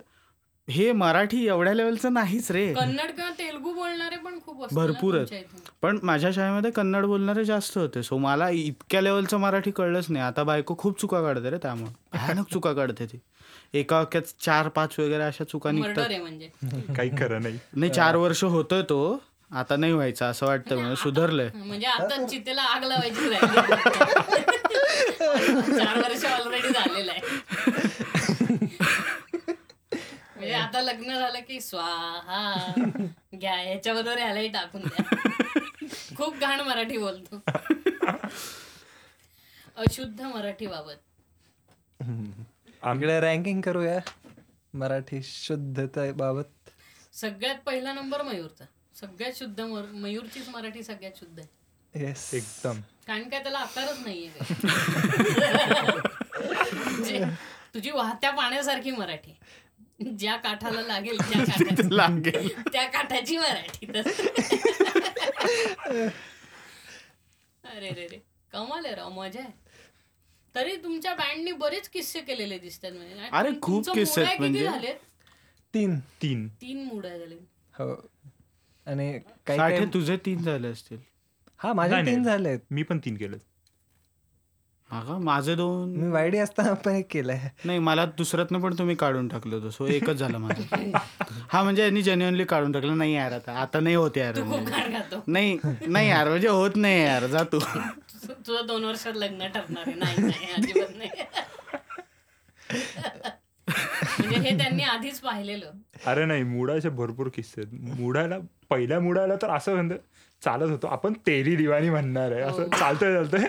हे मराठी एवढ्या लेवलचं नाहीच रे. कन्नड किंवा तेलगू बोलणारे पण खूप भरपूर आहेत, पण माझ्या शाळेमध्ये कन्नड बोलणारे जास्त होते. सो मला इतक्या लेवलचं मराठी कळलंच नाही. आता बायको खूप चुका काढते रे, त्यामुळे भयानक चुका काढते ती. एका वाक्यात 4-5 वगैरे अशा चुका निघतात. काही खरं नाही. 4 वर्ष होतोय तो, आता नाही व्हायचा असं वाटतं. म्हणजे सुधारलंय. म्हणजे आता चितेला आग लावायची. 4 वर्ष ऑलरेडी झालेलं आहे. म्हणजे आता लग्न झालं की स्वाहा घ्या याच्याबरोबर ह्यालाही टाकून द्या. खूप घाण मराठी बोलतो. अशुद्ध मराठी बाबत आमकडे रँकिंग करूया. मराठी शुद्धता बाबत सगळ्यात पहिला नंबर मयूरचा. सगळ्यात शुद्ध मयूरचीच मराठी सगळ्यात शुद्ध आहे. येस एकदम. कारण काय त्याला आकारच नाहीये. तुझी वाहत्या पाण्यासारखी मराठी, ज्या काठाला लागेल त्या काठाची मराठी. अरे रे रे कमाल आहे राव, मजा आहे. तरी तुमच्या बँडनी बरेच किस्से केलेले दिसतात. म्हणजे अरे खूप किस्से झाले. 3 मुड्या झाले. हो आणि काही तुझे 3 झाले असतील. हा माझे 3 झाले. मी पण 3 केले. हा का माझे 2. मी वाईडी असताना पण एक केलंय. नाही मला दुसऱ्यातनं पण तुम्ही काढून टाकलं होतं. सो एकच झालं माझं. हा म्हणजे यांनी जेन्युअनली काढून टाकलं. नाही यार आता नाही होत यार. नाही यार म्हणजे होत नाही यार. जा तू, तुझं 2 वर्षात लग्न ठरणार आहे. नाही अजिबात नाही. म्हणजे हे त्यांनी आधीच पाहिलेलं. अरे नाही मुडाचे भरपूर किस्से आहेत. पहिल्या मुडाला तर असं म्हणत चालत होतो आपण तेरी दिवाणी म्हणणार आहे असं चालतंय.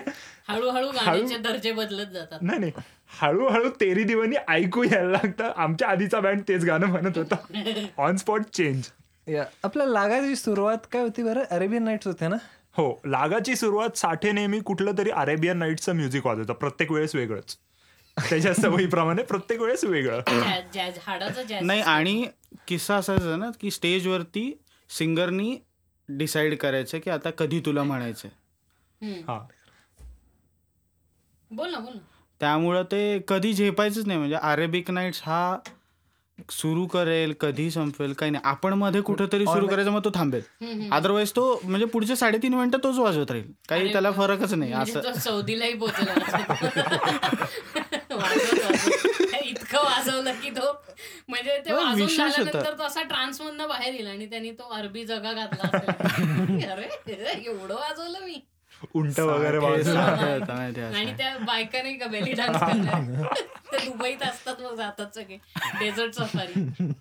हळूहळू गाण्याचे दर्जे बदलत जातात. नाही हळूहळू तेरी दिवाणी ऐकू यायला लागतं. आमच्या आधीचा बँड तेच गाणं म्हणत होता. On spot change. आपल्या लागाची सुरुवात काय होती बरं? अरेबियन नाईट्स होते ना. हो लागाची सुरुवात. साठे नेहमी कुठलं तरी अरेबियन नाईट्सचं म्युझिक वाजवतं प्रत्येक वेळेस वेगळंच. त्याच्या सवयीप्रमाणे प्रत्येक वेळेस वेगळं नाही. आणि किस्सा असायचा ना की स्टेजवरती सिंगरनी डिसाइड करायचं की आता कधी तुला म्हणायचंय. हा बोल ना बोल. त्यामुळं ते कधी झेपायचंच नाही. म्हणजे अरेबिक नाईट्स हा सुरू करेल कधी संपेल काही नाही. आपण मध्ये कुठेतरी सुरू करायचं मग तो थांबेल. अदरवाईज तो म्हणजे पुढचे 3.5 मिनिटं तोच वाजवत राहील. काही त्याला फरकच नाही. असं सौदीलाही इतकं वाजवलं की तो म्हणजे ते वाजवून झाल्यानंतर तो असा ट्रान्समधनं बाहेर येईल आणि त्यांनी तो अरबी जगा घातला. अरे एवढं वाजवलं मी उंट वगैरे आणि त्या बायका नाही का बेली डान्स करणार ते दुबईत असतात मग जातात सगळे डेझर्ट सफारी.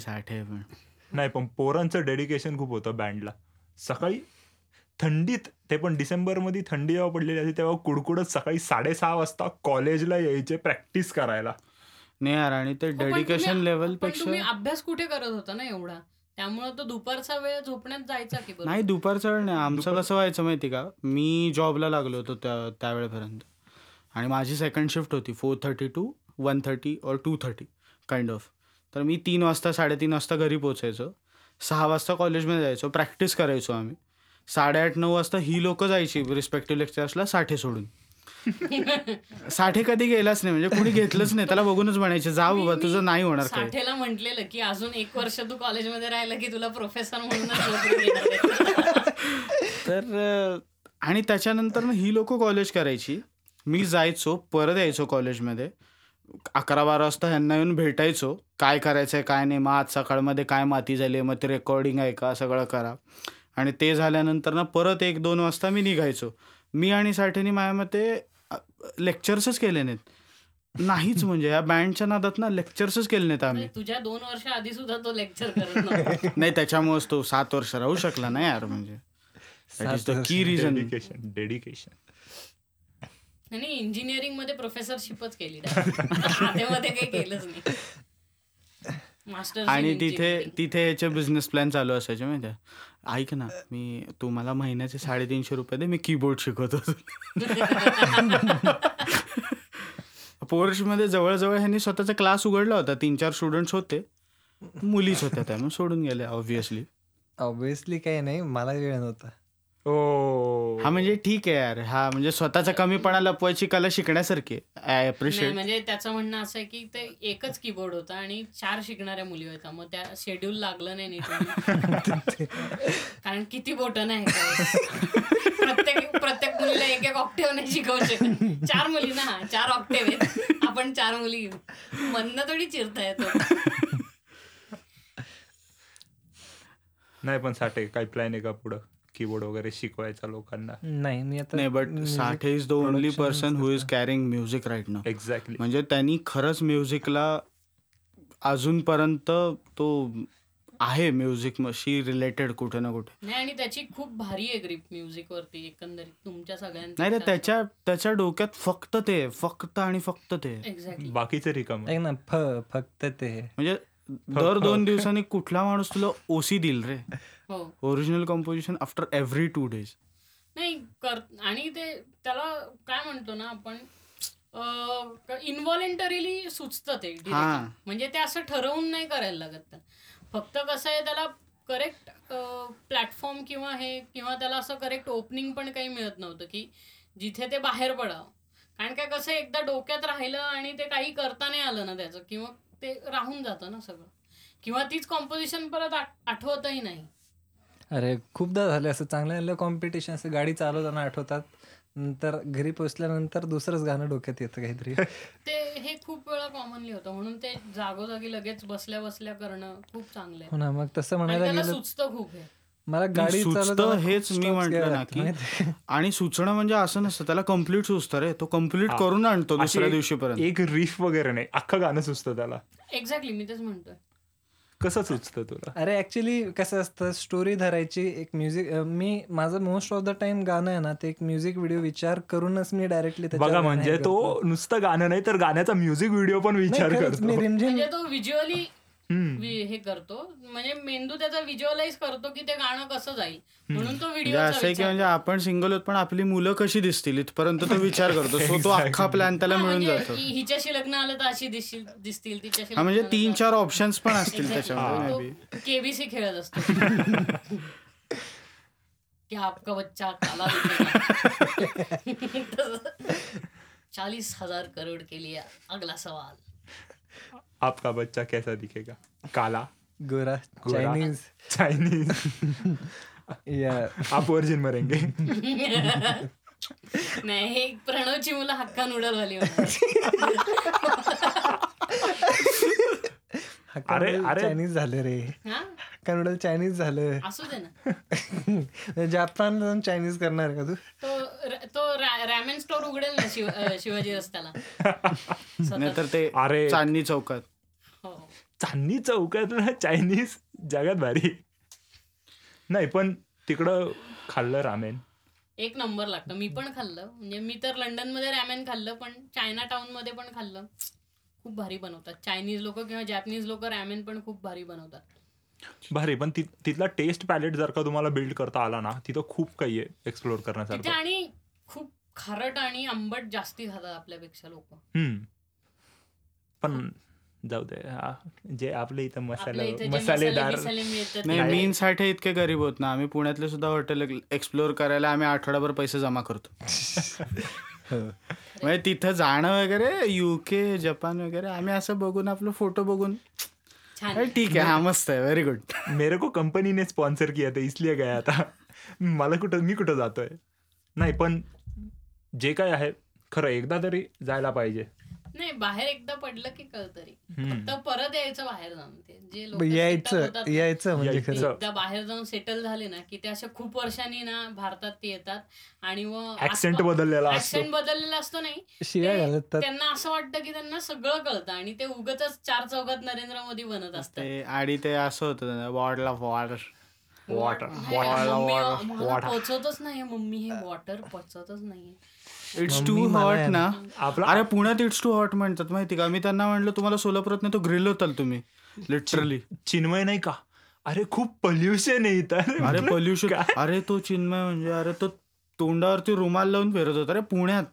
साठे पण नाही. पण पोरांचं डेडिकेशन खूप होतं बँडला. सकाळी थंडीत ते पण डिसेंबर मध्ये थंडी जेव्हा पडलेली असते तेव्हा कुडकुडत सकाळी 6:30 वाजता कॉलेजला यायचे प्रॅक्टिस करायला. नाही यार आणि ते डेडिकेशन लेवल पेक्षा अभ्यास कुठे करत होता ना एवढा. त्यामुळे तो दुपारचा वेळ झोपण्यात जायचा की नाही. दुपारचा वेळ नाही. आमचं कसं व्हायचं माहिती का, मी जॉबला लागलो होतो त्यावेळेपर्यंत आणि माझी सेकंड शिफ्ट होती 4:30 to 1:30 or 2:30 काइंड ऑफ. तर मी 3 वाजता 3:30 वाजता घरी पोचायचो. 6 वाजता कॉलेजमध्ये जायचो. प्रॅक्टिस करायचो आम्ही 8:30-9 वाजता. ही लोकं जायची रिस्पेक्टिव्ह लेक्चर्सला 6:30 सोडून. 6:30 कधी गेलाच नाही. म्हणजे कुणी घेतलंच नाही. त्याला बघूनच म्हणायचे जा बाबा तुझं नाही होणार. 6:30 म्हटलेलं की अजून 1 वर्ष तू कॉलेजमध्ये राहिलं की तुला प्रोफेसर म्हणून. तर आणि त्याच्यानंतर मग ही लोक कॉलेज करायची. मी जायचो परत यायचो कॉलेजमध्ये 11-12 वाजता. ह्यांना येऊन भेटायचो काय करायचंय काय नाही. मग आज सकाळमध्ये काय माती झाली मग ते रेकॉर्डिंग ऐका सगळं करा. आणि ते झाल्यानंतर ना परत 1-2 वाजता मी निघायचो. मी आणि साठेनी माझ्या मते लेक्चर्सच केले नाहीत. नाहीच म्हणजे या बँडच्या नादात ना लेक्चर्सच केले नाहीत आम्ही. तुझ्या 2 वर्ष आधी सुद्धा तो लेक्चर करत नाही. त्याच्यामुळे तो 7 वर्ष राहू शकला नाही यार. म्हणजे that is the key reason. Dedication नाही. इंजिनिअरिंग मध्ये प्रोफेसरशिपच केली मध्ये काही केलंच नाही. आणि तिथे याचे बिझनेस प्लॅन चालू असायचे माहिती आहे. ऐक ना मी तुम्हाला महिन्याचे 350 रुपये दे मी कीबोर्ड शिकवतो. पोर्शमध्ये जवळजवळ ह्यांनी स्वतःचा क्लास उघडला होता. 3-4 स्टुडंट्स होते. मुलीच होत्या त्या मग सोडून गेल्या. ऑब्व्हियसली काही नाही मला वेळ नव्हता. हा म्हणजे ठीक आहे यार. हा म्हणजे स्वतःचा कमीपणा लपवायची कला शिकण्यासारखी. I appreciate. म्हणजे त्याचं म्हणणं असं आहे की ते एकच कीबोर्ड होता आणि 4 शिकणाऱ्या मुली होत्या. मग त्या शेड्यूल लागलं नाही नीट. कारण किती बटन आहे प्रत्येक मुलीला 1-1 ऑक्टेव्ह नाही शिकवते. 4 मुलींना 4 ऑक्टेव्ह आहेत. आपण 4 मुली म्हणणं थोडी चिरता येतो. नाही पण साठे काही प्लॅन आहे का पुढं कीबोर्ड वगैरे शिकवायचा लोकांना? नाही मी आता नाही. But Sathe is the only person who is carrying music right now. Exactly. म्हणजे त्यांनी खरंच म्युझिकला अजूनपर्यंत तो आहे म्युझिक शी रिलेटेड कुठे ना कुठे. नाही आणि त्याची खूप भारी आहे ग्रीप म्युझिक वरती एकंदरीत तुमच्या सगळ्यांना. नाही त्याच्या डोक्यात फक्त ते फक्त आणि फक्त ते. एक्झॅक्टली. बाकीचं रिकाम ना फक्त ते. म्हणजे दर 2 दिवसांनी कुठला माणूस तुला ओसी देईल रे. Original composition after every 2 days. नाही आणि ते त्याला काय म्हणतो ना आपण इनव्हॉलेंटरीली सुचतं ते. म्हणजे ते असं ठरवून नाही करायला लागत. फक्त कसं आहे त्याला करेक्ट प्लॅटफॉर्म किंवा हे किंवा त्याला असं करेक्ट ओपनिंग पण काही मिळत नव्हतं की जिथे ते बाहेर पडावं. कारण काय कसं एकदा डोक्यात राहिलं आणि ते काही करता नाही आलं ना त्याचं किंवा ते राहून जातं ना सगळं. किंवा तीच कॉम्पोजिशन परत आठवतही नाही. अरे खूपदा झाले असं. चांगलं कॉम्पिटिशन असं गाडी चालवताना आठवतात नंतर घरी पोचल्यानंतर दुसरंच गाणं डोक्यात येतं काहीतरी. ते हे खूप वेळा कॉमनली होतं. म्हणून ते जागोजागी लगेच बसल्या बसल्या करणं खूप चांगलं आहे. हो ना. मग तसं म्हणायला गेलं सुचतं खूप. हे मला गाडी सुचतं हेच मी म्हटलं ना की. आणि सुचणं म्हणजे असं नसतं त्याला कम्प्लीट सुचतं रे. तो कम्प्लीट करून आणतो दुसऱ्या दिवशीपर्यंत. एक रिफ वगैरे नाही अख्खं गाणं सुचतं त्याला. एक्झॅक्टली. मी तेच म्हणतोय. कसं सुचतं तुला? अरे ऍक्च्युली कसं असतं स्टोरी धरायची एक म्युझिक. मी माझं मोस्ट ऑफ द टाइम गाणं आहे ना ते एक म्युझिक व्हिडिओ विचार करूनच मी डायरेक्टली बघा. म्हणजे तो नुसतं गाणं नाही तर गाण्याचा म्युझिक व्हिडिओ पण विचार करतो. हे करतो, म्हणजे मेंदू त्याचा व्हिज्युअलाइज करतो की ते गाणं कसं जाईल, म्हणून तो व्हिडिओ असं आहे की म्हणजे आपण सिंगल होत पण आपली मुलं कशी दिसतील इथपर्यंत तो विचार करतो. सो तो अख्खा प्लॅन त्याला मिळून जातो. हिच्याशी लग्न आलं तर अशी दिसतील, तिच्याशी म्हणजे 3-4 ऑप्शन्स पण असतील त्याच्यामध्ये. केबीसी खेळत असतो की आपका बच्चा काला 40,000 करोड के लिए अगला सवाल आपका बच्चा कैसा दिखेगा, काला, गोरा, चाइनीज या आप ओरिजिन मरेंगे. नाही, प्रणवची मुलं हक्का नूडल वाली अरे चायनीज झालं रे, हक्का नूडल चायनीज झालं. असू दे ना, जपान जाऊन चायनीज करणार का तू? तो रॅमेन स्टोर उघडेल ना शिवाजी रस्त्याला, नाहीतर ते अरे चांदणी चौकात ना चायनीज जगात भारी. नाही पण तिकडं खाल्लं रामेन एक नंबर लागतं. मी पण खाल्लं, म्हणजे मी तर लंडन मध्ये रॅमेन खाल्लं, पण चायना टाउन मध्ये पण खाल्लं. खूप भारी बनवतात चायनीज लोक किंवा जॅपनीज लोक रॅमेन पण खूप भारी बनवतात. भारी, पण तिथला टेस्ट पॅलेट जर का तुम्हाला बिल्ड करता आला ना, तिथं खूप काही आहे एक्सप्लोर करण्यासाठी. आणि खूप खारट आणि आंबट जास्ती खातात आपल्यापेक्षा लोक. पण जाऊ दे, जे आपले इथं मसालेदार मेन साठे इतके गरीब होत ना. आम्ही पुण्यातले सुद्धा हॉटेल एक्सप्लोर करायला आम्ही आठवडाभर पैसे जमा करतो. म्हणजे तिथं जाणं वगैरे, युके जपान वगैरे आम्ही असं बघून आपलं फोटो बघून ठीक आहे, हा मस्त आहे, व्हेरी गुड. मेरे को कंपनी ने स्पॉन्सर किया था इसलिए गया आता. मी कुठं जातोय. नाही पण जे काय आहे खरं एकदा तरी जायला पाहिजे. नाही, बाहेर एकदा पडलं की कळ तरी तर परत यायचं बाहेर जाऊन. ते जे लोक यायचं म्हणजे एकदा बाहेर जाऊन सेटल झाले ना की ते अशा खूप वर्षांनी ना भारतात ते येतात आणि ऍक्सेंट बदललेला असतो. नाही, त्यांना असं वाटतं की त्यांना सगळं कळतं आणि ते उगाचच 4 चौघात नरेंद्र मोदी बनत असतात. आणि ते असं होतं वॉर्ड ऑफ वॉटर पोचवतच नाही मम्मी, हे वॉटर पोचवतच नाही. इट्स टू हॉट ना आपला. अरे पुण्यात इट्स टू हॉट म्हणतात माहिती का. मी त्यांना म्हणलं तुम्हाला सोलापुरात नाही तो ग्रिल होताल तुम्ही लिटरली. चिन्मय नाही का, अरे खूप पॉल्युशन आहे इथं. अरे पॉल्युशन, अरे तो चिन्मय म्हणजे अरे तो तोंडावरती रुमाल लावून फिरत होता रे पुण्यात.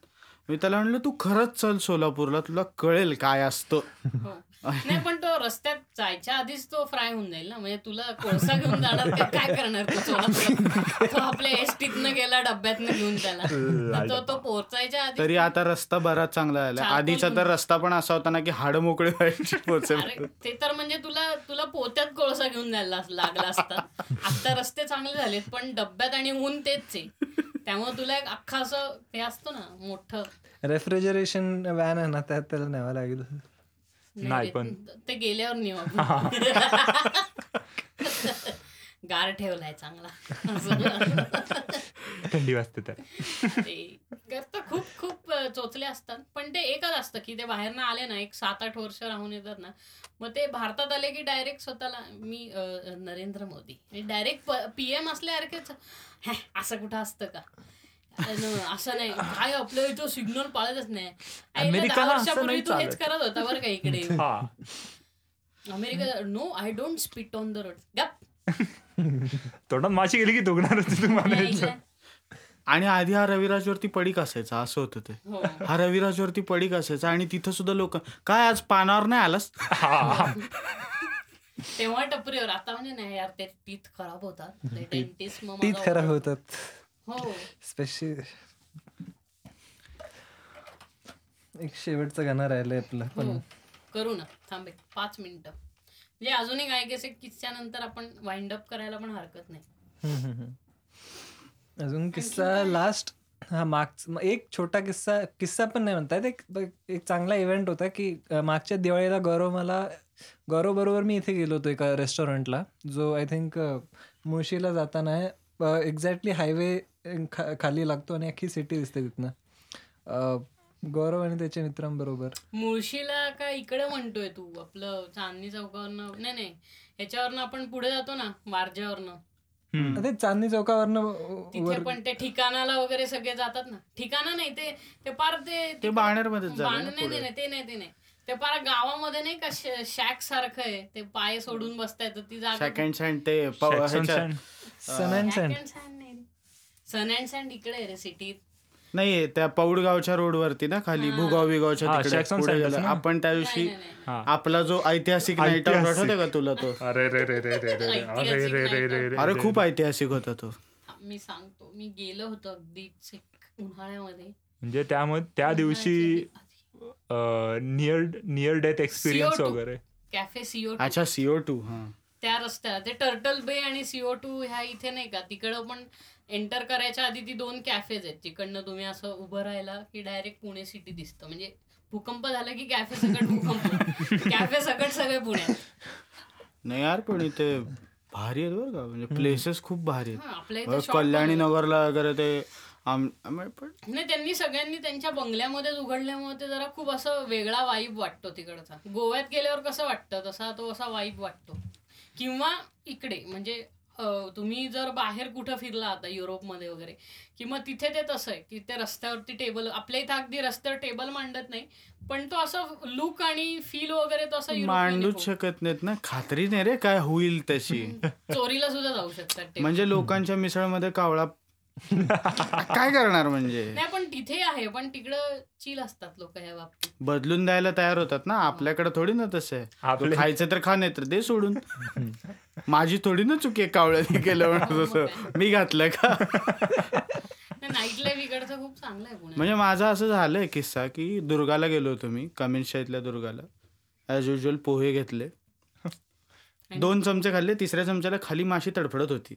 मी त्याला म्हणलं तू खरंच चल सोलापूरला, तुला कळेल काय असतं. नाही पण तो रस्त्यात जायच्या आधीच तो फ्राय होऊन जाईल ना. म्हणजे तुला कोळसा घेऊन जाणार काय करणार तू सोलापूर? तो आपल्या एसटीतनं गेला, डब्यातनं घेऊन त्याला तो पोहोचायच्या आधी. तरी आता रस्ता बराच चांगला झाला. आधीचा तर रस्ता पण असा होता ना की हाड मोकळे व्हायची पोहोचायला. ते तर म्हणजे तुला पोत्यात कोळसा घेऊन जायला लागला असता. आता रस्ते चांगले झालेत पण डब्यात आणि ऊन तेच आहे, त्यामुळे तुला एक अख्खा असं हे असतो ना मोठं रेफ्रिजरेशन व्हॅन आहे ना, त्यात त्याला न्यावं लागेल. नाही पण ते गेल्यावर नेवा, गार ठेवलाय चांगला, थंडी वाजते तर. खूप चोचले असतात पण ते एकच असतं की ते बाहेर ना आले ना एक 7-8 वर्ष राहून येतात ना, मग ते भारतात आले की डायरेक्ट स्वतःला मी नरेंद्र मोदी डायरेक्ट PM असल्यासारखेच. असं कुठं असतं का? असं नाही काय आपल्या इथं सिग्नल पाळतच नाही. 10 वर्षापूर्वी तू हेच करत होता बरं का इकडे America. No I don't spit on the road. तोंडात माशी गेली की दुखणार. आणि आधी हा रविराजवरती पडीक असायचा, असं होतं ते. हा रविराजवरती पडीक असायचा आणि तिथं सुद्धा लोक काय आज पानावर नाही आलास तेव्हा टपरीवर. आता म्हणजे नाही यार, ते टीथ खराब होतात, टीथ खराब होतात हो. स्पेशल एक शेवटचं गाणं राहिलंय आपलं, पण करू ना. थांबे 5 मिनिटं म्हणजे अजून एक ऐकायच किस्सा, नंतर आपण वाइंड अप करायला पण हरकत नाही. अजून किस्सा लास्ट हा मागचा एक छोटा किस्सा पण नाही म्हणतात. एक चांगला इव्हेंट होता की मागच्या दिवाळीला गौरव बरोबर मी इथे गेलो होतो एका रेस्टॉरंटला, जो आय थिंक मुळशीला जाताना आहे. एक्झॅक्टली हायवे खाली लागतो आणि अख्खी सिटी दिसते तिथनं. गौरव आणि त्याच्या मित्रांबरोबर मुळशीला. का इकडे म्हणतोय तू आपलं चांदणी चौकावरनं? नाही ह्याच्यावरनं आपण पुढे जातो ना वारज्यावरनं, ते चांदणी चौकावरनं तिथे पण ते ठिकाणाला वगैरे सगळे जातात ना. ठिकाणा नाही ते पार ते बाणेरमध्ये. ते नाही ते पारा गावामध्ये नाही का शॅक सारखं आहे, ते पाय सोडून बसताय तर ती जागा. शॅक अँड सँड ते सन अँड सँड इकडे रे सिटीत नाही, त्या पौडगावच्या रोडवरती ना खाली भुगाव बिगावच्या तिकडे. आपण त्या दिवशी आपला जो ऐतिहासिक नाईट आउट होता का तुला तो, अरे रे रे रे रे अरे खूप ऐतिहासिक होता तो. मी सांगतो मी गेलो होतो अगदी उन्हाळ्यामध्ये, म्हणजे त्यामुळे त्या दिवशी नियर डेथ एक्सपिरियन्स वगैरे. कॅफे सीओ अच्छा सीओ टू त्या रस्त्याला ते टर्टल बे आणि सीओ टू ह्या इथे नाही का तिकडं पण एंटर करायच्या आधी ती दोन कॅफेज आहेत तिकडनं तुम्ही असं उभं राहिला की डायरेक्ट पुणे सिटी दिसतं. म्हणजे भूकंप झाला की कॅफे सकट भूकंप कॅफे सकट सगळे पुण्यात. नाही यार पण इथे भारी आहेत बरं का, म्हणजे प्लेसेस खूप भारी आहेत. कल्याणी नगरला वगैरे ते नाही त्यांनी सगळ्यांनी त्यांच्या बंगल्यामध्येच उघडल्यामुळे ते जरा खूप असं वेगळा वाईब वाटतो तिकडचा. गोव्यात गेल्यावर कसं वाटतं तसा तो असा वाईब वाटतो. किंवा इकडे म्हणजे तुम्ही जर बाहेर कुठं फिरला आता युरोपमध्ये वगैरे किंवा तिथे ते तसं आहे की ते रस्त्यावरती टेबल, आपल्या इथं अगदी रस्त्यावर टेबल मांडत नाही पण तो असं लुक आणि फील वगैरे तसं मांडूच शकत नाहीत ना. खात्री नाही रे काय होईल तशी, चोरीला सुद्धा जाऊ शकतात म्हणजे लोकांच्या मिसळमध्ये कावळा काय करणार म्हणजे. नाही पण तिथे आहे पण तिकडं चिल असतात लोक ह्या बाबतीत, बदलून द्यायला तयार होतात ना. आपल्याकडे थोडी ना तसं आहे, खायचं तर खा नाही तर दे सोडून. माझी थोडी ना चुकी आहे कावळ्याने केलं तसं मी घातलं का. नाईट लाईफ इकडचं खूप चांगलं आहे. म्हणजे माझा असं झालंय किस्सा की दुर्गाला गेलो होतो मी, कमेंटशाहीतल्या दुर्गाला. ॲज युजल पोहे घेतले, 2 चमचे खाल्ले, 3ऱ्या चमच्याला खाली माशी तडफडत होती.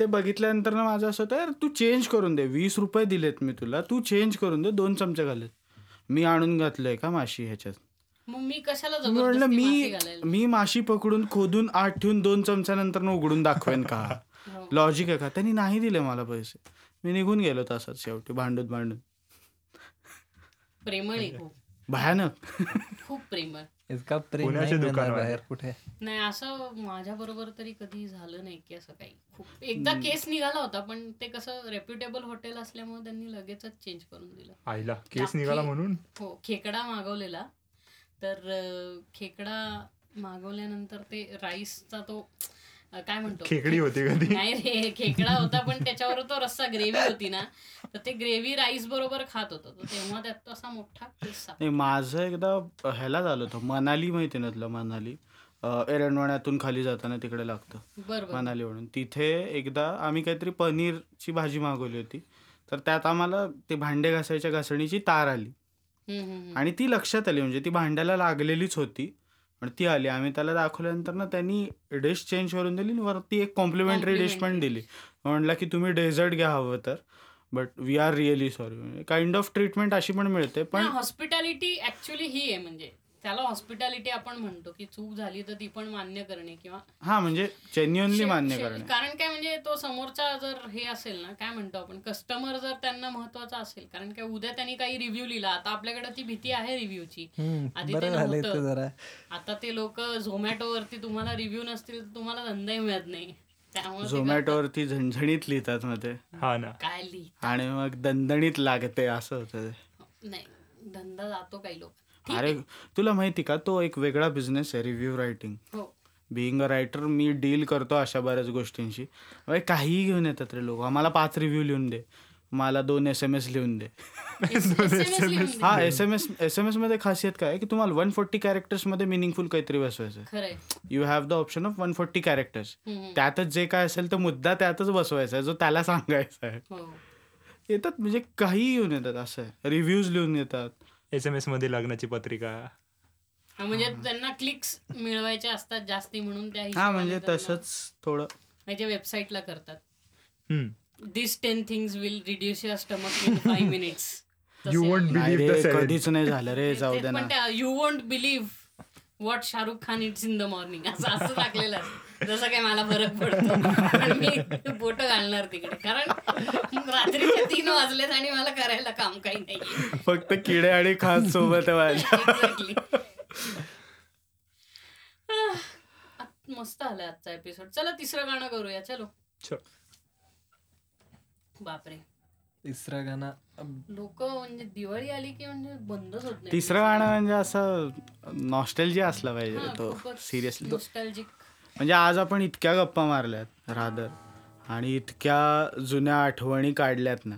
ते बघितल्यानंतर ना माझं असं होतं यार तू चेंज करून दे, 20 रुपये दिलेत मी तुला, तू चेंज करून दे. 2 चमचे खाल्लेत मी, आणून घातलंय का माशी ह्याच्यात. मी कशाला म्हणलं मी माशी पकडून खोदून आत ठेवून 2 चमच्यानंतर उघडून दाखवेन का, लॉजिक आहे का. त्यांनी नाही दिले मला पैसे, मी निघून गेलो तसाच शेवटी भांडून भांडून. प्रेमळ भयानक, खूप प्रेमळ. नाही असं माझ्या बरोबर तरी कधी झालं नाही की असं काही. खूप एकदा केस निघाला होता पण ते कसं रेप्युटेबल हॉटेल असल्यामुळे त्यांनी लगेचच चेंज करून दिलं. आईला केस निघाला म्हणून हो खेकडा मागवलेला, तर खेकडा मागवल्यानंतर ते राईसचा तो काय म्हणतो खेकडी होती कधी नाही रे खेकडा होता पण त्याच्यावर तो रस्सा ग्रेव्ही होती ना, तर ते ग्रेव्ही राईस बरोबर खात होतो तेव्हा त्यात असा मोठा किस्सा. माझं एकदा ह्याला झालं होतं मनाली, माहिती ना तुला मनाली, एरणवण्यातून खाली जाताना तिकडे लागतं बरोबर मनाली म्हणून. तिथे एकदा आम्ही काहीतरी पनीरची भाजी मागवली होती तर त्यात आम्हाला ते भांडे घासायच्या घासणीची तार आली आणि ती लक्षात आली म्हणजे ती भांड्याला लागलेलीच होती पण ती आली. आम्ही त्याला दाखवल्यानंतर ना त्यांनी डिश चेंज करून दिली, वरती एक कॉम्प्लिमेंटरी डिश पण दिली. म्हणला की तुम्ही डेझर्ट घ्या हवं तर, but we are really sorry. Kind of treatment अशी पण मिळते. पण हॉस्पिटॅलिटी ऍक्च्युली ही आहे, म्हणजे त्याला हॉस्पिटॅलिटी आपण म्हणतो की चूक झाली तर ती पण मान्य करणे किंवा हा म्हणजे जेन्युअनली मान्य करणे. कारण काय म्हणजे तो समोरचा जर हे असेल ना काय म्हणतो आपण कस्टमर जर त्यांना महत्वाचा असेल, कारण काय उद्या त्यांनी काही रिव्ह्यू लिहिला. आता आपल्याकडे ती भीती आहे रिव्ह्यूची, आधी ते नव्हतं. आता ते लोक झोमॅटोवरती तुम्हाला रिव्ह्यू नसतील तर तुम्हाला धंदाही मिळत नाही. झोमॅटोवरती झणझणीत लिहितात मध्ये काय लिहित आणि मग दणदणीत लागते असं होतं. नाही धंदा जातो काही लोक. अरे तुला माहिती का तो एक वेगळा बिझनेस आहे review writing. Being a writer मी डील करतो अशा बऱ्याच गोष्टींशी. काहीही घेऊन येतात रे लोक, आम्हाला 5 रिव्ह्यू लिहून दे, मला 2 SMS लिहून दे. हा SMS मध्ये खासियत काय की तुम्हाला 140 कॅरेक्टर्स मध्ये मिनिंगफुल काहीतरी बसवायचं. You have the option of 140 characters, त्यातच जे काय असेल तो मुद्दा त्यातच बसवायचा जो त्याला सांगायचा आहे. येतात म्हणजे काहीही घेऊन येतात, असं आहे. रिव्ह्यूज लिहून येतात, SMS मध्ये लग्नाची पत्रिका, म्हणजे त्यांना क्लिक्स मिळवायचे असतात जास्ती म्हणून त्या म्हणजे तसंच थोडं म्हणजे वेबसाईटला करतात. This 10 things will reduce your stomach in 5 minutes. You won't believe the कधीच नाही झालं रे जाऊ दे ना. You won't believe what Shahrukh Khan it's in the morning असं लागलेलं असतं. जसं काय मला फरक पडतो मी बोटं घालणार तिकडे, कारण रात्रीचे 3 वाजलेत आणि मला करायला काम काही नाही, फक्त किडे आणि खास सोबत. मस्त आला आजचा एपिसोड. चला 3रं गाणं करूया. चलो बापरे तिसरा गाणं लोक म्हणजे दिवाळी आली की म्हणजे बंदच होत नाही. तिसरं गाणं म्हणजे असं नॉस्टॅल्जिया असला पाहिजे तो, सिरियसली नॉस्टॅल्जिक. म्हणजे आज आपण इतक्या गप्पा मारल्यात रादर आणि इतक्या जुन्या आठवणी काढल्यात ना,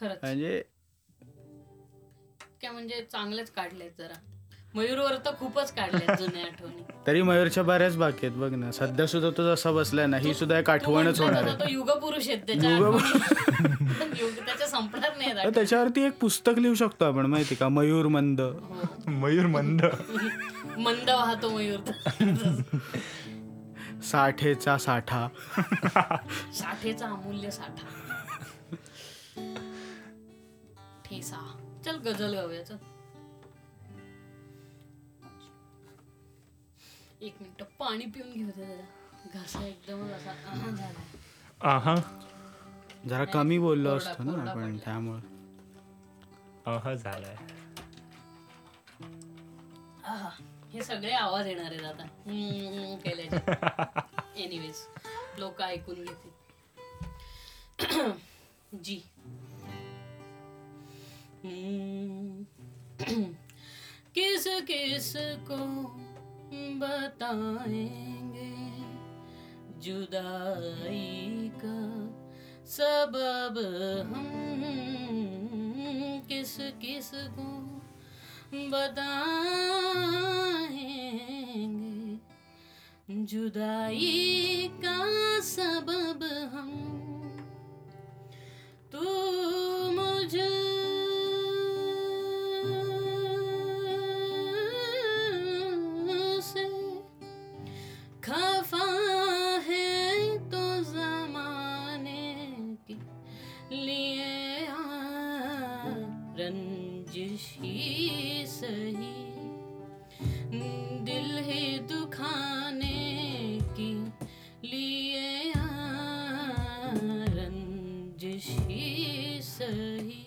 खरंच म्हणजे काय म्हणजे चांगलेच काढलेत. जरा मयूरवर तर खूपच काढल्यात जुन्या आठवणी. तरी मयूरच्या बऱ्याच बाकी आहेत बघ ना. सध्या सुद्धा तो जसा बसलाय ना ही सुद्धा एक आठवणच होणार आहे. तो युगपुरुष आहेत त्याच्या संपणार नाही. त्याच्यावरती एक पुस्तक लिहू शकतो आपण माहिती का, मयूर मंद. मयूर मंद मंद वाहतो मयूर. साठेचा साठा साठेचा अमूल्य साठा ठेसा. चल गजल गाऊया. चल एक मिनिट पाणी पिऊन घेऊ दे जरा. घासा एकदमच असा आहा झाला. आहा जरा कमी बोललो असतो ना आपण त्यामुळे आहा झालाय. आहा हे सगळे आवाज येणार आहेत आता केल्याचे. एनिवेज लोक ऐकून घेतील. जी किस किस को बताएंगे जुदाई का सबब हम, किस किस को बताएंगे जुदाई का सबब हम, तू मुझे खफा है तो जमाने के लिए रंजिश ही सही, दिल ही दुखाने के लिए रंजिश ही सही.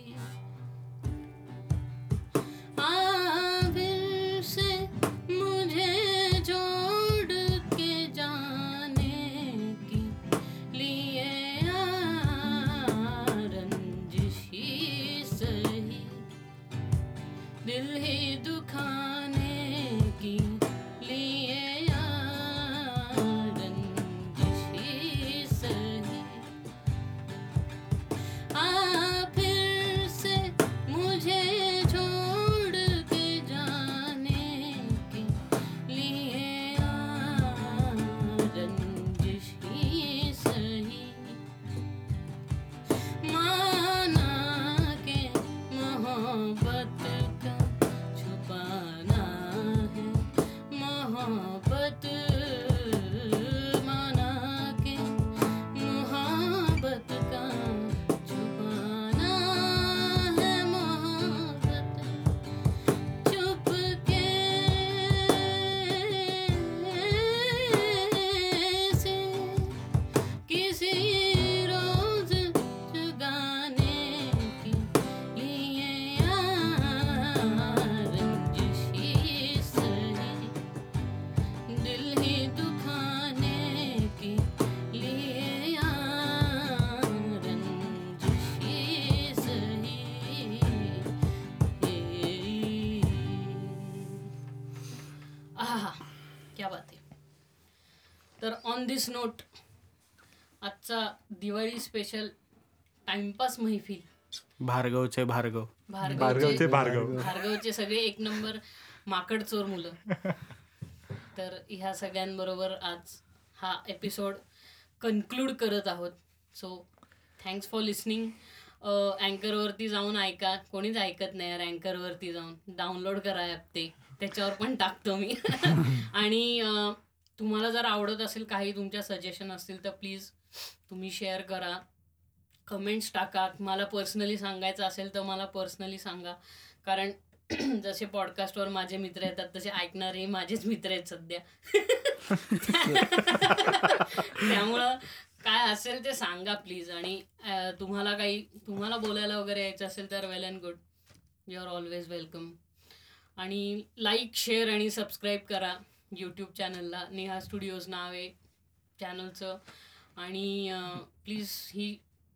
तर ऑन दिस नोट आजचा दिवाळी स्पेशल टाइमपास मैफिल भार्गवचे सगळे एक नंबर माकड चोर मुलं. तर ह्या सगळ्यांबरोबर आज हा एपिसोड कन्क्लूड करत आहोत. So thanks for listening. अँकरवरती जाऊन ऐका. कोणीच ऐकत नाही यार. अँकरवरती जाऊन डाउनलोड करा ॲप, ते त्याच्यावर पण टाकतो मी. आणि तुम्हाला जर आवडत असेल, काही तुमच्या सजेशन असतील तर प्लीज तुम्ही शेअर करा, कमेंट्स टाका. मला पर्सनली सांगायचं असेल तर मला पर्सनली सांगा, कारण जसे पॉडकास्टवर माझे मित्र येतात तसे ऐकणारे माझेच मित्र आहेत सध्या. त्यामुळं काय असेल ते सांगा प्लीज. आणि तुम्हाला काही तुम्हाला बोलायला वगैरे यायचं असेल तर well and good, you are always welcome. आणि लाईक शेअर आणि सबस्क्राईब करा यूट्यूब चॅनलला. नेहा स्टुडिओज नाव आहे चॅनलचं. आणि प्लीज ही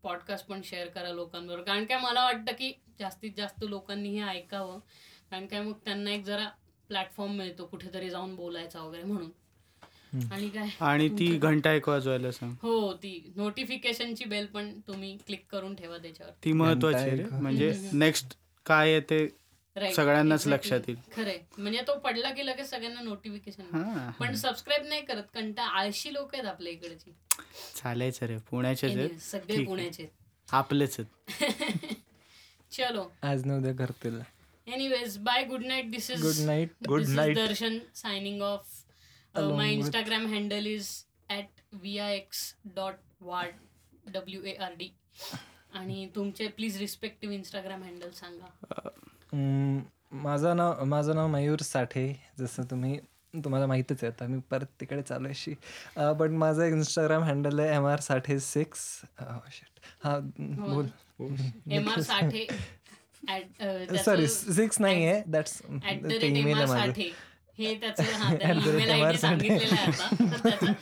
पॉडकास्ट पण शेअर करा लोकांबरोबर, कारण काय मला वाटतं की जास्तीत जास्त लोकांनी हे ऐकावं, कारण काय मग त्यांना एक जरा प्लॅटफॉर्म मिळतो कुठेतरी जाऊन बोलायचा वगैरे म्हणून. आणि काय, आणि ती घंटा एक वाजवायला सांग. हो, ती नोटिफिकेशनची बेल पण तुम्ही क्लिक करून ठेवा त्याच्यावर, ती महत्वाची आहे. म्हणजे नेक्स्ट काय आहे ते सगळ्यांनाच लक्षात येईल. खरंय, म्हणजे तो पडला की लगेच सगळ्यांना नोटिफिकेशन. पण सबस्क्राईब नाही करत, कंटा आळशी लोक आहेत आपल्या इकडची. चालायचं रे, पुण्याचेच सगळे, पुण्याचे आपलेच आहेत. चलो, आज न उद्या करतील. Anyways, bye, good night. This is good night Darshan signing off. My Instagram handle is @vix.ward आणि तुमचे प्लीज रिस्पेक्टिव्ह इंस्टाग्राम हँडल सांगा. माझं नाव मयूर साठे, जसं तुम्हाला माहितच आहे, आता मी परत तिकडे चालू आहे शी. बट माझं इंस्टाग्राम हँडल आहे mr.sathhe6. हा बोल, mr.sathhe सॉरी 6 नाही आहे, दॅट्स ईमेल आहे हे त्याचं. ईमेल आय डी सांगितलेलं आहे आता त्याचं,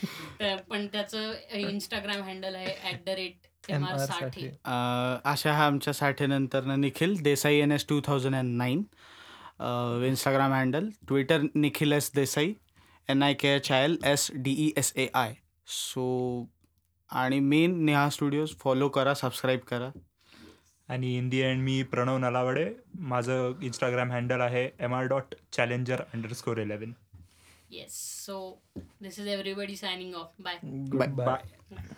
पण त्याचं इंस्टाग्राम हँडल आहे @mr.sathhe. अशा हा आमच्या साठे नंतर Nikhil Desai NS 2009 Instagram handle. Twitter Nikhil S Desai NIKHIL SDESAI. So आणि मेन नेहा स्टुडिओज फॉलो करा, सबस्क्राईब करा. आणि इन दी एंड मी प्रणव नलावडे, माझं इंस्टाग्राम हँडल आहे mr.challenger_11. Yes, so this is everybody signing off. Bye.